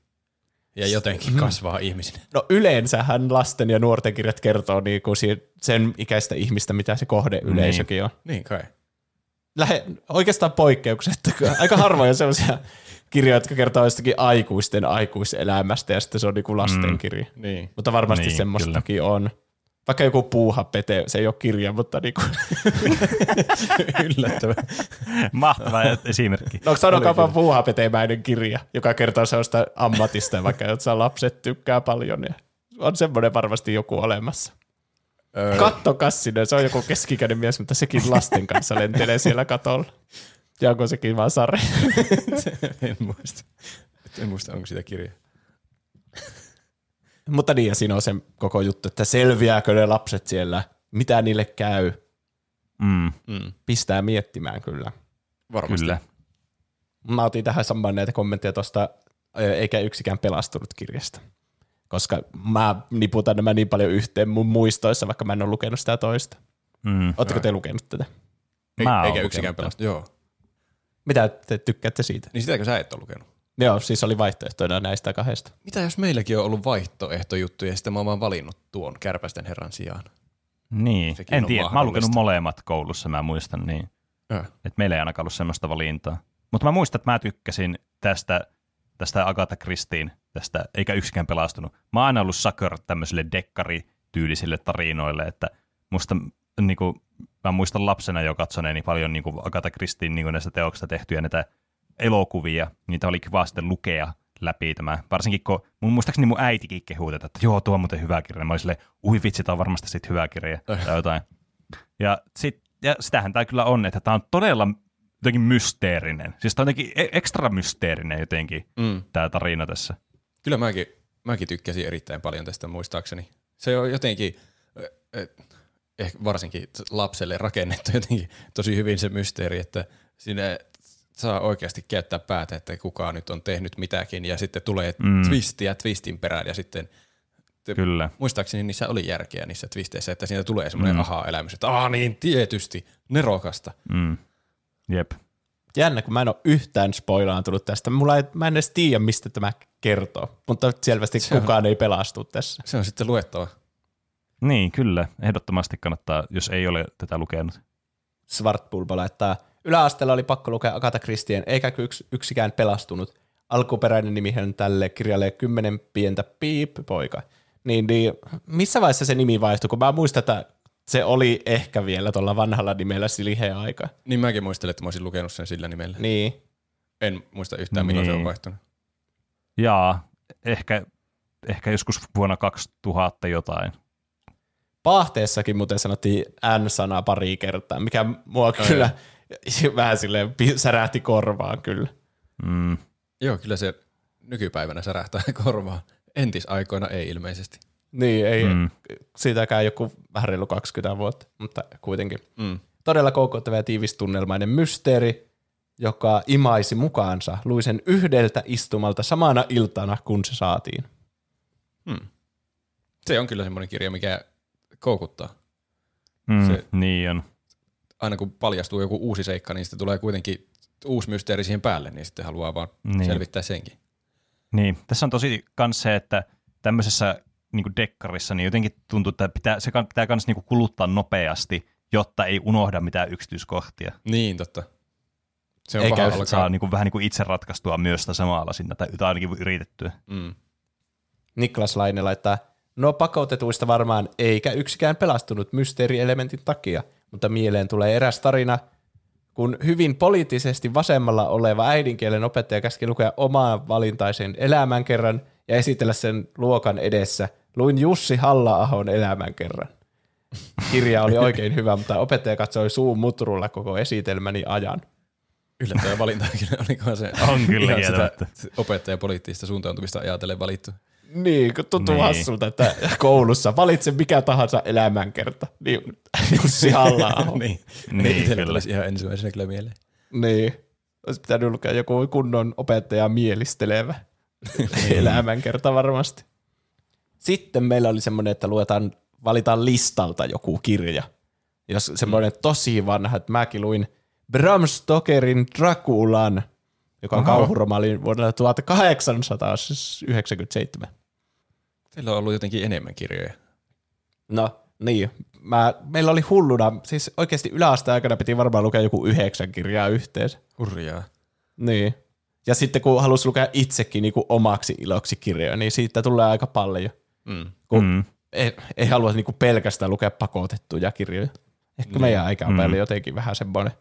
ja jotenkin kasvaa mm. ihmisinä? No yleensähän lasten ja nuorten kirjat kertoo niinku sen ikäistä ihmistä, mitä se kohdeyleisökin niin on. Niin kai. Lähe, oikeastaan poikkeuksetta. Aika harvoin on semmoisia kirjoja, jotka kertoo jostakin aikuisten aikuiselämästä ja sitten se on niin kuin lastenkirja. Mm, niin. Mutta varmasti niin, semmoistakin kyllä on. Vaikka joku Puuhapete, se ei ole kirja, mutta niin kuin yllättävä. Mahtava esimerkki. No sanokaapa Puuhapetemäinen kirja, joka kertoo sellaista ammatista, vaikka jotsa lapset tykkää paljon. Ja on semmoinen varmasti joku olemassa. Öö. Kattokassinen, se on joku keskikäinen mies, mutta sekin lasten kanssa lentelee siellä katolla. Ja onko sekin vaan sarja? en muista. En muista, onko sitä kirjaa. Mutta niin, ja siinä on se koko juttu, että selviääkö ne lapset siellä, mitä niille käy. Mm. Mm. Pistää miettimään kyllä. Varmasti. Kyllä. Mä otin tähän samaan näitä kommentteja tuosta Eikä yksikään pelastunut kirjasta. Koska mä niputan nämä niin paljon yhteen mun muistoissa, vaikka mä en ole lukenut sitä toista. Mm. Ootteko te lukenut tätä? Ei, mä eikä yksikään pelastunut, joo. Mitä te tykkäätte siitä? Niin sitäkö sä et ole lukenut? Joo, siis oli vaihtoehtoina näistä kahdesta. Mitä jos meilläkin on ollut vaihtoehtojuttuja ja sitten mä oon vaan valinnut tuon Kärpästen herran sijaan? Niin, sekin en tiedä. Mä oon lukenut molemmat koulussa, mä muistan niin. Äh. Että meillä ei ainakaan ollut semmoista valintaa. Mutta mä muistan, että mä tykkäsin tästä, tästä Agatha Christien, tästä Eikä yksikään pelastunut. Mä oon aina ollut sucker tämmöisille dekkarityylisille tarinoille, että musta niinku... Mä muistan lapsena jo katsoneeni paljon niin kuin Agatha Christien niin kuin näistä teoksista tehtyjä näitä elokuvia. Niitä oli kiva sitten lukea läpi tämä. Varsinkin kun mun muistaakseni mun äitikin kehui tätä, että joo, tuo on muuten hyvä kirja. Mä olin silleen, ui vitsi, tää on varmasti sitten hyvä kirja tai jotain. Ja, sit, ja sitähän tää kyllä on, että tää on todella jotenkin mysteerinen. Siis tää on jotenkin ekstra mysteerinen jotenkin mm. tää tarina tässä. Kyllä mäkin, mäkin tykkäsin erittäin paljon tästä muistaakseni. Se on jotenkin... Ehkä varsinkin lapselle rakennettu jotenkin tosi hyvin se mysteeri, että sinne saa oikeasti käyttää päätä, että kuka nyt on tehnyt mitäkin ja sitten tulee mm. twistiä twistin perään ja sitten Kyllä. muistaakseni niissä oli järkeä niissä twisteissä, että siinä tulee semmoinen mm. aha-elämys, että aah niin tietysti, nerokasta. Mm. Jep. Jännä, kun mä en ole yhtään spoilaantunut tästä. Mulla ei, mä en edes tiedä, mistä tämä kertoo, mutta selvästi se kukaan on, ei pelastu tässä. Se on sitten luettava. Niin, kyllä. Ehdottomasti kannattaa, jos ei ole tätä lukenut. Svartpulpa laittaa. Yläasteella oli pakko lukea Agatha Christien, eikä yks, yksikään pelastunut. Alkuperäinen nimihän tälle kirjalle kymmenen pientä piip-poika. Niin, niin missä vaiheessa se nimi vaihtui? Kun mä muistan, että se oli ehkä vielä tuolla vanhalla nimellä siliheen aika. Niin mäkin muistelen, että mä olisin lukenut sen sillä nimellä. Niin. En muista yhtään, milloin niin se on vaihtunut. Jaa, ehkä, ehkä joskus vuonna kaksituhatta jotain. Paahteessakin muuten sanottiin N-sanaa pari kertaa, mikä mua Ai kyllä jo. vähän silleen särähti korvaan kyllä. Mm. Joo, kyllä se nykypäivänä särähtää korvaan. Entisaikoina ei ilmeisesti. Niin, ei mm. siitäkään joku vähän reilu kaksikymmentä vuotta, mutta kuitenkin. Mm. Todella koukuttava ja tiivistunnelmainen mysteeri, joka imaisi mukaansa. Luin sen yhdeltä istumalta samana iltana, kun se saatiin. Hmm. Se on kyllä semmoinen kirja, mikä... koukuttaa. Mm, se, niin on. Aina kun paljastuu joku uusi seikka, niin sitten tulee kuitenkin uusi mysteeri siihen päälle, niin sitten haluaa vaan niin selvittää senkin. Niin. Tässä on tosi kans se, että tämmöisessä niin kuin dekkarissa niin jotenkin tuntuu, että pitää, se pitää kans niin kuin kuluttaa nopeasti, jotta ei unohda mitään yksityiskohtia. Niin, totta. Se on Eikä alkaa... saa niin kuin, vähän niin kuin itse ratkaistua myös sitä samalla sinne, tai ainakin yritettyä. Mm. Niklas Laine laittaa... No pakotetuista varmaan eikä yksikään pelastunut mysteerielementin takia, mutta mieleen tulee eräs tarina, kun hyvin poliittisesti vasemmalla oleva äidinkielen opettaja käski lukea omaan valintaisen elämänkerran ja esitellä sen luokan edessä. Luin Jussi Halla-ahon elämänkerran. Kirja oli oikein hyvä, mutta opettaja katsoi suun mutrulla koko esitelmäni ajan. Yllättävä valinta olikohan se on kyllä sitä opettajan poliittista suuntautumista ajatellen valittu. Niin, kun tuntuu niin hassulta, että koulussa valitse mikä tahansa elämänkerta. Niin, Jussi Halla-aho. niin, niin itselle tulisi ihan ensimmäisenä kyllä mieleen. Niin, olisi pitänyt lukea joku kunnon opettaja mielistelevä elämänkerta varmasti. Sitten meillä oli semmoinen, että luetaan, valitaan listalta joku kirja. Jos semmoinen tosi vanha, että mäkin luin Bram Stokerin Draculan, joka on kauhuromaali vuonna tuhatkahdeksansataayhdeksänkymmentäseitsemän. Teillä on ollut jotenkin enemmän kirjoja. No niin, Mä, meillä oli hulluna, siis oikeasti yläasteen aikana piti varmaan lukea joku yhdeksän kirjaa yhteensä. Hurjaa. Niin, ja sitten kun halusi lukea itsekin niin kuin omaksi iloksi kirjoja, niin siitä tulee aika paljon. Mm. Kun mm. Ei, ei halua niin kuin pelkästään lukea pakotettuja kirjoja. Ehkä mm. meidän aikaan mm. päälle jotenkin vähän semmoinen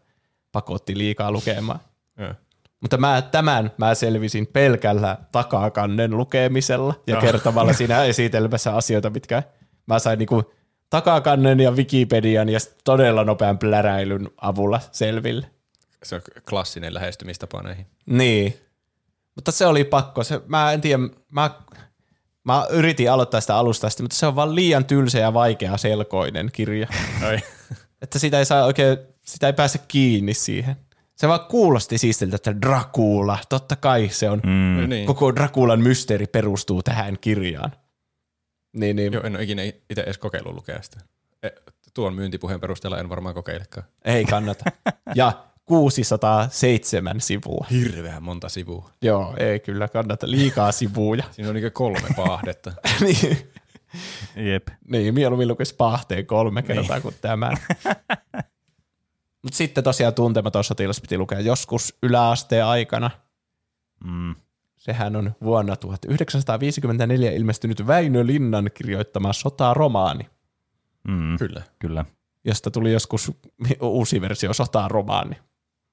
pakotti liikaa lukemaan. Ja. Mutta mä, tämän mä selvisin pelkällä takakannen lukemisella ja, ja kertomalla siinä esitelmässä asioita, mitkä mä sain niinku takakannen ja Wikipedian ja todella nopean pläräilyn avulla selville. Se on klassinen lähestymistapa näihin. Niin, mutta se oli pakko. Se, mä en tiedä, mä, mä yritin aloittaa sitä alusta asti, mutta se on vaan liian tylsä ja vaikea selkoinen kirja. Että sitä ei saa oikein, sitä ei pääse kiinni siihen. Se vaan kuulosti siisteltä, että Dracula, totta kai se on, mm. niin. koko Draculan mysteeri perustuu tähän kirjaan. Niin, niin. Joo, en ole ikinä itse edes kokeillut lukea sitä. Tuon myyntipuheen perusteella en varmaan kokeilekaan. Ei kannata. Ja kuusisataaseitsemän sivua. Hirveän monta sivua. Joo, ei kyllä kannata, liikaa sivuja. Siinä on niin kolme paahdetta. niin. Jep. Niin, mieluummin lukisi Paahteen kolme kertaa niin kuin tämän. Mutta sitten tosiaan Tuntematon sotilas piti lukea joskus yläasteen aikana. Mm. Sehän on vuonna tuhatyhdeksänsataaviisikymmentäneljä ilmestynyt Väinö Linnan kirjoittama sotaromaani. Mm. Kyllä. Kyllä. Josta tuli joskus uusi versio sotaromaani.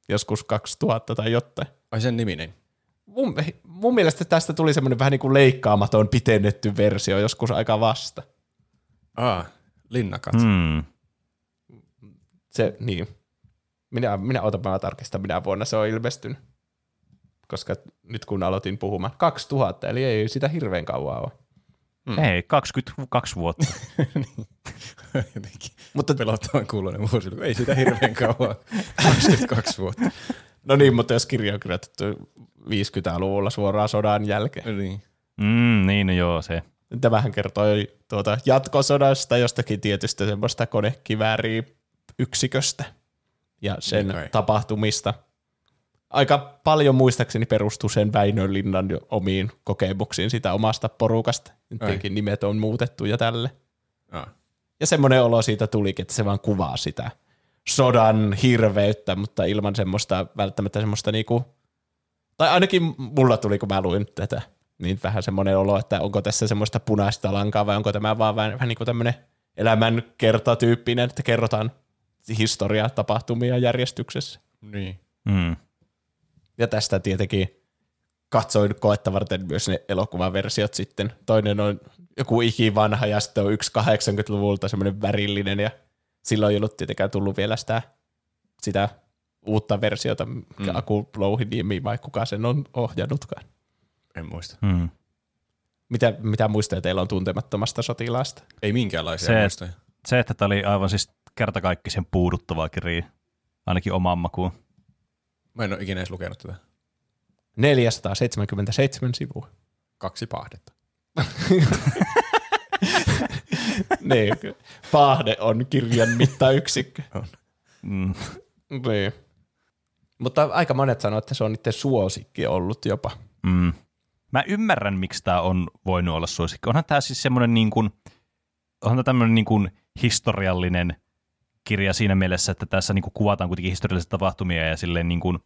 Joskus kaksituhatta tai jotain. Ai sen niminen. Mun, mun mielestä tästä tuli semmoinen vähän niin kuin leikkaamaton pitennetty versio joskus aika vasta. Aa, Linnakat. Mm. Se, niin. Minä, minä otan mä tarkistan, minä vuonna se on ilmestynyt, koska nyt kun aloitin puhumaan kaksituhatta, eli ei sitä hirveän kauaa ole. Mm. Ei, kaksikymmentäkaksi vuotta. mutta pelottavan kuuloinen vuosi, ei sitä hirveän kauaa, kaksikymmentäkaksi vuotta. No niin, mutta jos kirja on kirjoitettu viisikymmentäluvulla suoraan sodan jälkeen. Niin, mm, niin joo se. Tämähän kertoi tuota jatkosodasta jostakin tietystä semmoista konekivääriä yksiköstä ja sen niin, tapahtumista. Aika paljon muistaakseni perustuu sen Väinön Linnan omiin kokemuksiin sitä omasta porukasta. Tietenkin nimet on muutettu ja tälle. Ai. Ja semmoinen olo siitä tulikin, että se vaan kuvaa sitä sodan hirveyttä, mutta ilman semmoista välttämättä semmoista niinku, tai ainakin mulla tuli, kun mä luin tätä, niin vähän semmoinen olo, että onko tässä semmoista punaista lankaa vai onko tämä vaan vähän niin kuin tämmöinen elämänkertatyyppinen, että kerrotaan historiaa, tapahtumia järjestyksessä. Niin. Mm. Ja tästä tietenkin katsoin koetta varten myös ne elokuvaversiot sitten. Toinen on joku ikivanha ja sitten on yksi kahdeksankymmentäluvulta semmoinen värillinen ja silloin ei ollut tietenkään tullut vielä sitä, sitä uutta versiota, mikä mm. Aku Louhiniemi vai kuka sen on ohjannutkaan. En muista. Mm. Mitä, mitä muistoja teillä on Tuntemattomasta sotilaasta? Ei minkäänlaisia se, muistoja. Se, että tämä oli aivan siis kertakaikkisen puuduttavaa kirjaa, ainakin omaan makuun. Mä en ole ikinä edes lukenut tätä. neljäsataaseitsemänkymmentäseitsemän sivua. Kaksi paahdetta. niin, Paahde on kirjan mittayksikkö. On. Mm. Niin. Mutta aika monet sanoo, että se on niiden suosikki ollut jopa. Mm. Mä ymmärrän, miksi tää on voinut olla suosikki. Onhan tää siis semmoinen niin kuin, onhan tää tämmöinen niin kuin historiallinen kirja siinä mielessä, että tässä niin kuin kuvataan kuitenkin historiallisia tapahtumia ja silleen niin kuin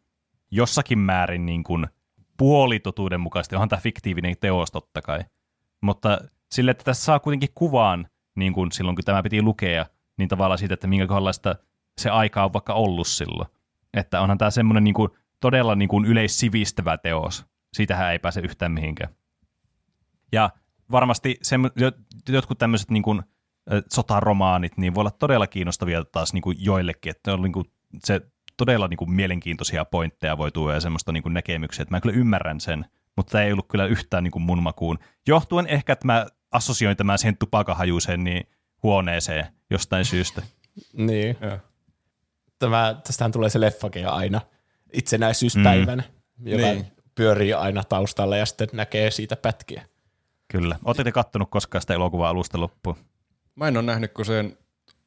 jossakin määrin niin kuin puolitotuuden mukaisesti. Onhan tämä fiktiivinen teos totta kai, mutta sille, että tässä saa kuitenkin kuvaan, niin kuin silloin kun tämä piti lukea, niin tavallaan siitä, että minkä kohdalla se aika on vaikka ollut silloin. Että onhan tämä semmoinen niin kuin, todella niin kuin yleissivistävä teos. Siitähän ei pääse yhtään mihinkään. Ja varmasti semmo- jotkut tämmöiset niin kuin, sotaromaanit niin voi olla todella kiinnostavia taas niin kuin joillekin. Että on niin kuin, se todella niin kuin, mielenkiintoisia pointteja voi tuoda ja semmoista niin kuin, näkemyksiä. Että mä kyllä ymmärrän sen, mutta tämä ei ollut kyllä yhtään niin kuin mun makuun. Johtuen ehkä, että mä assosioin tämän siihen tupakahajuiseen niin huoneeseen jostain syystä. Niin. Tämä, tästähän tulee se leffakin aina itsenäisyyspäivänä, mm. joka niin. pyörii aina taustalla ja sitten näkee siitä pätkiä. Kyllä. Oletteko te kattonut koskaan sitä elokuvaa alusta loppuun? Mä en ole nähnyt kuin sen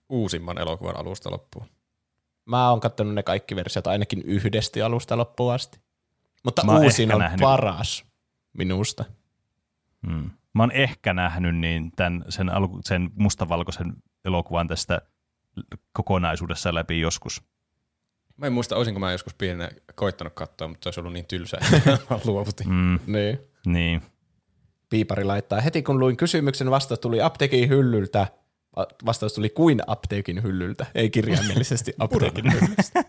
uusimman elokuvan alusta loppuun. Mä oon kattonut ne kaikki versiot ainakin yhdestä alusta loppuun asti. Mutta mä uusin on nähnyt. Paras minusta. Hmm. Mä oon ehkä nähnyt niin tämän, sen, alku, sen mustavalkoisen elokuvan tästä kokonaisuudessa läpi joskus. Mä en muista, olisinko mä joskus pienenä koittanut katsoa, mutta olisi ollut niin tylsää, että mä luovutin. Mm. Niin. niin. Piipari laittaa, heti kun luin kysymyksen, vastaus tuli apteekin hyllyltä. Vastaus tuli kuin apteekin hyllyltä, ei kirjaimellisesti apteekin hyllyltä.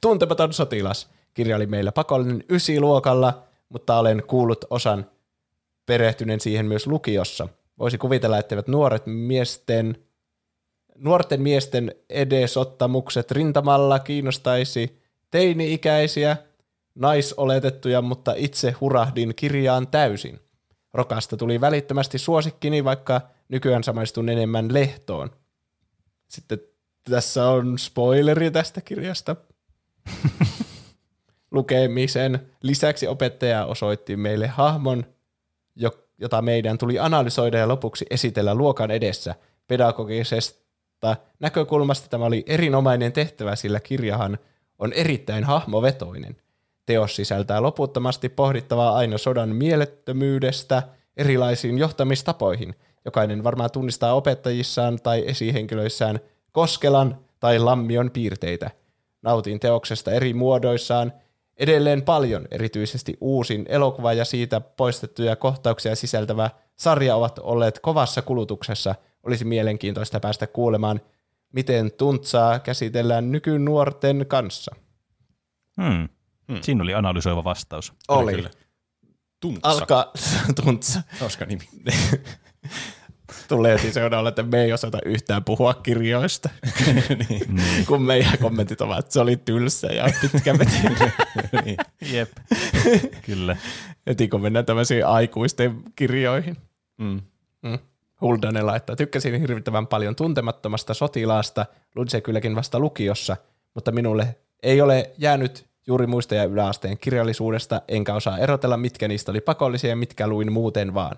Tuntematon sotilas. Kirja oli meillä pakollinen ysi luokalla, mutta olen kuullut osan perehtyneen siihen myös lukiossa. Voisi kuvitella, etteivät nuoret miesten, nuorten miesten edesottamukset rintamalla kiinnostaisi teini-ikäisiä, naisoletettuja, mutta itse hurahdin kirjaan täysin. Rokasta tuli välittömästi suosikkini, vaikka nykyään samaistun enemmän lehtoon. Sitten tässä on spoileri tästä kirjasta. Lukemisen lisäksi opettaja osoitti meille hahmon, jota meidän tuli analysoida ja lopuksi esitellä luokan edessä. Pedagogisesta näkökulmasta tämä oli erinomainen tehtävä, sillä kirjahan on erittäin hahmovetoinen. Teos sisältää loputtomasti pohdittavaa aina sodan mielettömyydestä erilaisiin johtamistapoihin. Jokainen varmaan tunnistaa opettajissaan tai esihenkilöissään Koskelan tai Lammion piirteitä. Nautin teoksesta eri muodoissaan edelleen paljon, erityisesti uusin elokuva ja siitä poistettuja kohtauksia sisältävä sarja ovat olleet kovassa kulutuksessa. Olisi mielenkiintoista päästä kuulemaan, miten tuntsaa käsitellään nykynuorten kanssa. Hmm. Hmm. Siinä oli analysoiva vastaus. Oli. Kyllä. Tuntsa. Alkaa tuntsa. Hauska nimi. Tulee seuraavalla, että me ei osata yhtään puhua kirjoista, niin. kun meidän kommentit ovat, että se oli tylsä ja pitkä vetinen. niin. Jep, kyllä. Heti kun mennään tämmöisiin aikuisten kirjoihin. Mm. Mm. Huldanen laittaa, tykkäsin hirvittävän paljon tuntemattomasta sotilaasta, luin se kylläkin vasta lukiossa, mutta minulle ei ole jäänyt juuri muistoja yläasteen kirjallisuudesta, enkä osaa erotella, mitkä niistä oli pakollisia ja mitkä luin muuten vaan.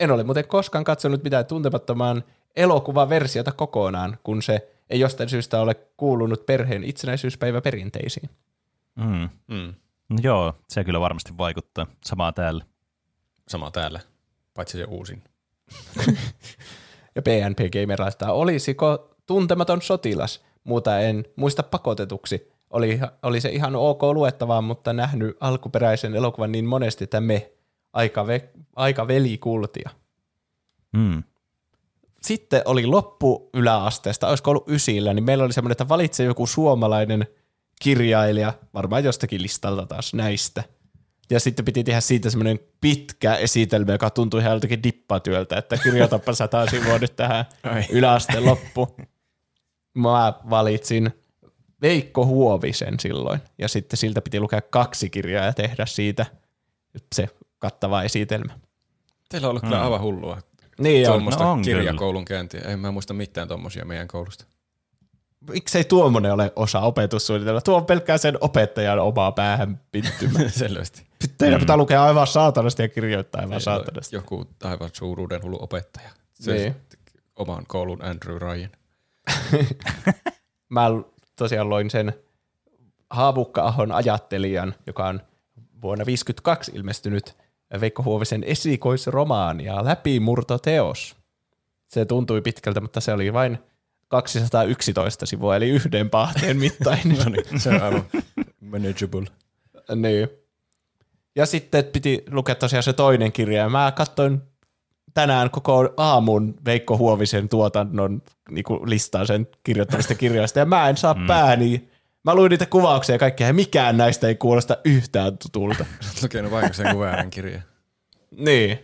En ole muuten koskaan katsonut mitään tuntemattoman elokuvaversiota kokonaan, kun se ei jostain syystä ole kuulunut perheen itsenäisyyspäiväperinteisiin. Mm. Mm. No joo, se kyllä varmasti vaikuttaa. Samaa täällä. Samaa täällä, paitsi se uusin. ja P N P-gamer laittaa, olisiko tuntematon sotilas? Muuta en muista pakotetuksi. Oli, oli se ihan ok luettavaa, mutta nähnyt alkuperäisen elokuvan niin monesti, että me... Aika, ve, aika velikultia. Mm. Sitten oli loppu yläasteesta, olisiko ollut ysillä, niin meillä oli semmoinen, että valitse joku suomalainen kirjailija, varmaan jostakin listalta taas näistä. Ja sitten piti tehdä siitä semmoinen pitkä esitelmä, joka tuntui ihan jotenkin dippatyöltä, että kirjoitapa sata sivua nyt tähän yläasteen loppu. Mä valitsin Veikko Huovisen silloin, ja sitten siltä piti lukea kaksi kirjaa ja tehdä siitä se kattava esitelmä. Teillä on ollut kyllä aivan hullua. Niin tuommoista no kirjakoulun käyntiä. En mä muista mitään tuommoisia meidän koulusta. Miksei tuommoinen ole osa opetussuunnitelmaa? Tuo on pelkkää sen opettajan omaa päähän pittymä. Selvästi. Teidän mm. pitää lukea aivan saatanasti ja kirjoittaa aivan saatanasti. Joku aivan suuruuden hullu opettaja. Se niin. Oman koulun Andrew Ryan. Mä tosiaan loin sen Haavukka-ahon ajattelijan, joka on vuonna tuhatyhdeksänsataaviisikymmentäkaksi ilmestynyt Veikko Huovisen esikoisromaani ja läpimurtoteos. Se tuntui pitkältä, mutta se oli vain kaksisataayksitoista sivua, eli yhden Paahteen mittainen. No niin, se on aivan manageable. Niin. Ja sitten piti lukea tosiaan se toinen kirja, ja mä katsoin tänään koko aamun Veikko Huovisen tuotannon niin kuin listan sen kirjoittamista kirjoista, ja mä en saa mm. pääni. Mä luin niitä kuvauksia ja kaikkea, ja mikään näistä ei kuulosta yhtään tutulta. Olet lukenut vaikka sen kuin väärän kirjeen. Niin.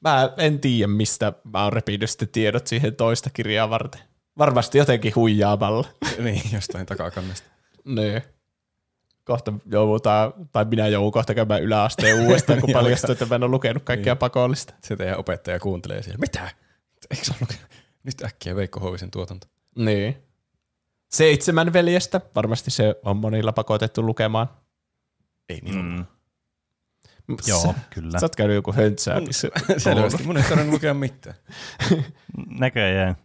Mä en tiedä, mistä mä oon repinyt sitten tiedot siihen toista kirjaa varten. Varmasti jotenkin huijaamalla. Niin, jostain takakannesta. Niin. Kohta joudutaan, tai minä joudun kohta käymään yläasteen uudestaan, kun paljastuu, että mä en ole lukenut kaikkea niin pakollista. Se teidän opettaja kuuntelee siellä. Mitä? Eikö se ole lukenut? Nyt äkkiä Veikko Huovisen tuotanto. Niin. Seitsemän veljestä. Varmasti se on monilla pakotettu lukemaan. Ei minulla. Mm. S- Joo, kyllä. Sä oot käynyt joku höntsää. Selvästi. Mun ei tarvinnut lukea mitään. Näköjään.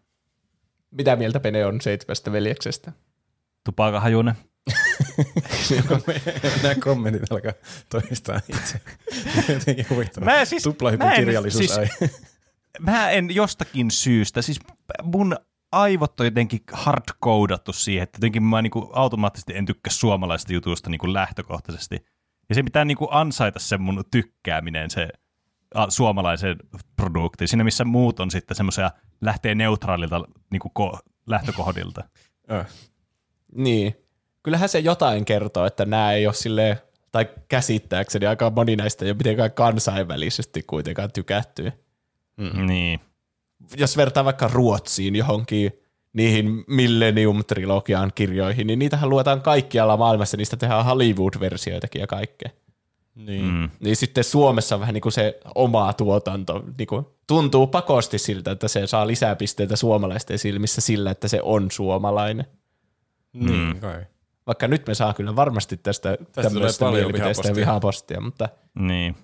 Mitä mieltä Pene on seitsemästä veljeksestä? Tupakahajunen. Nämä kommentit alkaa toistaa itse. Jotenkin huvittavaa. Mä siis, Tuplahyppikirjallisuus. Mä, siis, mä en jostakin syystä, siis mun aivot on jotenkin hardkoudattu siihen, että jotenkin mä niinku automaattisesti en tykkää suomalaisista jutuista niinku lähtökohtaisesti. Ja se pitää niinku ansaita sen mun tykkääminen, se suomalaisen produktiin, siinä missä muut on sitten semmoisia, lähtee neutraalilta niinku ko- lähtökohdilta. Äh. Niin. Kyllähän se jotain kertoo, että nämä ei ole silleen, tai käsittääkseni aika moni näistä ei ole mitenkään kansainvälisesti kuitenkaan tykättyä. Mm-hmm. Niin. Jos vertaa vaikka Ruotsiin johonkin niihin Millennium-trilogian kirjoihin, niin niitähän luetaan kaikkialla maailmassa, niistä tehdään Hollywood-versioitakin ja kaikkea. Niin. Mm. Niin sitten Suomessa on vähän niin kuin se oma tuotanto. Niin kuin tuntuu pakosti siltä, että se saa lisäpisteitä suomalaisten silmissä sillä, että se on suomalainen. Niin mm. kai. Vaikka nyt me saa kyllä varmasti tästä, tästä tämmöistä mielipiteistä vihapostia, mutta niin.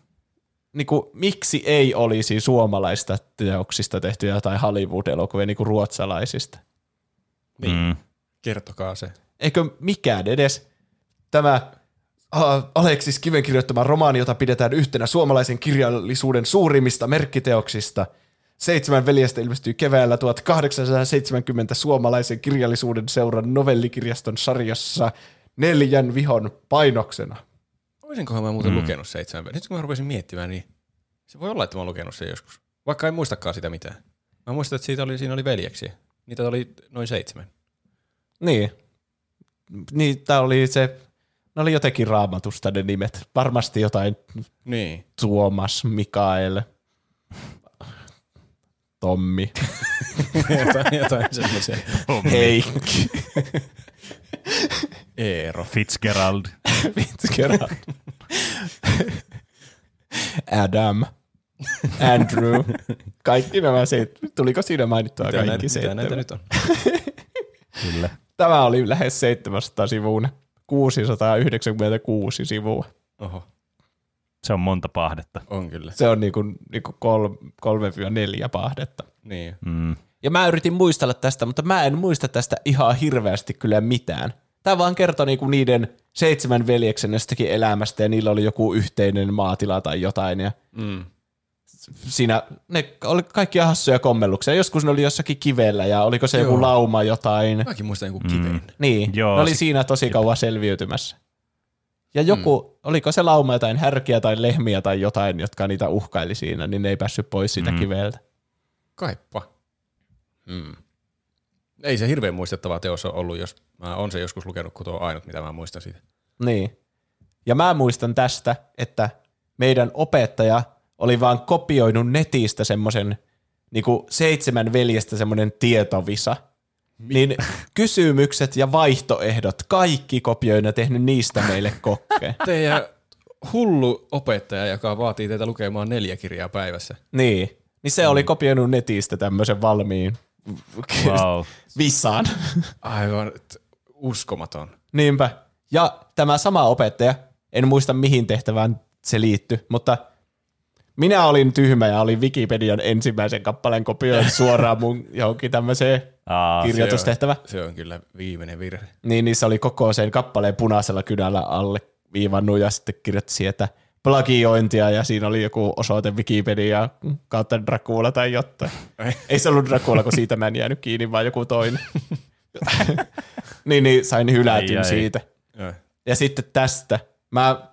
Niin kuin, miksi ei olisi suomalaista teoksista tehtyjä jotain Hollywood-elokuvia niin kuin ruotsalaisista? Niin. Mm. Kertokaa se. Eikö mikään edes tämä Aleksis Kiven kirjoittama romaani, jota pidetään yhtenä suomalaisen kirjallisuuden suurimmista merkkiteoksista. Seitsemän veljestä ilmestyy keväällä tuhatkahdeksansataaseitsemänkymmentä suomalaisen kirjallisuuden seuran novellikirjaston sarjassa neljän vihon painoksena. Olisinkohan mä muuten mm. lukenut seitsemän veljestä? Nyt kun mä rupesin miettimään, niin se voi olla, että mä oon lukenut sen joskus. Vaikka en muistakaan sitä mitään. Mä muistan, että siitä oli, siinä oli veljeksiä. Niitä oli noin seitsemän. Niin. Niitä oli se... Ne oli jotenkin raamatusta ne nimet. Varmasti jotain niin. Tuomas, Mikael, Tommi. jotain jotain semmoisia. Heikki. Eero. Fitzgerald. Fitzgerald. Adam. Andrew. Kaikki nämä se. Tuliko siinä mainittua mitä kaikki se? Mitä näitä nyt on? Kyllä. Tämä oli lähes seitsemänsataa sivuun. kuusisataayhdeksänkymmentäkuusi sivua. Oho. Se on monta paahdetta. On kyllä. Se on niinku, niinku kolme, kolme ja neljä paahdetta. Niin. Mm. Ja mä yritin muistella tästä, mutta mä en muista tästä ihan hirveästi kyllä mitään. Tää vaan kertoi niinku niiden seitsemän veljeksen jostakin elämästä ja niillä oli joku yhteinen maatila tai jotain. Ja mm. siinä ne oli kaikki hassuja kommelluksia. Joskus ne oli jossakin kivellä ja oliko se joo. joku lauma jotain. Mäkin muistan joku kiven. Mm. Niin, joo, ne oli se... siinä tosi kauan selviytymässä. Ja joku, mm. oliko se lauma jotain härkiä tai lehmiä tai jotain, jotka niitä uhkaili siinä, niin ne ei päässyt pois siitä mm. kiveltä. Kaippa. Mm. Ei se hirveän muistettava teos on ollut, jos mä oon se joskus lukenut, kun tuo on ainut, mitä mä muistan siitä. Niin. Ja mä muistan tästä, että meidän opettaja oli vaan kopioinut netistä semmoisen niinku seitsemän veljestä semmoinen tietovisa. Niin kysymykset ja vaihtoehdot, kaikki kopioina ja tehnyt niistä meille kokkeen. Teidän hullu opettaja, joka vaatii teitä lukemaan neljä kirjaa päivässä. Niin, niin se mm. oli kopioinut netistä tämmöisen valmiin wow. visaan. Aivan uskomaton. Niinpä. Ja tämä sama opettaja, en muista mihin tehtävään se liittyi, mutta... Minä olin tyhmä ja olin Wikipedian ensimmäisen kappaleen kopioin suoraan mun johonkin tämmöiseen Aa, kirjoitustehtävä. Se on, se on kyllä viimeinen virhe. Niin, niin se oli koko sen kappaleen punaisella kynällä alle viivannut ja sitten kirjoitti sieltä plagiointia ja siinä oli joku osoite Wikipedia kautta Dracula tai jotain. Ei se ollut Dracula, kun siitä mä en jäänyt kiinni, vaan joku toinen. niin, niin sain hylätyn siitä. Ai. Ja sitten tästä. Mä...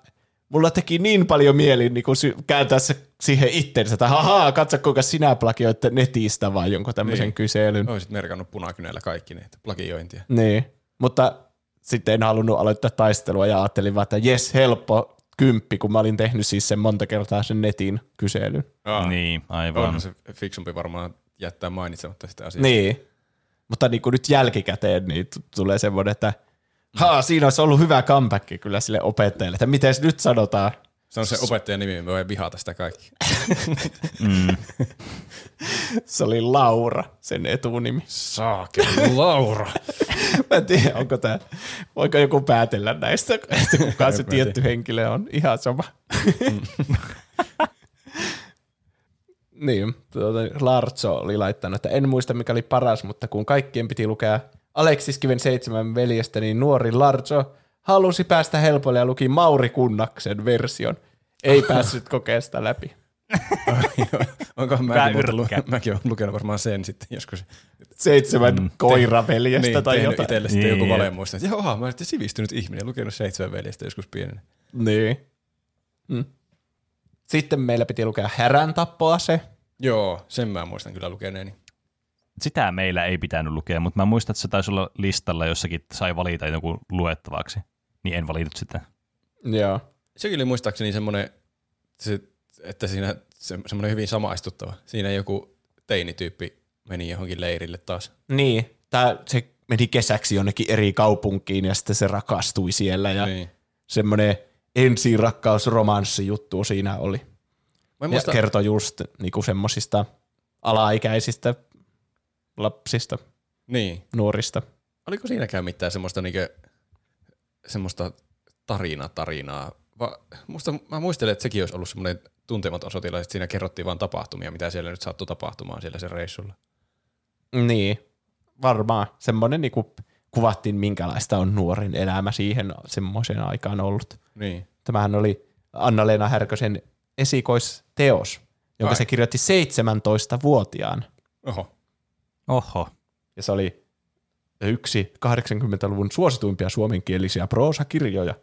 mulla teki niin paljon mieli niin kun sy- kääntää se siihen itteensä, että hahaa, katso kuinka sinä plagioit netistä vai jonkun tämmöisen niin kyselyn. Oisit merkannut punakynällä kaikki niitä plagiointia. Niin, mutta sitten en halunnut aloittaa taistelua ja ajattelin vaan, että jes, helppo kymppi, kun mä olin tehnyt siis sen monta kertaa sen netin kyselyn. Aa, niin, aivan. Onhan se fiksumpi varmaan jättää mainitsematta sitä asiaa. Niin, mutta niin kuin nyt jälkikäteen niin t- tulee semmoinen, että haa, siinä olisi ollut hyvä comeback kyllä sille opettajalle, että miten nyt sanotaan. Se on se opettajan nimi, me voi vihata sitä kaikki. Mm. Se oli Laura, sen etunimi. Saake, Laura. Mä en tiedä, onko tää, voiko joku päätellä näistä, että kukaan se tietty henkilö on. Ihan sama. Mm. Niin, tuota, Lartso oli laittanut, että en muista mikä oli paras, mutta kun kaikkien piti lukea Aleksis Kiven Seitsemän veljestä, niin nuori Lartso halusi päästä helpolle ja luki Mauri Kunnaksen version. Ei päässyt kokea sitä läpi. Onkohan mäkin olen lukenut varmaan sen sitten joskus. Seitsemän mm. koiraveljestä niin, tai jotain. Itselle sitten joku valemuista, että joo, mä olen sivistynyt ihminen ja lukenut Seitsemän veljestä joskus pienenä. Niin. Mm. Sitten meillä piti lukea Härän tappoa se. Joo, sen mä muistan kyllä lukeneeni. Sitä meillä ei pitänyt lukea, mutta mä muistan, että se taisi olla listalla jossakin, sai valita joku luettavaksi, niin en valinnut sitä. Joo. Se oli muistaakseni semmoinen, että siinä semmoinen hyvin samaistuttava. Siinä joku teinityyppi meni johonkin leirille taas. Niin, tää, se meni kesäksi jonnekin eri kaupunkiin ja sitten se rakastui siellä ja niin. Semmoinen ensirakkausromanssi-juttu siinä oli. Ja kertoi just niinku semmosista alaikäisistä lapsista, niin. Nuorista. Oliko siinäkään mitään semmoista, niinku, semmoista tarina tarinaa? Va, musta, mä muistelen, että sekin olisi ollut semmoinen Tuntematon sotilas, että siinä kerrottiin vaan tapahtumia, mitä siellä nyt sattui tapahtumaan siellä sen reissulla. Niin, varmaan. Semmoinen niinku, kuvattiin, minkälaista on nuorin elämä siihen semmoiseen aikaan ollut. Niin. Tämähän oli Anna-Leena Härkösen esikoisteos, jonka Ai. se kirjoitti seitsemäntoistavuotiaan. Oho. Oho. Ja se oli yksi kahdeksankymmentäluvun suosituimpia suomenkielisiä proosakirjoja.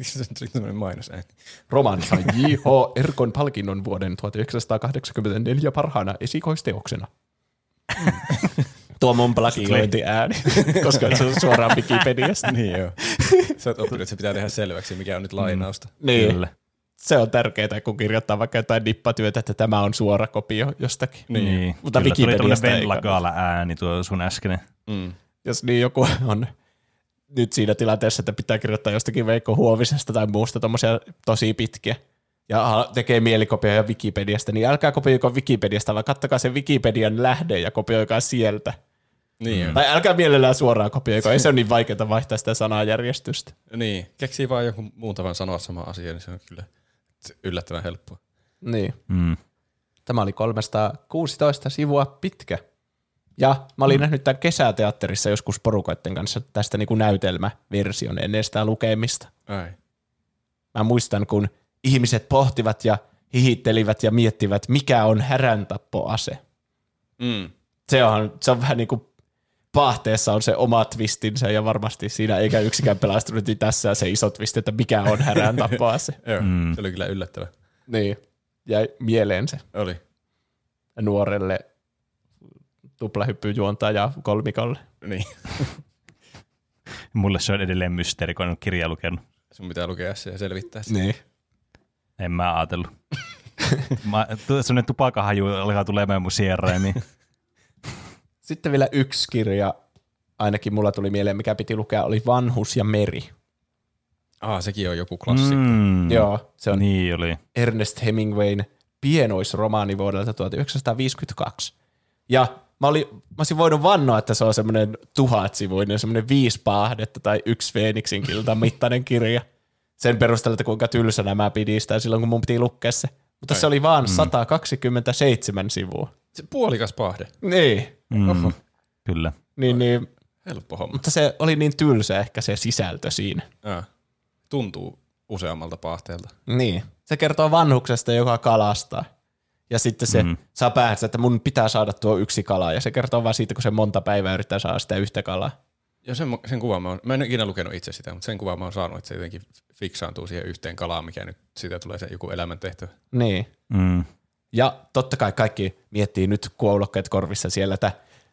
Se on tämmöinen mainosääni. Romansa J H. Erkon palkinnon vuoden tuhatyhdeksänsataakahdeksankymmentäneljä parhaana esikoisteoksena. Tuo mun plagiointi ääni, koska se on suoraan Wikipediasta. Niin joo. Sä oot oppinut, että se pitää tehdä selväksi, mikä on nyt lainausta. Niin. Kyllä. Se on tärkeää, kun kirjoittaa vaikka jotain dippatyötä, että tämä on suora kopio jostakin. Niin. Mutta kyllä, tuli tuollainen Venla-gaala ääni tuo sun äskenen. Mm. Jos niin joku on nyt siinä tilanteessa, että pitää kirjoittaa jostakin Veikko Huovisesta tai muusta tommosia tosi pitkiä ja tekee mielikopioja Wikipediasta, niin älkää kopioiko Wikipediasta, vaan kattokaa sen Wikipedian lähde ja kopioikaa sieltä. Niin. Tai älkää mielellään suoraan kopioiko, ei se ole niin vaikeaa vaihtaa sitä sanajärjestystä. Niin, keksii vaan joku muun tavan sanoa sama asia, niin se on kyllä yllättävän helppoa. Niin. Mm. Tämä oli kolmesataakuusitoista sivua pitkä. Ja mä olin mm. nähnyt tämän kesäteatterissa joskus porukoiden kanssa tästä niin kuin näytelmäversion ennen sitä lukemista. Ai. Mä muistan, kun ihmiset pohtivat ja hihittelivät ja miettivät, mikä on häräntappoase. Mm. Se on, se on vähän niin kuin Paahteessa on se oma twistinsä ja varmasti siinä eikä yksikään pelastunut, niin tässä se iso twist, että mikä on härän tappoase. Joo, mm. se oli kyllä yllättävä. Niin, jäi mieleen se. Oli. Nuorelle tuplahyppyjuontaja kolmikolle. Niin. Mulle se on edelleen mysteeri, kun on kirjaa lukenut. Sun pitää lukea se ja selvittää se. Niin. En mä ajatellut. mä, sellainen tupakahaju alkaa tulemaan mun sierreeni. Sitten vielä yksi kirja, ainakin mulla tuli mieleen, mikä piti lukea, oli Vanhus ja meri. Ah, sekin on joku klassikko. Mm, Joo, se on niin oli. Ernest Hemingwayn pienoisromaani vuodelta tuhatyhdeksänsataaviisikymmentäkaksi. Ja mä, oli, mä olisin voinut vannoa, että se on semmoinen tuhatsivuinen, semmoinen viisi paahdetta tai yksi Feeniksin kiltan mittainen kirja. Sen perusteella, että kuinka tylsänä mä pidin sitä silloin, kun mun piti lukea se. Mutta Ai. se oli vaan mm. sata kaksikymmentäseitsemän sivua. Se puolikas paahde. Niin. Mm, kyllä. Niin, niin, helppo homma. Mutta se oli niin tylsä ehkä se sisältö siinä. Ää, tuntuu useammalta paahteelta. Niin. Se kertoo vanhuksesta, joka kalastaa. Ja sitten se mm. saa päästä, että mun pitää saada tuo yksi kala. Ja se kertoo vaan siitä, kun se monta päivää yrittää saada sitä yhtä kalaa. Joo, sen, sen kuvan mä, oon, mä en ikinä lukenut itse sitä, mutta sen kuvan mä oon saanut, että se jotenkin fiksaantuu siihen yhteen kalaan, mikä nyt siitä tulee se joku elämäntehtävä. Niin. Mm. Ja totta kai kaikki miettii nyt kuulokkeet korvissa siellä, että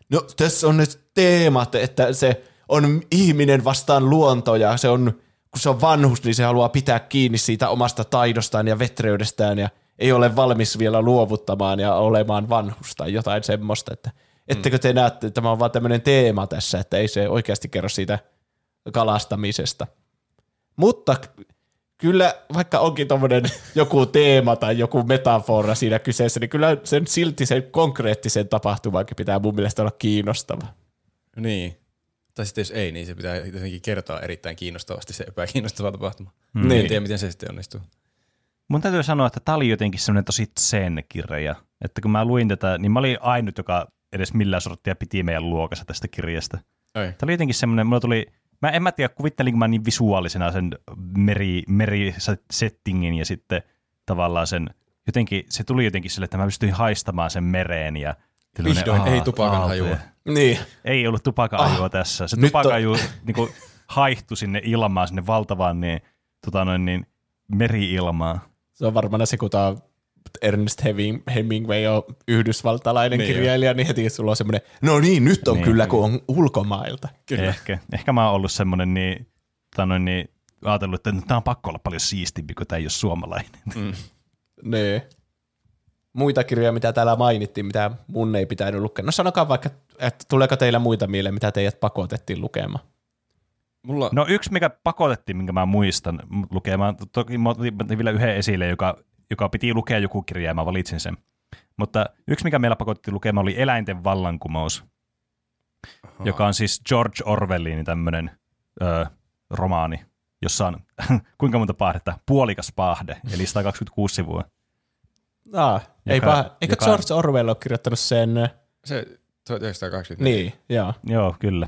no tässä on nyt teemat, että se on ihminen vastaan luonto ja se on, kun se on vanhus, niin se haluaa pitää kiinni siitä omasta taidostaan ja vetreydestään ja ei ole valmis vielä luovuttamaan ja olemaan vanhus tai jotain semmoista, että ettekö te näette, että tämä on vaan tämmöinen teema tässä, että ei se oikeasti kerro siitä kalastamisesta. Mutta kyllä vaikka onkin tommoinen joku teema tai joku metafora siinä kyseessä, niin kyllä sen silti sen konkreettisen tapahtumankin pitää mun mielestä olla kiinnostava. Niin. Tai sitten jos ei, niin se pitää jotenkin kertoa erittäin kiinnostavasti se epäkiinnostava tapahtuma. Mm. Niin. En tiedä, miten se sitten onnistuu. Mun täytyy sanoa, että tää oli jotenkin semmoinen tosi zen kirja. Että kun mä luin tätä, niin mä olin ainut, joka edes millään sorttia piti meidän luokassa tästä kirjasta. Oi. Tämä oli jotenkin semmoinen, mulla tuli, mä en mä tiedä, kuvittelinko mä niin visuaalisena sen meri, merisettingin ja sitten tavallaan sen, jotenkin se tuli jotenkin sille, että mä pystyin haistamaan sen mereen ja vihdoin, ei tupakan aaltoja. Hajua. Niin. Ei ollut tupakan ah, hajua tässä. Se tupakan on... haju niin haihtui sinne ilmaan, sinne valtavaan niin, tota noin, niin, meri-ilmaan. Se on varmaan se, kun tämä Ernest Hemingway on yhdysvaltalainen niin kirjailija, jo. Niin heti sulla on semmoinen, no niin, nyt on niin, kyllä, kun on ulkomailta. Kyllä. Ehkä, ehkä mä oon ollut semmoinen, niin, niin ajatellut, että no, tämä on pakko olla paljon siistimpi, kun tämä ei ole suomalainen. Mm. Niin. Muita kirjoja, mitä täällä mainittiin, mitä mun ei pitänyt lukea. No sanokaa vaikka, että tuleeko teillä muita mieleen, mitä teidät pakotettiin lukemaan? Mulla... No yksi, mikä pakotettiin, minkä mä muistan lukemaan, toki mä otin vielä yhden esille, joka... joka piti lukea joku kirja ja mä valitsin sen. Mutta yksi, mikä meillä pakotti lukemaan, oli Eläinten vallankumous, aha, joka on siis George Orwellin tämmöinen ö, romaani, jossa on kuinka monta paahdetta? Puolikas paahde, eli sata kaksikymmentäkuusi sivua. Ah, joka, eipä, eikö joka... George Orwell ole kirjoittanut sen? Se tuhatyhdeksänsataakaksikymmentäneljä. Niin, joo. Joo, kyllä.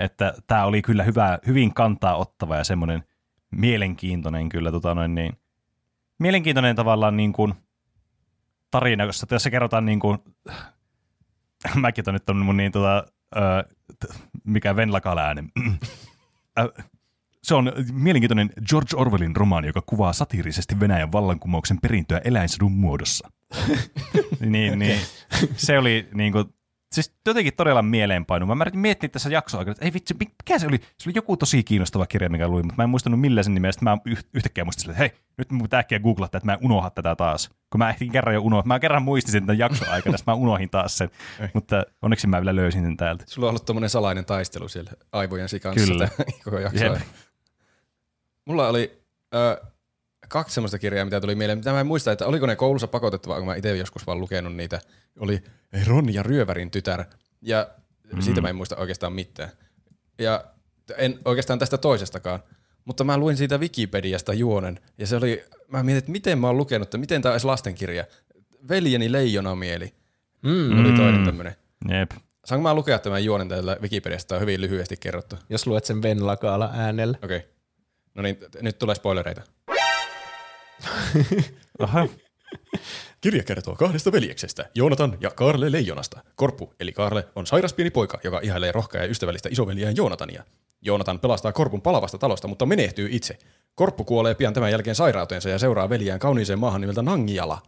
Että tää oli kyllä hyvä, hyvin kantaa ottava ja semmoinen mielenkiintoinen kyllä tota noin niin, mielenkiintoinen tavallaan niin kuin tarina, koska tässä kerrotaan niin kuin, mäkin on nyt on mun niin tota, äh, t- mikä Venlakala äänen. äh, se on mielenkiintoinen George Orwellin romaani, joka kuvaa satiirisesti Venäjän vallankumouksen perintöä eläinsadun muodossa. niin, niin, se oli niin kuin, siis jotenkin todella mieleenpainuva. Mä yritin miettiä tässä jaksoaikana, että ei vitsi, mikä se oli? Se oli joku tosi kiinnostava kirja, mikä luin, mutta mä en muistanut millään sen nimeä. Sitten mä yhtäkkiä muistin, että hei, nyt mun pitää äkkiä googlata, että mä en unoha tätä taas. Kun mä ehtin kerran jo unoha. Mä kerran muistin sen tämän jaksoaikana, sitten mä unohin taas sen. Mutta onneksi mä vielä löysin sen täältä. Sulla on ollut tommoinen salainen taistelu siellä aivojensi kanssa. Kyllä. Koko jaksoaikana. Mulla oli... Äh, Kaksi semmoista kirjaa, mitä tuli mieleen. Mä en muista, että oliko ne koulussa pakotettava, kun mä itse joskus vaan lukenut niitä. Oli Ronja Ryövärin tytär. Ja mm. siitä mä en muista oikeastaan mitään. Ja en oikeastaan tästä toisestakaan. Mutta mä luin siitä Wikipediasta juonen. Ja se oli, mä mietin, että miten mä oon lukenut, että miten tää on edes lastenkirja. Veljeni leijonamieli. Mm. Oli toinen tämmönen. Jep. Saanko mä lukea tämän juonen tällä Wikipediasta? Tää on hyvin lyhyesti kerrottu. Jos luet sen Venlakaala äänellä. Okei. Okay. No niin, nyt tulee spoilereita. Aha. Kirja kertoo kahdesta veljeksestä, Joonatan ja Kaarle Leijonasta. Korpu, eli Kaarle, on sairas pieni poika, joka ihailee rohkeaa ja ystävällistä isoveljään Joonatania. Joonatan pelastaa Korpun palavasta talosta, mutta menehtyy itse. Korppu kuolee pian tämän jälkeen sairauteensa ja seuraa veljään kauniiseen maahan nimeltä Nangiala.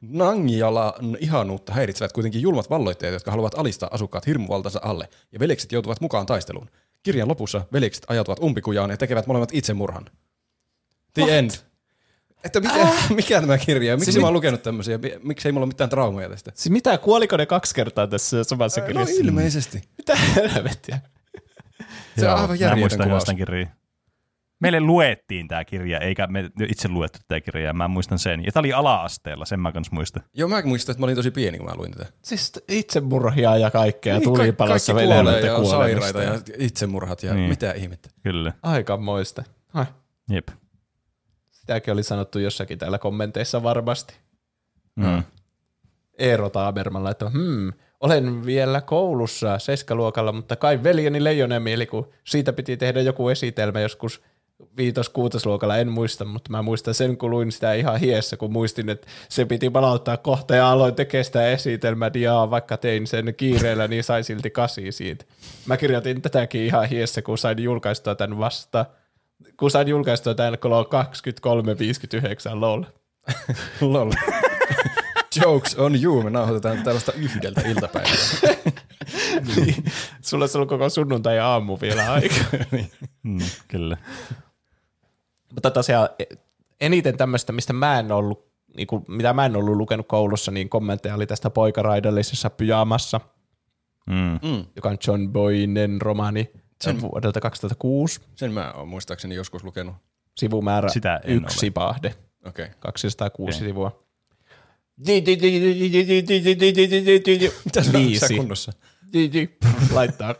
Nangialan ihanuutta häiritsevät kuitenkin julmat valloitteet, jotka haluavat alistaa asukkaat hirmuvaltansa alle, ja veljekset joutuvat mukaan taisteluun. Kirjan lopussa veljekset ajautuvat umpikujaan ja tekevät molemmat itsemurhan. The What? End. Että mikä, äh. mikä tämä kirja on? Miksi siis mä oon lukenut tämmöisiä? Miksei mulla ole mitään traumaa tästä? Siis mitä, kuoliko ne kaksi kertaa tässä samassa äh, kirjassa? No ilmeisesti. Mitä helvettiä? Se joo, on aivan järjetön kuvaus. Meille luettiin tämä kirja, eikä me itse luettu tätä kirjaa. Mä muistan sen. Ja tämä oli ala-asteella, sen mä kans muistan. Joo, mä muistan, että mä olin tosi pieni, kun mä luin tätä. Siis itsemurhiaa ja kaikkea. Niin, tuli ka- palassa venelmät ja kuolemista. Ja itsemurhat ja niin. Mitä ihmettä. Kyllä. Aikamoista. Hai. Jep. Tämäkin oli sanottu jossakin täällä kommenteissa varmasti. Mm. Eero Taaberman laittoi, hmm, olen vielä koulussa seiskaluokalla, mutta kai veljeni leijonamieli, kun siitä piti tehdä joku esitelmä joskus viides-kuutosluokalla, en muista, mutta mä muistan sen, kun luin sitä ihan hiessä, kun muistin, että se piti palauttaa kohta ja aloin tekemään sitä esitelmädiaa, vaikka tein sen kiireellä, niin sain silti kasi siitä. Mä kirjoitin tätäkin ihan hiessä, kun sain julkaistua tämän vasta, kun sain julkaistua tämän kolon kaksikymmentäkolme viisikymmentäyhdeksän, lol. Lol. Jokes on you, me nauhoitetaan tällaista yhdeltä iltapäivällä. Niin. Sulla on ollut koko sunnuntai ja aamu vielä aikaa. Mm, kyllä. Mutta tosiaan eniten tämmöistä, mistä mä en ollut, niin kuin, mitä mä en ollut lukenut koulussa, niin kommentteja oli tästä Poika raidallisessa pyjamassa, mm. joka on John Boynen romaani sen, vuodelta kaksituhattakuusi. Sen mä oon muistaakseni joskus lukenut. Sivumäärä yksi ole. Paahde. Okay. kaksisataakuusi okay. sivua. Mitäs on kunnossa? Laittaa.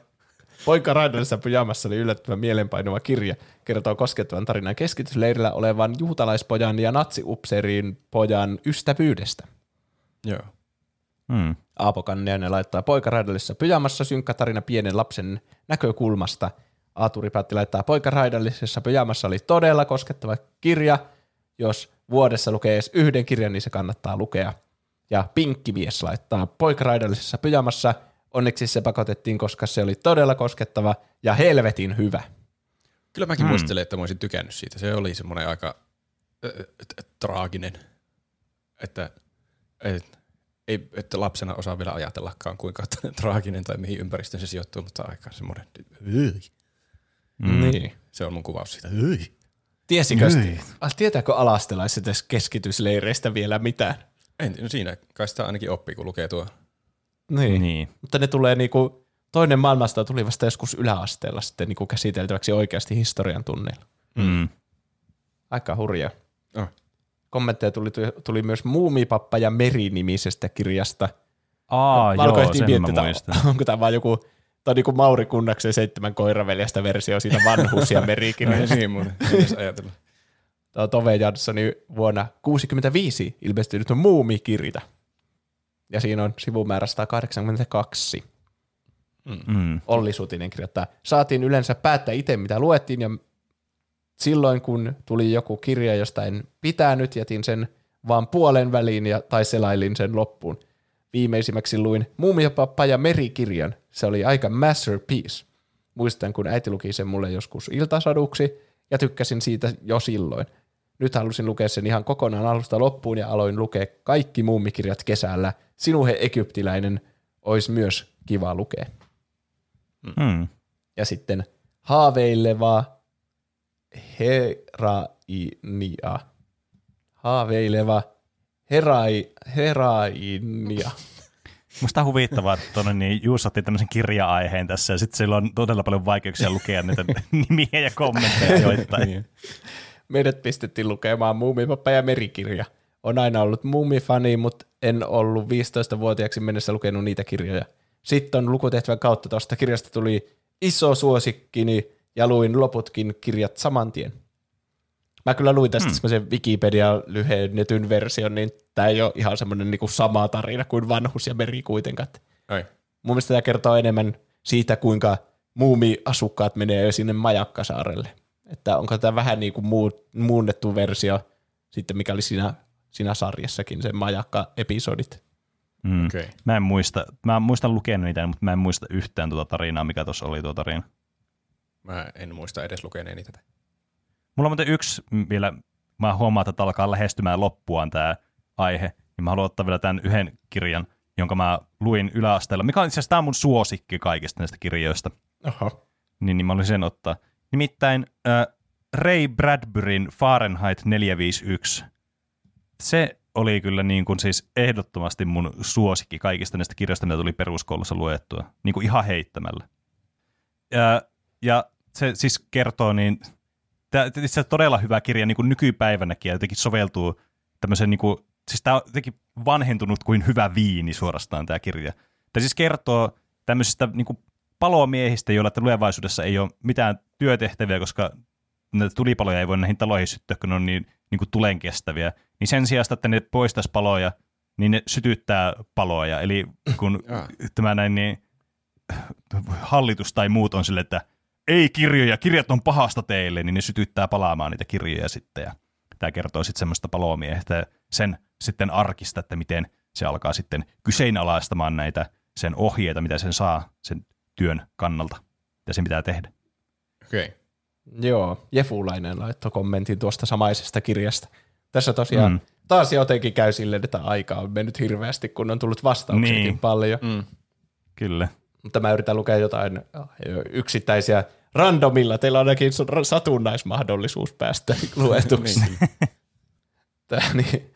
Poika raidallisessa pyjamassa oli yllättävän mielenpainuva kirja. Kertoo koskettavan tarinan keskitysleirillä olevan juutalaispojan ja natsiupseerin pojan ystävyydestä. Joo. Hmm. Aapo Kanniainen laittaa Poika raidallisessa pyjamassa synkkä tarina pienen lapsen näkökulmasta. Aaturi päätti laittaa Poika raidallisessa pyjamassa oli todella koskettava kirja. Jos vuodessa lukee edes yhden kirjan, niin se kannattaa lukea. Ja Pinkkimies laittaa Poika raidallisessa pyjamassa. Onneksi se pakotettiin, koska se oli todella koskettava ja helvetin hyvä. Kyllä mäkin hmm. muistelen, että mä olisin tykännyt siitä. Se oli semmoinen aika äh, traaginen, että, et, ei, että lapsena osaa vielä ajatellakaan, kuinka traaginen tai mihin ympäristöön se sijoittuu, mutta aika semmoinen. Hmm. Niin. Se on mun kuvaus siitä. Tiesikö, tietääkö alastelaiset keskitysleireistä vielä mitään? En, no siinä kai sitä ainakin oppii, kun lukee tuo. Niin. niin, mutta ne tulee niinku, toinen maailmasta tuli vasta joskus yläasteella sitten niinku käsiteltäväksi oikeasti historian tunneilla. Mm. Aika hurjaa. Oh. Kommentteja tuli, tuli myös Muumipappa ja Meri-nimisestä kirjasta. Aa, mä joo, sen miettii, mä muistan. Että, onko tämä vaan joku, tämä on niinku Mauri Kunnaksen seitsemän koiraveljestä versio siitä Vanhus ja merikirjasta. No, niin mun, jos ajatella. Tämä on Tove Janssonin vuonna tuhatyhdeksänsataakuusikymmentäviisi ilmestynyt Muumikirja. Ja siinä on sivumäärä sata kahdeksankymmentäkaksi. Mm. Olli Sutinen kirjoittaa, saatiin yleensä päättää itse, mitä luettiin, ja silloin, kun tuli joku kirja, josta en pitänyt, jätin sen vaan puolen väliin ja, tai selailin sen loppuun. Viimeisimmäksi luin Muumipappa ja merikirjan. Se oli aika masterpiece. Muistan, kun äiti luki sen mulle joskus iltasaduksi, ja tykkäsin siitä jo silloin. Nyt halusin lukea sen ihan kokonaan alusta loppuun ja aloin lukea kaikki muumikirjat kesällä. Sinuhe egyptiläinen olisi myös kiva lukea. Mm. Ja sitten Haaveileva herainia. Haaveileva herai, herainia. Musta on huvittavaa, että niin Juuso otti tämmöisen kirja-aiheen tässä ja sitten sillä on todella paljon vaikeuksia lukea niitä nimiä ja kommentteja joittain. Meidät pistettiin lukemaan Muumipappa ja merikirja. On aina ollut muumifani, mutta en ollut viisitoistavuotiaaksi mennessä lukenut niitä kirjoja. Sitten on lukutehtävän kautta tuosta kirjasta tuli iso suosikkini ja luin loputkin kirjat saman tien. Mä kyllä luin tästä hmm. semmoisen Wikipedia-lyhennetyn version, niin tämä ei ole ihan semmoinen niinku sama tarina kuin Vanhus ja meri kuitenkaan. Ai. Mun mielestä tämä kertoo enemmän siitä, kuinka muumiasukkaat menee sinne Majakkasaarelle. Että onko tämä vähän niin kuin muu, muunnettu versio, sitten mikä oli siinä, siinä sarjassakin, sen majakka-episodit. Mm. Okay. Mä en muista, mä muistan lukenut niitä, mutta mä en muista yhtään tuota tarinaa, mikä tuossa oli tuo tarina. Mä en muista edes lukeneeni tätä. Mulla on muuten yksi vielä, mä huomaan, että alkaa lähestymään loppuaan tämä aihe, niin mä haluan ottaa vielä tämän yhden kirjan, jonka mä luin yläasteella, mikä on itse asiassa tämä mun suosikki kaikista näistä kirjoista. Oho. Niin, niin mä olin sen ottaa. Nimittäin äh, Ray Bradburyn Fahrenheit neljäsataaviisikymmentäyksi. Se oli kyllä niin kuin siis ehdottomasti mun suosikki kaikista näistä kirjoista, mitä tuli peruskoulussa luettua. Niin kuin ihan heittämällä. Ja, ja se siis kertoo niin, tämä on itse todella hyvä kirja niin kuin nykypäivänäkin ja jotenkin soveltuu tämmöiseen, niin kuin, siis tämä on jotenkin vanhentunut kuin hyvä viini suorastaan tämä kirja. Tämä siis kertoo tämmöisistä niin kuin palomiehistä, joilla tulevaisuudessa ei ole mitään työtehtäviä, koska näitä tulipaloja ei voi näihin taloihin syttyä, kun ne on niin, niin kuin tulen kestäviä. Niin sen sijaan, että ne poistaisi paloja, niin ne sytyttää paloja. Eli kun tämä näin, niin hallitus tai muut on sille, että ei kirjoja, kirjat on pahasta teille, niin ne sytyttää palaamaan niitä kirjoja sitten. Ja tämä kertoo sitten semmoista palomiehestä sen sitten arkista, että miten se alkaa sitten kyseenalaistamaan näitä sen ohjeita, mitä sen saa sen työn kannalta, mitä sen pitää tehdä. Okei. Okay. Joo, Jefulainen laittoi kommentin tuosta samaisesta kirjasta. Tässä tosiaan mm. taas jotenkin käy silleen, että aikaa on mennyt hirveästi, kun on tullut vastauksiakin niin paljon. Mm. Kyllä. Mutta mä yritän lukea jotain yksittäisiä randomilla. Teillä on ainakin satunnaismahdollisuus päästä luetuksi. Tämä niin.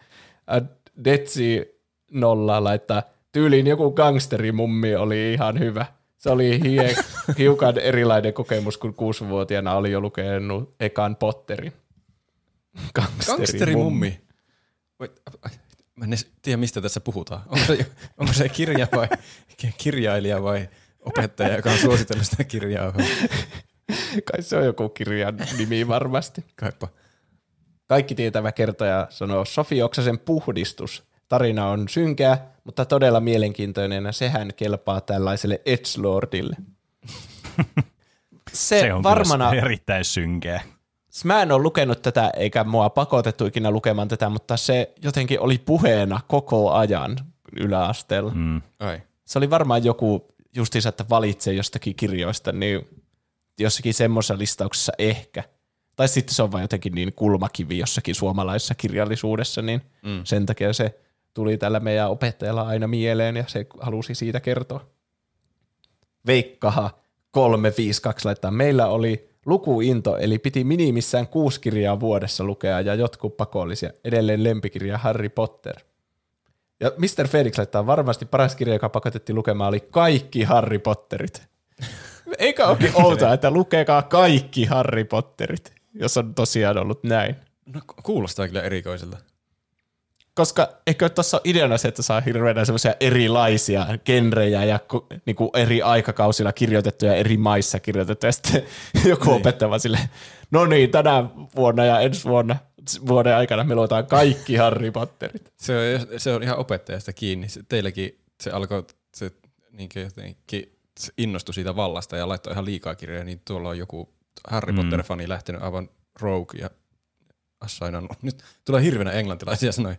Detsi nolla laittaa, tyyliin joku gangsterimummi oli ihan hyvä. Se oli hie, hiukan erilainen kokemus, kun kuusivuotiaana oli jo lukenut ekan Potterin. Gangsterimummi. Gangsterimummi. Mä en tiedä, mistä tässä puhutaan. Onko se, onko se kirja vai kirjailija vai opettaja, joka on suositellut sitä kirjaa? Kai se on joku kirjan nimi varmasti. Kaipa. Kaikki tietävä kertoja sanoo Sofi Oksasen puhdistus. Tarina on synkeä, mutta todella mielenkiintoinen ja sehän kelpaa tällaiselle edgelordille. Se, se on varmana erittäin synkeä. Mä en ole lukenut tätä, eikä mua pakotettu ikinä lukemaan tätä, mutta se jotenkin oli puheena koko ajan yläasteella. Mm. Se oli varmaan joku justiinsa, että valitsee jostakin kirjoista, niin jossakin semmoisessa listauksessa ehkä. Tai sitten se on vain jotenkin niin kulmakivi jossakin suomalaisessa kirjallisuudessa, niin mm. sen takia se tuli tällä meidän opettajalla aina mieleen ja se halusi siitä kertoa. Veikkaha kolme viisi kaksi laittaa. Meillä oli lukuinto, eli piti minimissään kuusi kirjaa vuodessa lukea ja jotkut pakollisia. Edelleen lempikirja Harry Potter. Ja mister Felix laittaa varmasti paras kirja, joka pakotettiin lukemaan, oli kaikki Harry Potterit. Eikä oikein outoa, että lukekaa kaikki Harry Potterit, jos on tosiaan ollut näin. No kuulostaa kyllä erikoiselta. Koska eikö tuossa ole ideana se, että saa hirveänä semmoisia erilaisia genrejä ja niin kuin eri aikakausilla kirjoitettuja, eri maissa kirjoitettuja. Ja sitten joku niin opettava silleen, no niin, tänä vuonna ja ensi vuonna, vuoden aikana me luetaan kaikki Harry Potterit. Se on, se on ihan opettajasta kiinni. Teilläkin se alkoi se, niin jotenkin innostui siitä vallasta ja laittoi ihan liikaa kirjoja, niin tuolla on joku Harry Potter-fani mm. lähtenyt aivan rogue ja assainannut. Nyt tulee hirveänä englantilaisia sanoja.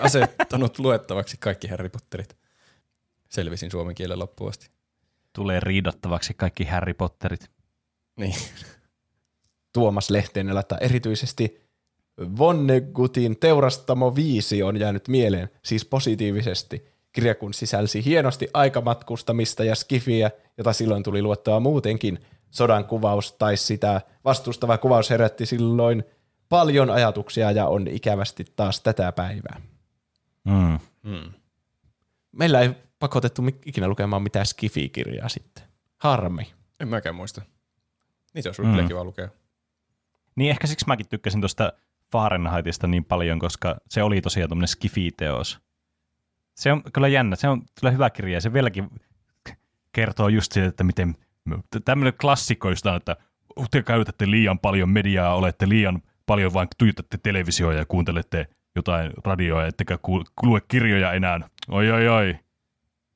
Asettanut luettavaksi kaikki Harry Potterit. Selvisin suomen kielen loppuun asti. Tulee riidattavaksi kaikki Harry Potterit. Niin. Tuomas Lehtinen laittaa erityisesti Vonnegutin Teurastamo viisi on jäänyt mieleen, siis positiivisesti. Kirja kun sisälsi hienosti aikamatkustamista ja skifiä, jota silloin tuli luottaa muutenkin. Sodan kuvaus tai sitä vastustava kuvaus herätti silloin paljon ajatuksia ja on ikävästi taas tätä päivää. Mm. Mm. Meillä ei pakotettu ikinä lukemaan mitään skifikirjaa sitten. Harmi. En mäkään muista. Niitä olisi ollut mm. kiva lukea. Niin ehkä siksi mäkin tykkäsin tuosta Fahrenheitista niin paljon, koska se oli tosiaan tuommoinen skifiteos. Se on kyllä jännä, se on kyllä hyvä kirja ja se vieläkin kertoo just siitä, että miten tämmöinen klassikko just on, että te käytätte liian paljon mediaa, olette liian paljon vain tuijotatte televisioja ja kuuntelette jotain radioa, ettekä lue kirjoja enää. Oi, oi, oi.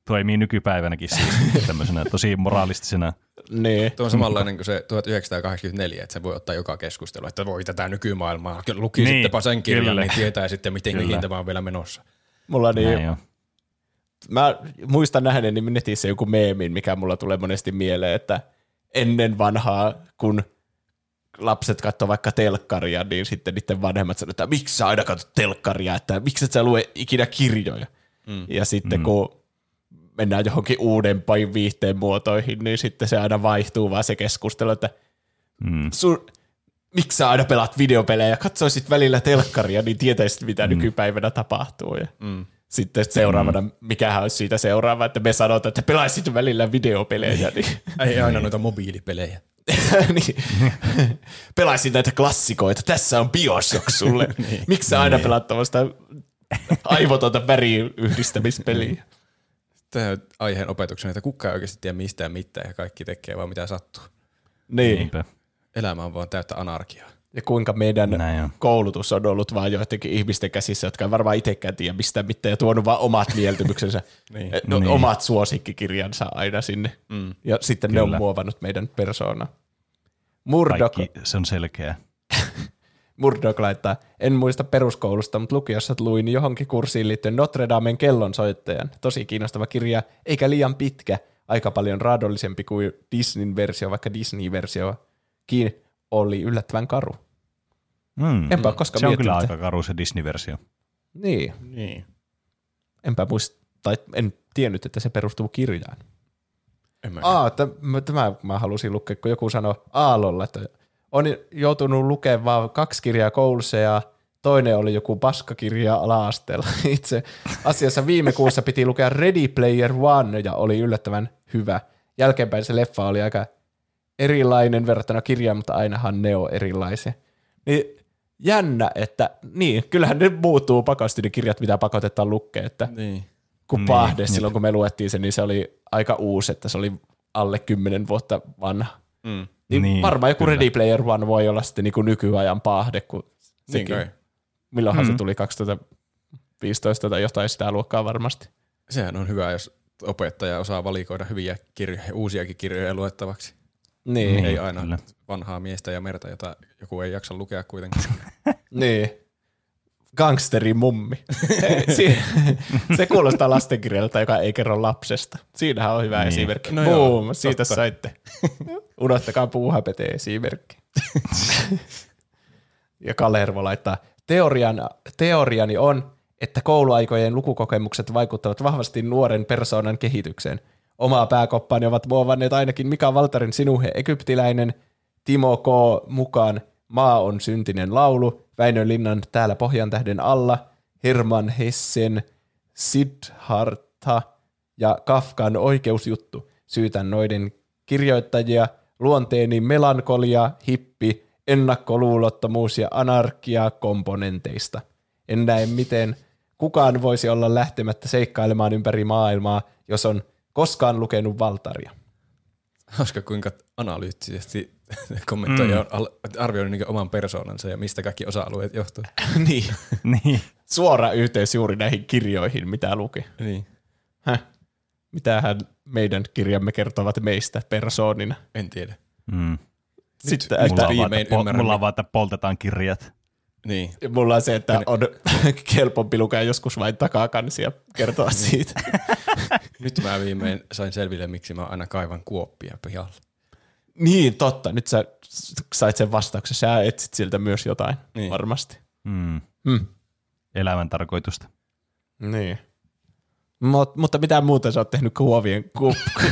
Toimii nykypäivänäkin siis tämmöisenä tosi moraalistisena. Niin. Tuo on samanlainen kuin se tuhatyhdeksänsataakahdeksankymmentäneljä, että se voi ottaa joka keskustelu, että voi tätä nykymaailmaa. Lukisittepa niin, sen kirjan, kyllä, niin tietää sitten, miten mihin tämä on vielä menossa. Mulla niin, mä muistan nähneeni niin netissä joku meemin, mikä mulla tulee monesti mieleen, että ennen vanhaa, kun lapset katsoo vaikka telkkaria, niin sitten niiden vanhemmat sanoo, että miksi sä aina katsot telkkaria, että miksi et sä lue ikinä kirjoja. Mm. Ja sitten mm. kun mennään johonkin uudempiin viihteen muotoihin, niin sitten se aina vaihtuu vaan se keskustelu, että mm. sun... miksi sä aina pelaat videopelejä ja katsoisit välillä telkkaria, niin tietäisit, mitä mm. nykypäivänä tapahtuu. Ja mm. sitten seuraavana, mm. mikähän olisi siitä seuraava, että me sanotaan, että pelaisit välillä videopelejä. Niin. Ei aina noita mobiilipelejä. niin. Pelaisin näitä klassikoita. Tässä on BioShock sulle. niin. Miksi sä aina pelaat tämmöistä aivotonta väriyhdistämispeliä? Tämä aiheen opetuksena, että kukaan ei oikeasti tiedä mistään mitään ja kaikki tekee vaan mitä sattuu. Niin. Niinpä. Elämä on vaan täyttä anarkiaa. Ja kuinka meidän on. koulutus on ollut vaan joidenkin ihmisten käsissä, jotka ei varmaan itsekään tiedä mistään mitään ja tuonut vaan omat mieltymyksensä, niin. No, niin. omat suosikkikirjansa aina sinne. Mm. Ja sitten Kyllä. ne on muovannut meidän persoonaa. Murdoch. Kaikki, se on selkeä. Murdoch laittaa, en muista peruskoulusta, mutta lukiossa luin johonkin kurssiin liittyen Notre Damen kellonsoittajan. Tosi kiinnostava kirja, eikä liian pitkä. Aika paljon raadollisempi kuin Disneyn versio, vaikka Disney-versiokin oli yllättävän karu. Mm. Enpä koskaan se on kyllä aika karu se Disney-versio. Niin. niin. Enpä muista, tai en tiennyt, että se perustuu kirjaan. Aa, tämä mä halusin lukea, kun joku sanoi Aallolla, että on joutunut lukemaan vaan kaksi kirjaa koulussa ja toinen oli joku paskakirja ala-asteella. Itse asiassa viime kuussa piti lukea Ready Player One ja oli yllättävän hyvä. Jälkeenpäin se leffa oli aika erilainen verrattuna kirjaan, mutta ainahan ne on erilaisia. Niin jännä, että niin, kyllähän ne muuttuu pakosti ne kirjat, mitä pakotetaan lukea. Että niin. Kun Paahde niin, silloin, niin. kun me luettiin sen, niin se oli aika uusi, että se oli alle kymmenen vuotta vanha. Mm. Niin niin, varmaan joku kyllä. Ready Player One voi olla sitten niin kuin nykyajan Paahde, kun sekin. Niin milloinhan mm. se tuli kaksituhattaviisitoista tai jotain sitä luokkaa varmasti. Sehän on hyvä, jos opettaja osaa valikoida hyviä kirjoja, uusiakin kirjoja luettavaksi. Niin. Ei aina kyllä. vanhaa miestä ja merta, jota joku ei jaksa lukea kuitenkin. Niin. Gangsterimummi. Se kuulostaa lastenkirjalta, joka ei kerro lapsesta. Siinähän on hyvä niin. esimerkki. No boom, joo, siitä totta. Saitte. Unohtakaa puuhapeteen esimerkki. Ja Kalervo laittaa, Teorian, teoriani on, että kouluaikojen lukukokemukset vaikuttavat vahvasti nuoren persoonan kehitykseen. Omaa pääkoppaani ovat muovanneet ainakin Mika Valtarin Sinuhe egyptiläinen, Timo K. mukaan Maa on syntinen laulu, Väinö Linnan Täällä Pohjan tähden alla, Herman Hessen, Siddhartha ja Kafkan Oikeusjuttu. Syytän noiden kirjoittajia, luonteeni melankolia, hippi, ennakkoluulottomuus ja anarkia komponenteista. En näe, miten kukaan voisi olla lähtemättä seikkailemaan ympäri maailmaa, jos on koskaan lukenut Valtaria. Hauska, kuinka analyyttisesti kommentoija mm. on arvioinut niin oman persoonansa ja mistä kaikki osa-alueet johtuu. niin. niin. Suora yhteys juuri näihin kirjoihin, mitä luki. Niin. Häh? Mitähän meidän kirjamme kertovat meistä persoonina? En tiedä. Mm. Sitten mulla, on mulla on vaan, että poltetaan kirjat. Niin. Mulla on se, että on kelpompi lukea joskus vain takakansia kertoa siitä. Nyt mä viimein sain selville, miksi mä aina kaivan kuoppia pihalla. Niin, totta. Nyt sä sait sen vastauksen. Sä etsit siltä myös jotain, niin. varmasti. Mm. Mm. Elämän tarkoitusta. Niin. Mut, mutta mitä muuta sä oot tehnyt kuovien kuoppia?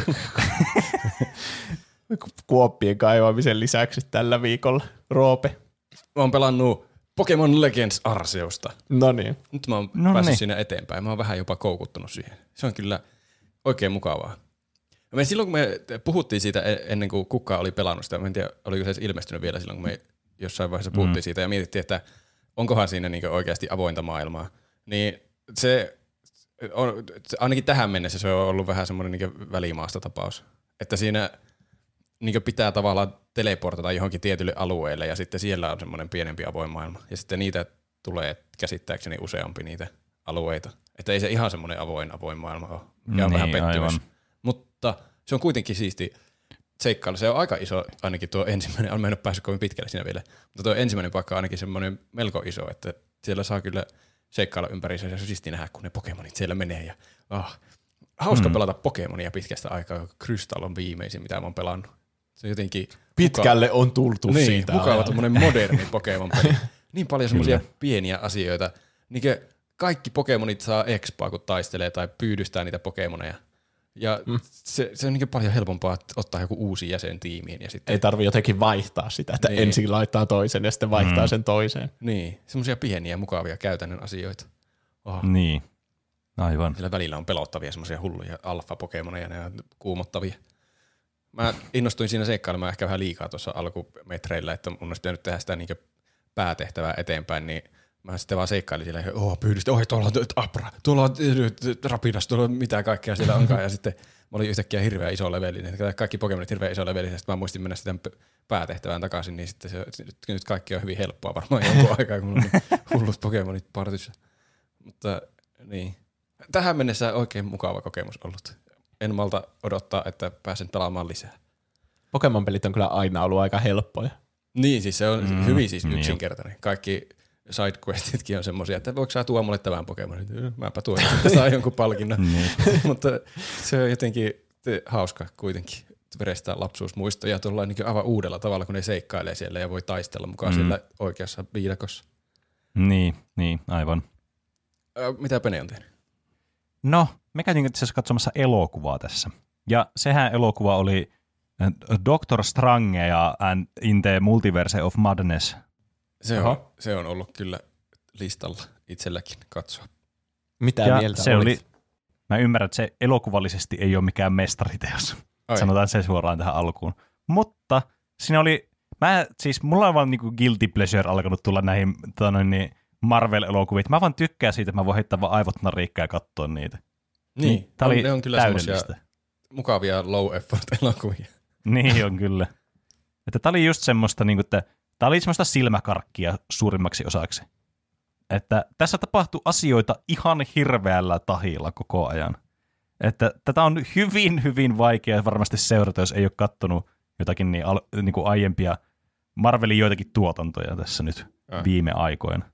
Kuoppien kaivamisen lisäksi tällä viikolla, Roope. Mä oon pelannut Pokemon Legends Arceusta. No niin. Nyt mä oon Noniin. päässyt siinä eteenpäin. Mä oon vähän jopa koukuttunut siihen. Se on kyllä oikein mukavaa. Me silloin kun me puhuttiin siitä ennen kuin kukaan oli pelannut sitä, mä en tiedä oliko se edes ilmestynyt vielä silloin, kun me jossain vaiheessa puhuttiin mm. siitä ja mietittiin, että onkohan siinä niinku oikeasti avointa maailmaa. Niin se, on, se, ainakin tähän mennessä se on ollut vähän semmoinen niinku välimaastotapaus. Että siinä... Niin pitää tavallaan teleportata johonkin tietylle alueelle ja sitten siellä on semmoinen pienempi avoin maailma. Ja sitten niitä tulee käsittääkseni useampi niitä alueita. Että ei se ihan semmoinen avoin avoin maailma ole. Ja on niin, vähän pettymys. Aivan. Mutta se on kuitenkin siisti seikkailu. Se on aika iso, ainakin tuo ensimmäinen, on mennyt päässyt kovin pitkälle siinä vielä. Mutta tuo ensimmäinen paikka on ainakin semmoinen melko iso, että siellä saa kyllä seikkailla ympärissä ja se siisti nähdä, kun ne Pokemonit siellä menee. Ja, ah. Hauska hmm. pelata Pokemonia pitkästä aikaa. Crystal on viimeisin, mitä mä oon pelannut. Se jotenkin pitkälle muka- on tultu niin, siitä. Niin, mukava tommonen moderni Pokemon-peli. Niin paljon semmoisia pieniä asioita. Niin kaikki Pokemonit saa expaa, kun taistelee tai pyydystää niitä Pokemoneja. Ja mm. se, se on niin paljon helpompaa ottaa joku uusi jäsen tiimiin. Ja sitten ei tarvi jotenkin vaihtaa sitä, että niin. ensin laittaa toisen ja sitten vaihtaa mm. sen toiseen. Niin, semmoisia pieniä mukavia käytännön asioita. Oha. Niin, aivan. Sillä välillä on pelottavia semmoisia hulluja alfa-Pokemoneja, ne on kuumottavia. Mä innostuin siinä seikkailemaan ehkä vähän liikaa tuossa alkumetreillä, että mun olisi pitänyt tehdä sitä niin päätehtävää eteenpäin, niin mä sitten vaan seikkailin siellä, että oh, pyydistä, oh, tuolla on Abra, tuolla on Rapidas, tuolla on mitä kaikkea siellä onkaan, ja sitten mä olin yhtäkkiä hirveän iso levelinen, kaikki Pokemonit hirveän iso levelinen, ja sitten mä muistin mennä sitten päätehtävään takaisin, niin sitten se, nyt kaikki on hyvin helppoa varmaan jonkun aikaa, kun mulla on hullut Pokemonit partyssa. Mutta niin, tähän mennessä oikein mukava kokemus ollut. En malta odottaa, että pääsen pelaamaan lisää. Pokemon-pelit on kyllä aina ollut aika helppoja. Niin, siis se on mm, hyvin siis yksinkertainen. Niin. Kaikki sidequestitkin on semmoisia, että voiko sä tuoda mulle tämän Pokemonin? Mäpä tuon, että saa jonkun palkinnon. Mutta se on jotenkin hauska kuitenkin verestää lapsuusmuistoja tuolla aivan uudella tavalla, kun ne seikkailee siellä ja voi taistella mukaan mm. siellä oikeassa viidakossa. Niin, niin, aivan. Mitä Pene on tehnyt? No, me käytiin itse asiassa katsomassa elokuvaa tässä. Ja sehän elokuva oli Doctor Strange ja and in the Multiverse of Madness. Se on, se on ollut kyllä listalla itselläkin katsoa. Mitä ja mieltä se oli? Mä ymmärrän, että se elokuvallisesti ei ole mikään mestariteos. Ai. Sanotaan se suoraan tähän alkuun. Mutta siinä oli, mä siis mulla on vaan niinku guilty pleasure alkanut tulla näihin niin Marvel-elokuviin. Mä vaan tykkään siitä, että mä voin heittää vaan aivot nariikkaa ja katsoa niitä. Niin, on, oli ne on kyllä semmoisia mukavia low effort-elokuvia. Niin on kyllä. Että tää oli just semmoista, niinku, että tää oli semmoista silmäkarkkia suurimmaksi osaksi. Että tässä tapahtuu asioita ihan hirveällä tahilla koko ajan. Että tätä on hyvin, hyvin vaikea varmasti seurata, jos ei ole kattonut jotakin niin al, niin kuin aiempia Marvelin joitakin tuotantoja tässä nyt äh. viime aikoina.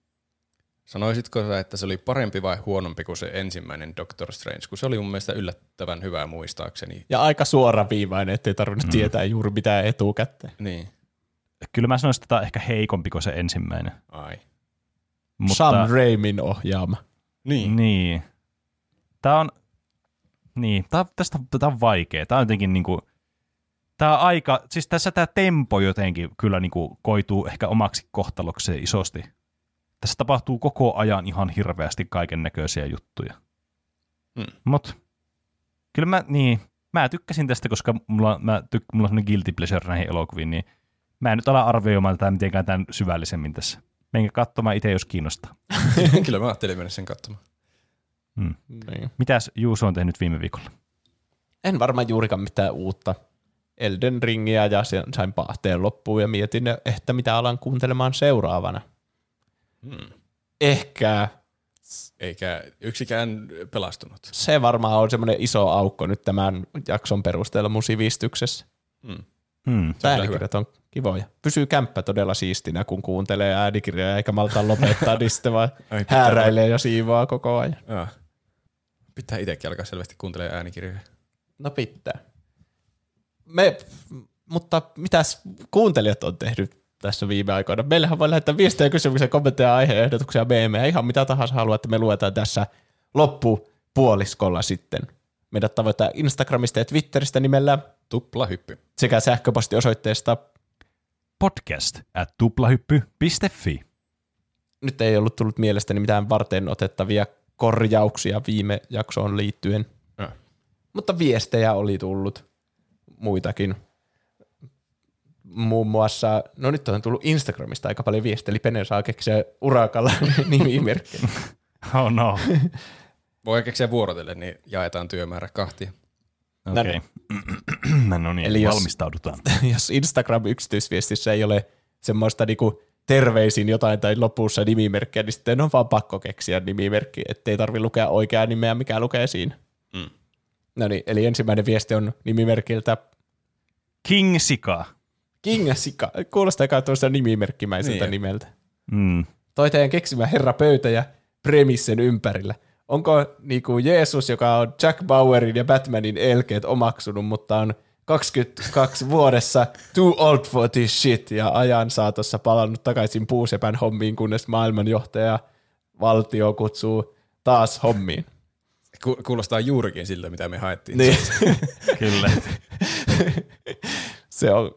Sanoisitko sä, että se oli parempi vai huonompi kuin se ensimmäinen Doctor Strange, kun se oli mun mielestä yllättävän hyvää muistaakseni. Ja aika suoraviivainen, ettei tarvinnut mm. tietää juuri mitään etukäteen. Niin. Kyllä mä sanoisin, että tämä on ehkä heikompi kuin se ensimmäinen. Ai. Mutta... Sam Raimin ohjaama. Niin. Niin. Tämä on... Niin, tää, tästä, tää on vaikea. Tää on jotenkin niinku, tää aika, siis tässä tää tempo jotenkin kyllä niinku koituu ehkä omaksi kohtalokseen isosti. Tässä tapahtuu koko ajan ihan hirveästi kaiken näköisiä juttuja. Mm. Mut kyllä mä, niin, mä tykkäsin tästä, koska mulla, mä tykk, mulla on semmoinen guilty pleasure näihin elokuviin, niin mä en nyt ala arvioimaan tätä mitenkään tämän syvällisemmin tässä. Menkää katsomaan itse, jos kiinnostaa. Kyllä mä ajattelin mennä sen katsomaan. Hmm. Niin. Mitäs Juuso on tehnyt viime viikolla? En varmaan juurikaan mitään uutta Elden Ringiä ja sen sain Paahteen loppuun ja mietin, että mitä alan kuuntelemaan seuraavana. Hmm. Ehkä. Eikä yksikään pelastunut. Se varmaan on semmoinen iso aukko nyt tämän jakson perusteella mun sivistyksessä. Hmm. Hmm. Äänikirjat on kivoja. Pysyy kämppä todella siistinä, kun kuuntelee äänikirjoja eikä malta lopettaa, niin sitten vaan hääräilee ja siivoaa koko ajan. Ja. Pitää itsekin alkaa selvästi kuuntelemaan äänikirjoja. No pitää. Me, mutta mitäs kuuntelijat on tehnyt tässä viime aikoina? Meillähän voi lähettää viestejä, kysymyksiä, kommentteja, aiheehdotuksia, meemejä, ihan mitä tahansa haluaa, että me luetaan tässä loppupuoliskolla sitten. Meidät tavoittaa Instagramista ja Twitteristä nimellä Tuplahyppy sekä sähköpostiosoitteesta podcast at tuplahyppy piste fi. Nyt ei ollut tullut mielestäni mitään varten otettavia korjauksia viime jaksoon liittyen, äh. mutta viestejä oli tullut muitakin. Muun muassa, no nyt on tullut Instagramista aika paljon viestejä, eli Pene saa keksiä urakalla nimimerkkinä. Oh no. Voi keksiä vuorotelle, niin jaetaan työmäärä kahtia. Okei. Okay. No niin, eli valmistaudutaan. Jos, jos Instagram-yksityisviestissä ei ole semmoista niinku terveisin jotain tai lopussa nimimerkkiä, niin sitten on vaan pakko keksiä nimimerkki, ettei tarvi lukea oikeaa nimeä, mikä lukee siinä. Mm. No niin, eli ensimmäinen viesti on nimimerkiltä King Sika. King Sika. Kuulostaa kai tuosta nimimerkkimäiseltä niin. nimeltä. Mm. Toi teidän keksimä herra pöytäjä premissen ympärillä. Onko niinku Jeesus, joka on Jack Bauerin ja Batmanin elkeet omaksunut, mutta on kaksikymmentäkaksi vuodessa too old for this shit ja ajan saatossa palannut takaisin puusepän hommiin, kunnes maailmanjohtaja valtio kutsuu taas hommiin? Ku- kuulostaa juurikin siltä, mitä me haettiin. Niin. Kyllä. Se on,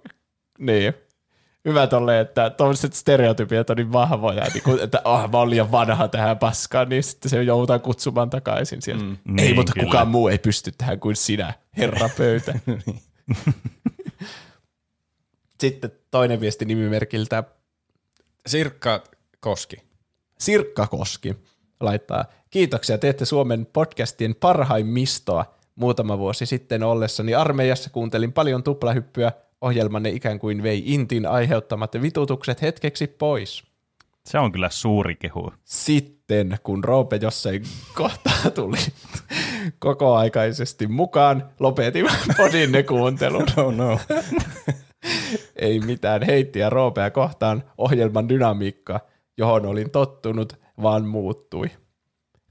niin. Hyvä tolleen, että tuollaiset stereotypiat on niin vahvoja, niin kun, että oh, mä oon liian vanha tähän paskaan, niin sitten se joudutaan kutsumaan takaisin sieltä. Mm, ei, niin, mutta kyllä. Kukaan muu ei pysty tähän kuin sinä, herra pöytä. Sitten toinen viesti nimimerkiltä. Sirkka Koski. Sirkka Koski laittaa, kiitoksia, teette Suomen podcastien parhaimmistoa. Muutama vuosi sitten ollessani armeijassa kuuntelin paljon Tuplahyppyä. Ohjelmanne ikään kuin vei intin aiheuttamat vitutukset hetkeksi pois. Se on kyllä suuri kehu. Sitten, kun Roope jossain kohtaa tuli kokoaikaisesti mukaan. Lopetin podinne kuuntelun. No, no. Ei mitään heittiä Roopea kohtaan. Ohjelman dynamiikka, johon olin tottunut, vaan muuttui.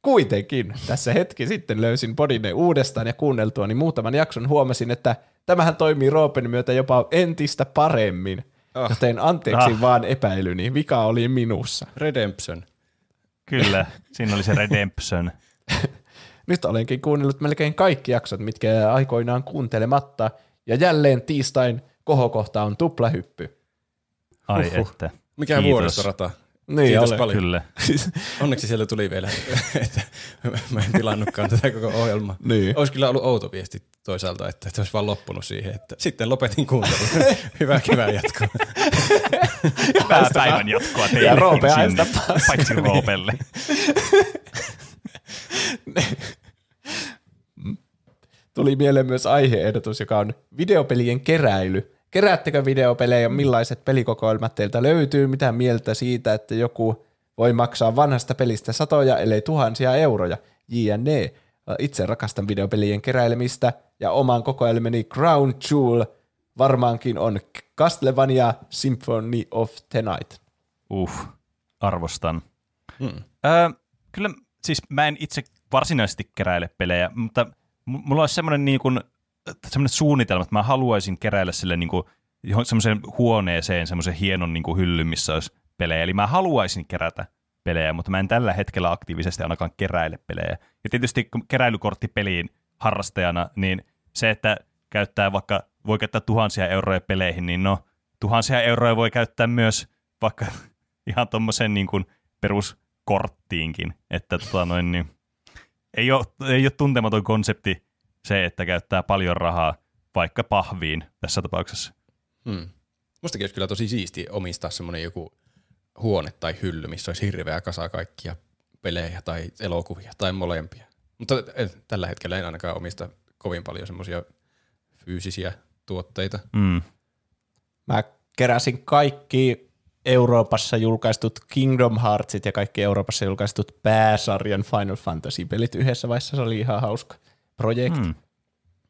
Kuitenkin tässä hetki sitten löysin podinne uudestaan ja kuunneltuani muutaman jakson huomasin, että tämähän toimii Roopen myötä jopa entistä paremmin. Oh. Joten anteeksi ah. vaan epäilyni, vika oli minussa. Redemption. Kyllä, siinä oli se redemption. Nyt olenkin kuunnellut melkein kaikki jaksot, mitkä jää aikoinaan kuuntelematta, ja jälleen tiistain kohokohta on tuplahyppy. Ai Uhuh. että. Mikä vuoristorata. Niin, kiitos ole. Paljon. Kyllä. Onneksi siellä tuli vielä, että mä en tilannutkaan tätä koko ohjelmaa. Niin. Olisi kyllä ollut outo viesti toisaalta, että olisi vaan loppunut siihen, että sitten lopetin kuuntelun. Hyvää kivään jatkoa. Hyvää päivän jatkoa teillekin. Ja Roope aista paska. Paitsi Roopelle. Tuli mieleen myös aiheehdotus, joka on videopelien keräily. Keräättekö videopelejä, millaiset pelikokoelmat teiltä löytyy, mitä mieltä siitä, että joku voi maksaa vanhasta pelistä satoja, ellei tuhansia euroja, jne. Itse rakastan videopelien keräilemistä, ja oman kokoelmeni Crown Jewel varmaankin on Castlevania Symphony of the Night. Uh, arvostan. Mm. Öö, kyllä, siis mä en itse varsinaisesti keräile pelejä, mutta mulla olisi semmoinen niin kuin semmoinen suunnitelma, että mä haluaisin keräillä sille niin kuin semmoiseen huoneeseen semmoisen hienon niin kuin hyllyn, missä olisi pelejä. Eli mä haluaisin kerätä pelejä, mutta mä en tällä hetkellä aktiivisesti ainakaan keräile pelejä. Ja tietysti keräilykortti peliin harrastajana, niin se, että käyttää vaikka, voi käyttää tuhansia euroja peleihin, niin no tuhansia euroja voi käyttää myös vaikka ihan tommoseen niin kuin peruskorttiinkin. Että tota noin, niin ei ole, ei ole tuntematon konsepti se, että käyttää paljon rahaa vaikka pahviin tässä tapauksessa. Hmm. Mustakin olisi kyllä tosi siistiä omistaa semmoinen joku huone tai hylly, missä olisi hirveä kasa kaikkia pelejä tai elokuvia tai molempia. Mutta tällä hetkellä en ainakaan omista kovin paljon semmoisia fyysisiä tuotteita. Hmm. Mä keräsin kaikki Euroopassa julkaistut Kingdom Heartsit ja kaikki Euroopassa julkaistut pääsarjan Final Fantasy-pelit yhdessä vaiheessa. Se oli ihan hauska projekti. Mm.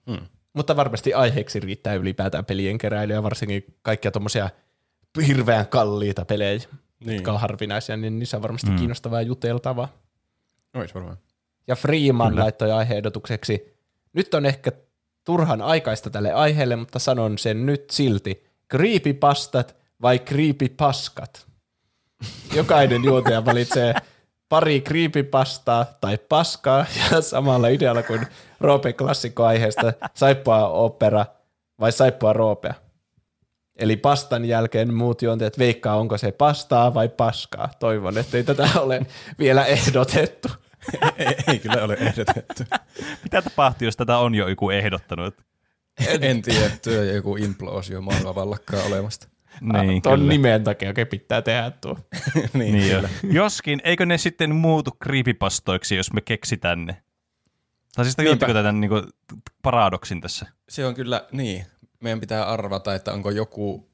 Mm. Mutta varmasti aiheeksi riittää ylipäätään pelien keräilyä, varsinkin kaikkia tommosia hirveän kalliita pelejä, niin, jotka on harvinaisia, niin niissä on varmasti mm. kiinnostavaa juteltavaa. Ois varmaan. Ja Freeman Kyllä. laittoi aiheehdotukseksi. Nyt on ehkä turhan aikaista tälle aiheelle, mutta sanon sen nyt silti. Creepypastat vai creepypaskat? Jokainen juontaja valitsee pari creepypastaa tai paskaa ja samalla idealla kuin Roope klassikkoaiheesta saippua opera vai saippua Roopea. Eli pastan jälkeen muut juonteet veikkaa, onko se pastaa vai paskaa. Toivon, ettei tätä ole vielä ehdotettu. Ei, ei kyllä ole ehdotettu. Mitä tapahtuu, jos tätä on jo joku ehdottanut? En, en tiedä, työ ja joku imploosio maailman vallakkaan olemasta. Niin, tuon nimen takia oikein pitää tehdä tuo. niin, niin jo. Joskin, eikö ne sitten muutu creepypastoiksi, jos me keksitään ne? Tai siis tajutteko tämän niin kuin paradoksin tässä? Se on kyllä, niin. Meidän pitää arvata, että onko joku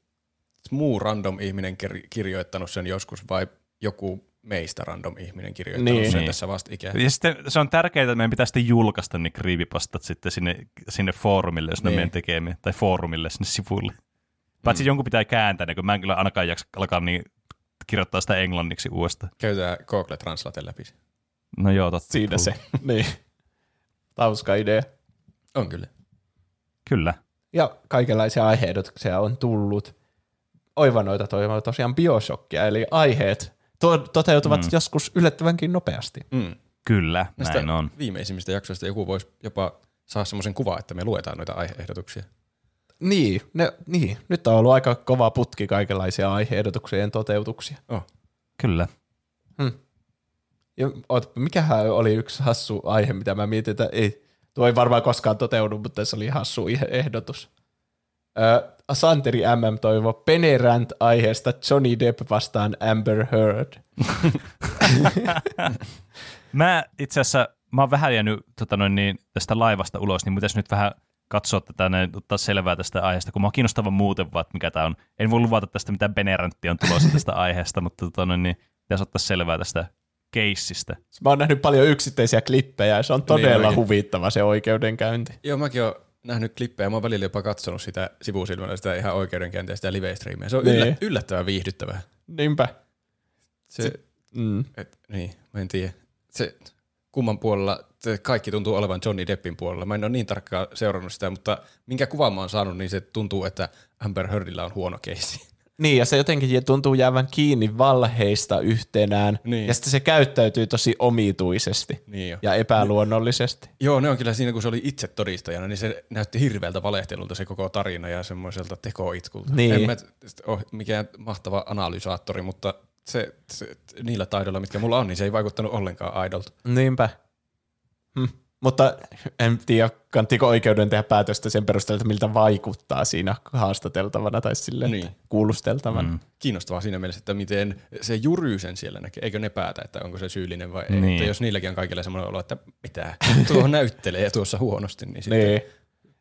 muu random ihminen kirjoittanut sen joskus vai joku meistä random ihminen kirjoittanut niin, sen niin. tässä vastikään. Ja sitten se on tärkeää, että meidän pitää sitten julkaista ne creepypastat sitten sinne, sinne foorumille, jos niin. ne meidän tekee, tai foorumille sinne sivuille. Paitsi mm. jonkun pitää kääntää, niin kun mä en kyllä ainakaan jaksa alkaa niin kirjoittaa sitä englanniksi uudestaan. Käytää Google Translate läpi. No joo, totta. Siinä se, niin. Tauska idea. On kyllä. Kyllä. Ja kaikenlaisia aiheehdotuksia on tullut. Oivanoita toivotaan tosiaan BioShockia, eli aiheet to- toteutuvat mm. joskus yllättävänkin nopeasti. Mm. Kyllä, näin, näin on. Viimeisimmistä jaksoista joku voisi jopa saada semmoisen kuvan, että me luetaan noita aiheehdotuksia. Niin, ne, niin, nyt on ollut aika kova putki kaikenlaisia aihe-ehdotuksien toteutuksia. Oh. Kyllä. Hmm. Ja, oot, mikähän oli yksi hassu aihe, mitä mä mietin, että ei, tuo ei varmaan koskaan toteudu, mutta se oli hassu ehdotus. Ö, Santeri M M toivo Penerant-aiheesta Johnny Depp vastaan Amber Heard. Mä itse asiassa, mä oon vähän jäänyt tota noin, niin, tästä laivasta ulos, niin mitäs nyt vähän katsoa tätä ja ottaa selvää tästä aiheesta, kun minua on kiinnostava muuten, vaan mikä tämä on. En voi luvata tästä, mitä Beneranttia on tulossa tästä aiheesta, mutta tota, niin, pitäisi ottaa selvää tästä keissistä. Mä oon nähnyt paljon yksittäisiä klippejä ja se on todella niin, huvittava se oikeudenkäynti. Joo, mäkin oon nähnyt klippejä. Mä oon välillä jopa katsonut sitä sivusilmällä sitä ihan oikeudenkäyntiä, sitä live-streamiä. Se on niin. yllät, yllättävän viihdyttävää. Niinpä. Se, se, mm. et, niin, mä en tiedä. Se, kumman puolella se kaikki tuntuu olevan Johnny Deppin puolella. Mä en ole niin tarkkaan seurannut sitä, mutta minkä kuvan mä oon saanut, niin se tuntuu, että Amber Heardillä on huono keissi. Niin, ja se jotenkin tuntuu jäävän kiinni valheista yhtenään, niin. ja sitten se käyttäytyy tosi omituisesti niin ja epäluonnollisesti. Niin. Joo, ne on kyllä siinä, kun se oli itse todistajana, niin se näytti hirveältä valehtelulta se koko tarina ja semmoiselta tekoitkulta. Niin. En mä ole mikään mahtava analysaattori, mutta se, se, niillä taidoilla, mitkä mulla on, niin se ei vaikuttanut ollenkaan aidolta. Niinpä. Hm. Mutta en tiedä, kannattiko oikeuden tehdä päätöstä sen perusteella, että miltä vaikuttaa siinä haastateltavana tai sille niin. kuulusteltavana. Mm. Kiinnostavaa siinä mielessä, että miten se jury sen siellä näkee. Eikö ne päätä, että onko se syyllinen vai niin. ei. Mutta jos niilläkin on kaikilla semmoinen olo, että mitä, tuohon näyttelee ja tuossa huonosti, niin sitten niin.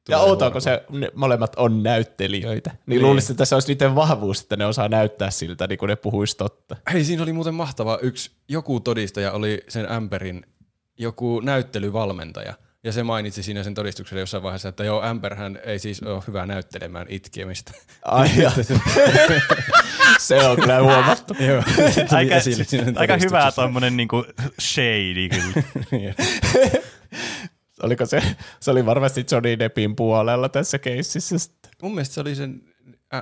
Ja outoa, kun se, ne molemmat on näyttelijöitä. Niin, niin. luulisin, että se olisi niiden vahvuus, että ne osaa näyttää siltä, niin kuin ne puhuisi totta. Hei, siinä oli muuten mahtavaa. Yksi, joku todistaja oli sen Amberin joku näyttelyvalmentaja, ja se mainitsi siinä sen todistuksella jossain vaiheessa, että joo, Amberhän ei siis ole hyvä näyttelemään itkemistä. Ai se on kyllä huomattu. Joo, aika aika hyvää tommonen niinku shady kyllä. Oliko se, se oli varmasti Johnny Deppin puolella tässä keississä sitten. Mun mielestä se oli sen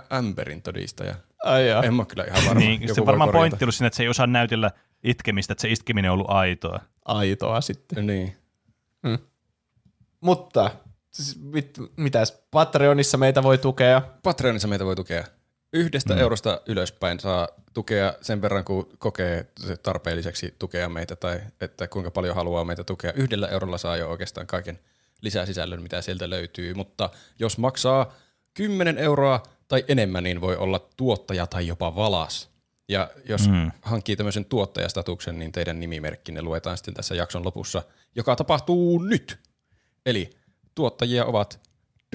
Amberin todistaja. Ai jaa. En mä kyllä ihan varma. Niin, se varmaan pointti ollut siinä, että se ei osaa näytellä itkemistä, että se itkeminen on ollut aitoa. Aitoa sitten. Niin. Mm. Mutta siis mit, mitäs Patreonissa meitä voi tukea? Patreonissa meitä voi tukea. Yhdestä mm. eurosta ylöspäin saa tukea sen verran, kun kokee tarpeelliseksi tukea meitä tai että kuinka paljon haluaa meitä tukea. Yhdellä eurolla saa jo oikeastaan kaiken lisäsisällön, mitä sieltä löytyy, mutta jos maksaa kymmenen euroa tai enemmän, niin voi olla tuottaja tai jopa valas. Ja jos mm. hankkii tämmöisen tuottajastatuksen, niin teidän nimimerkkinne luetaan sitten tässä jakson lopussa, joka tapahtuu nyt. Eli tuottajia ovat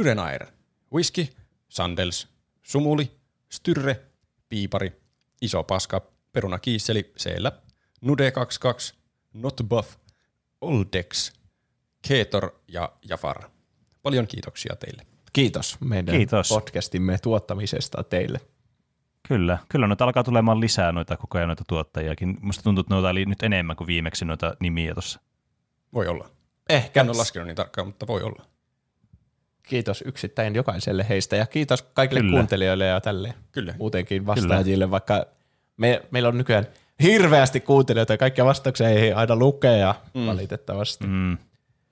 Dyrenair, Whisky, Sandels, Sumuli, Styrre, Piipari, Iso Paska, Peruna Kiisseli, Seellä, Nude kaksikymmentäkaksi, Notbuff, Oldex, Keetor ja Jafar. Paljon kiitoksia teille. Kiitos meidän Kiitos. Podcastimme tuottamisesta teille. Kyllä, kyllä noita alkaa tulemaan lisää noita koko ajan noita tuottajiakin. Musta tuntuu, että noita oli nyt enemmän kuin viimeksi noita nimiä tuossa. Voi olla. Ehkä. En ole laskenut niin tarkkaan, mutta voi olla. Kiitos yksittäin jokaiselle heistä ja kiitos kaikille kyllä. kuuntelijoille ja tälleen. Kyllä. Muutenkin vastaajille, kyllä. vaikka me, meillä on nykyään hirveästi kuuntelijoita ja kaikkia vastauksia ei aina lukea mm. valitettavasti. Mm.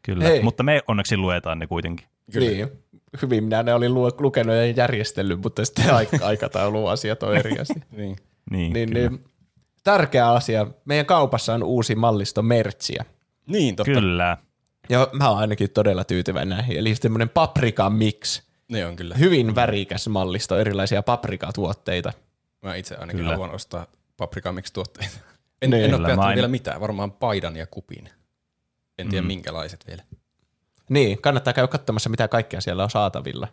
Kyllä, Hei. Mutta me onneksi luetaan ne kuitenkin. Kyllä. Niin. Hyvin minä ne olin lu- lukenut ja järjestellyt, mutta sitten aik- aikatauluasiat on eri asia. niin. Niin, niin, niin, tärkeä asia. Meidän kaupassa on uusi mallisto mertsiä. Niin, totta. Kyllä. Ja mä oon ainakin todella tyytyväinen näihin. Eli semmoinen paprika mix. Ne on kyllä. Hyvin värikäs mallisto, erilaisia paprikatuotteita. Mä itse ainakin kyllä. haluan ostaa paprika mix-tuotteita. En, niin. en ole päättänyt vielä mitään, varmaan paidan ja kupin. En tiedä mm. minkälaiset vielä. Niin, kannattaa käydä katsomassa, mitä kaikkea siellä on saatavilla.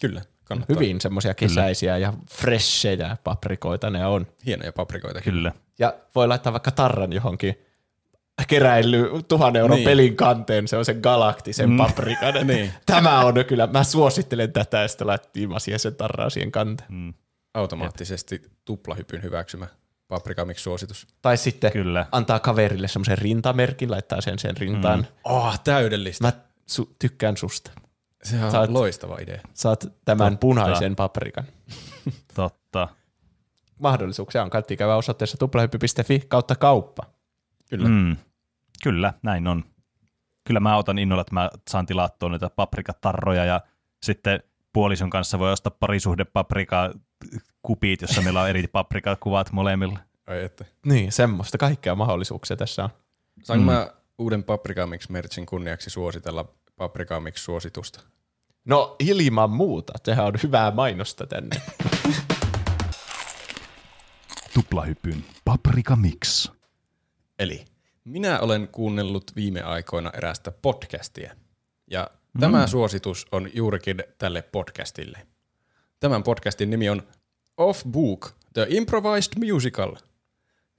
Kyllä, kannattaa. Hyvin semmoisia kesäisiä kyllä. ja freshejä paprikoita ne on. Hienoja paprikoita. Kyllä. Ja voi laittaa vaikka tarran johonkin keräily tuhannen euron niin. pelin kanteen, se on sen galaktisen mm. paprikan. niin. Tämä on kyllä, mä suosittelen tätä ja sitten laittiin asiaan sen tarraa siihen kanteen. Mm. Automaattisesti tuplahypyn hyväksymä. Paprikamiksi suositus. Tai sitten kyllä. antaa kaverille semmoisen rintamerkin, laittaa sen sen rintaan. Mm. Oh, täydellistä. Mä su- tykkään susta. Se on saat, loistava idea. Saat tämän Totta. Punaisen paprikan. Totta. Mahdollisuuksia on kaikki käydä osoitteessa tuplahyppi piste fi kautta kauppa. Kyllä. Mm. Kyllä, näin on. Kyllä mä otan innolla, että mä saan tilattua näitä paprikatarroja ja sitten puolison kanssa voi ostaa parisuhdepaprikaa kupit, jossa meillä on eri paprikakuvat molemmilla. Ai että. Niin, semmoista. Kaikkea mahdollisuuksia tässä on. Saanko mm. mä uuden Paprikamix-merchin kunniaksi suositella Paprikamix-suositusta? No ilman muuta. Sehän on hyvää mainosta tänne. Tuplahypyn Paprikamix. Eli minä olen kuunnellut viime aikoina erästä podcastia. Ja mm. tämä suositus on juurikin tälle podcastille. Tämän podcastin nimi on Off Book, The Improvised Musical.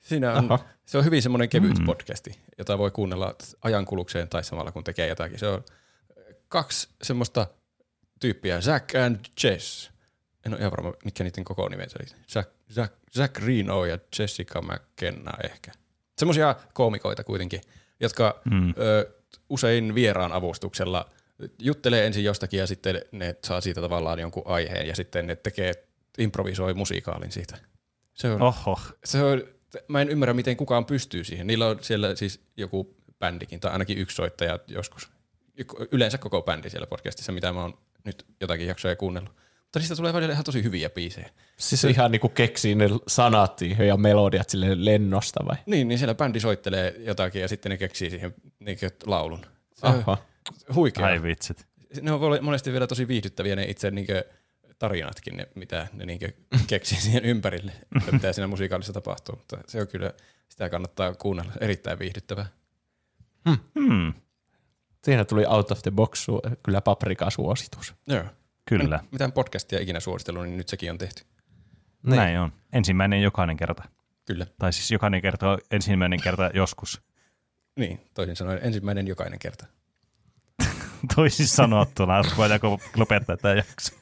Siinä on, se on hyvin semmoinen kevyt mm. podcasti, jota voi kuunnella ajankulukseen tai samalla kun tekee jotakin. Se on kaksi semmoista tyyppiä, Jack and Jess. En ole ihan varma, mitkä niiden koko nimensä oli. Jack, Jack, Jack Reno ja Jessica McKenna ehkä. Semmoisia koomikoita kuitenkin, jotka mm. ö, usein vieraan avustuksella juttelee ensin jostakin ja sitten ne saa siitä tavallaan jonkun aiheen ja sitten ne tekee, improvisoi musiikaalin siitä. Se on, Oho. Se on, mä en ymmärrä, miten kukaan pystyy siihen. Niillä on siellä siis joku bändikin tai ainakin yksi soittaja joskus. Yleensä koko bändi siellä podcastissa, mitä mä oon nyt jotakin jaksoja kuunnellut. Mutta niistä tulee välillä ihan tosi hyviä biisejä. Siis se, ihan niinku keksii ne sanat ja melodiat sille lennosta vai? Niin, niin siellä bändi soittelee jotakin ja sitten ne keksii siihen niin laulun. Aha. Huikea. Ai vitsit. Ne on monesti vielä tosi viihdyttäviä ne itse niin tarinatkin, ne, mitä ne niin keksii siihen ympärille, mitä siinä musiikaalissa tapahtuu. Mutta se on kyllä, sitä kannattaa kuunnella. Erittäin viihdyttävää. Hmm. Hmm. Siinä tuli out of the box kyllä paprikasuositus. Joo. Kyllä. En mitään podcastia ikinä suositellut, niin nyt sekin on tehty. Näin, Näin on. Ensimmäinen jokainen kerta. Kyllä. Tai siis jokainen kerta ensimmäinen kerta joskus. Niin, toisin sanoen ensimmäinen jokainen kerta. Toisin sanottuna, voidaanko lopettaa tämä jakso.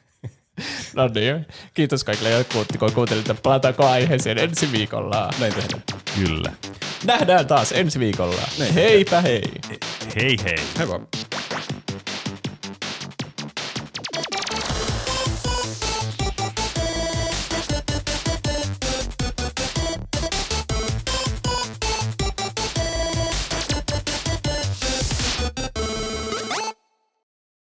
No niin, kiitos kaikille jotkut, kun kuuntelitte. Palataanko aiheeseen ensi viikolla? Näin tehdään. Kyllä. Nähdään taas ensi viikolla. Näin. Heipä hei. Hei hei. Hei vaan.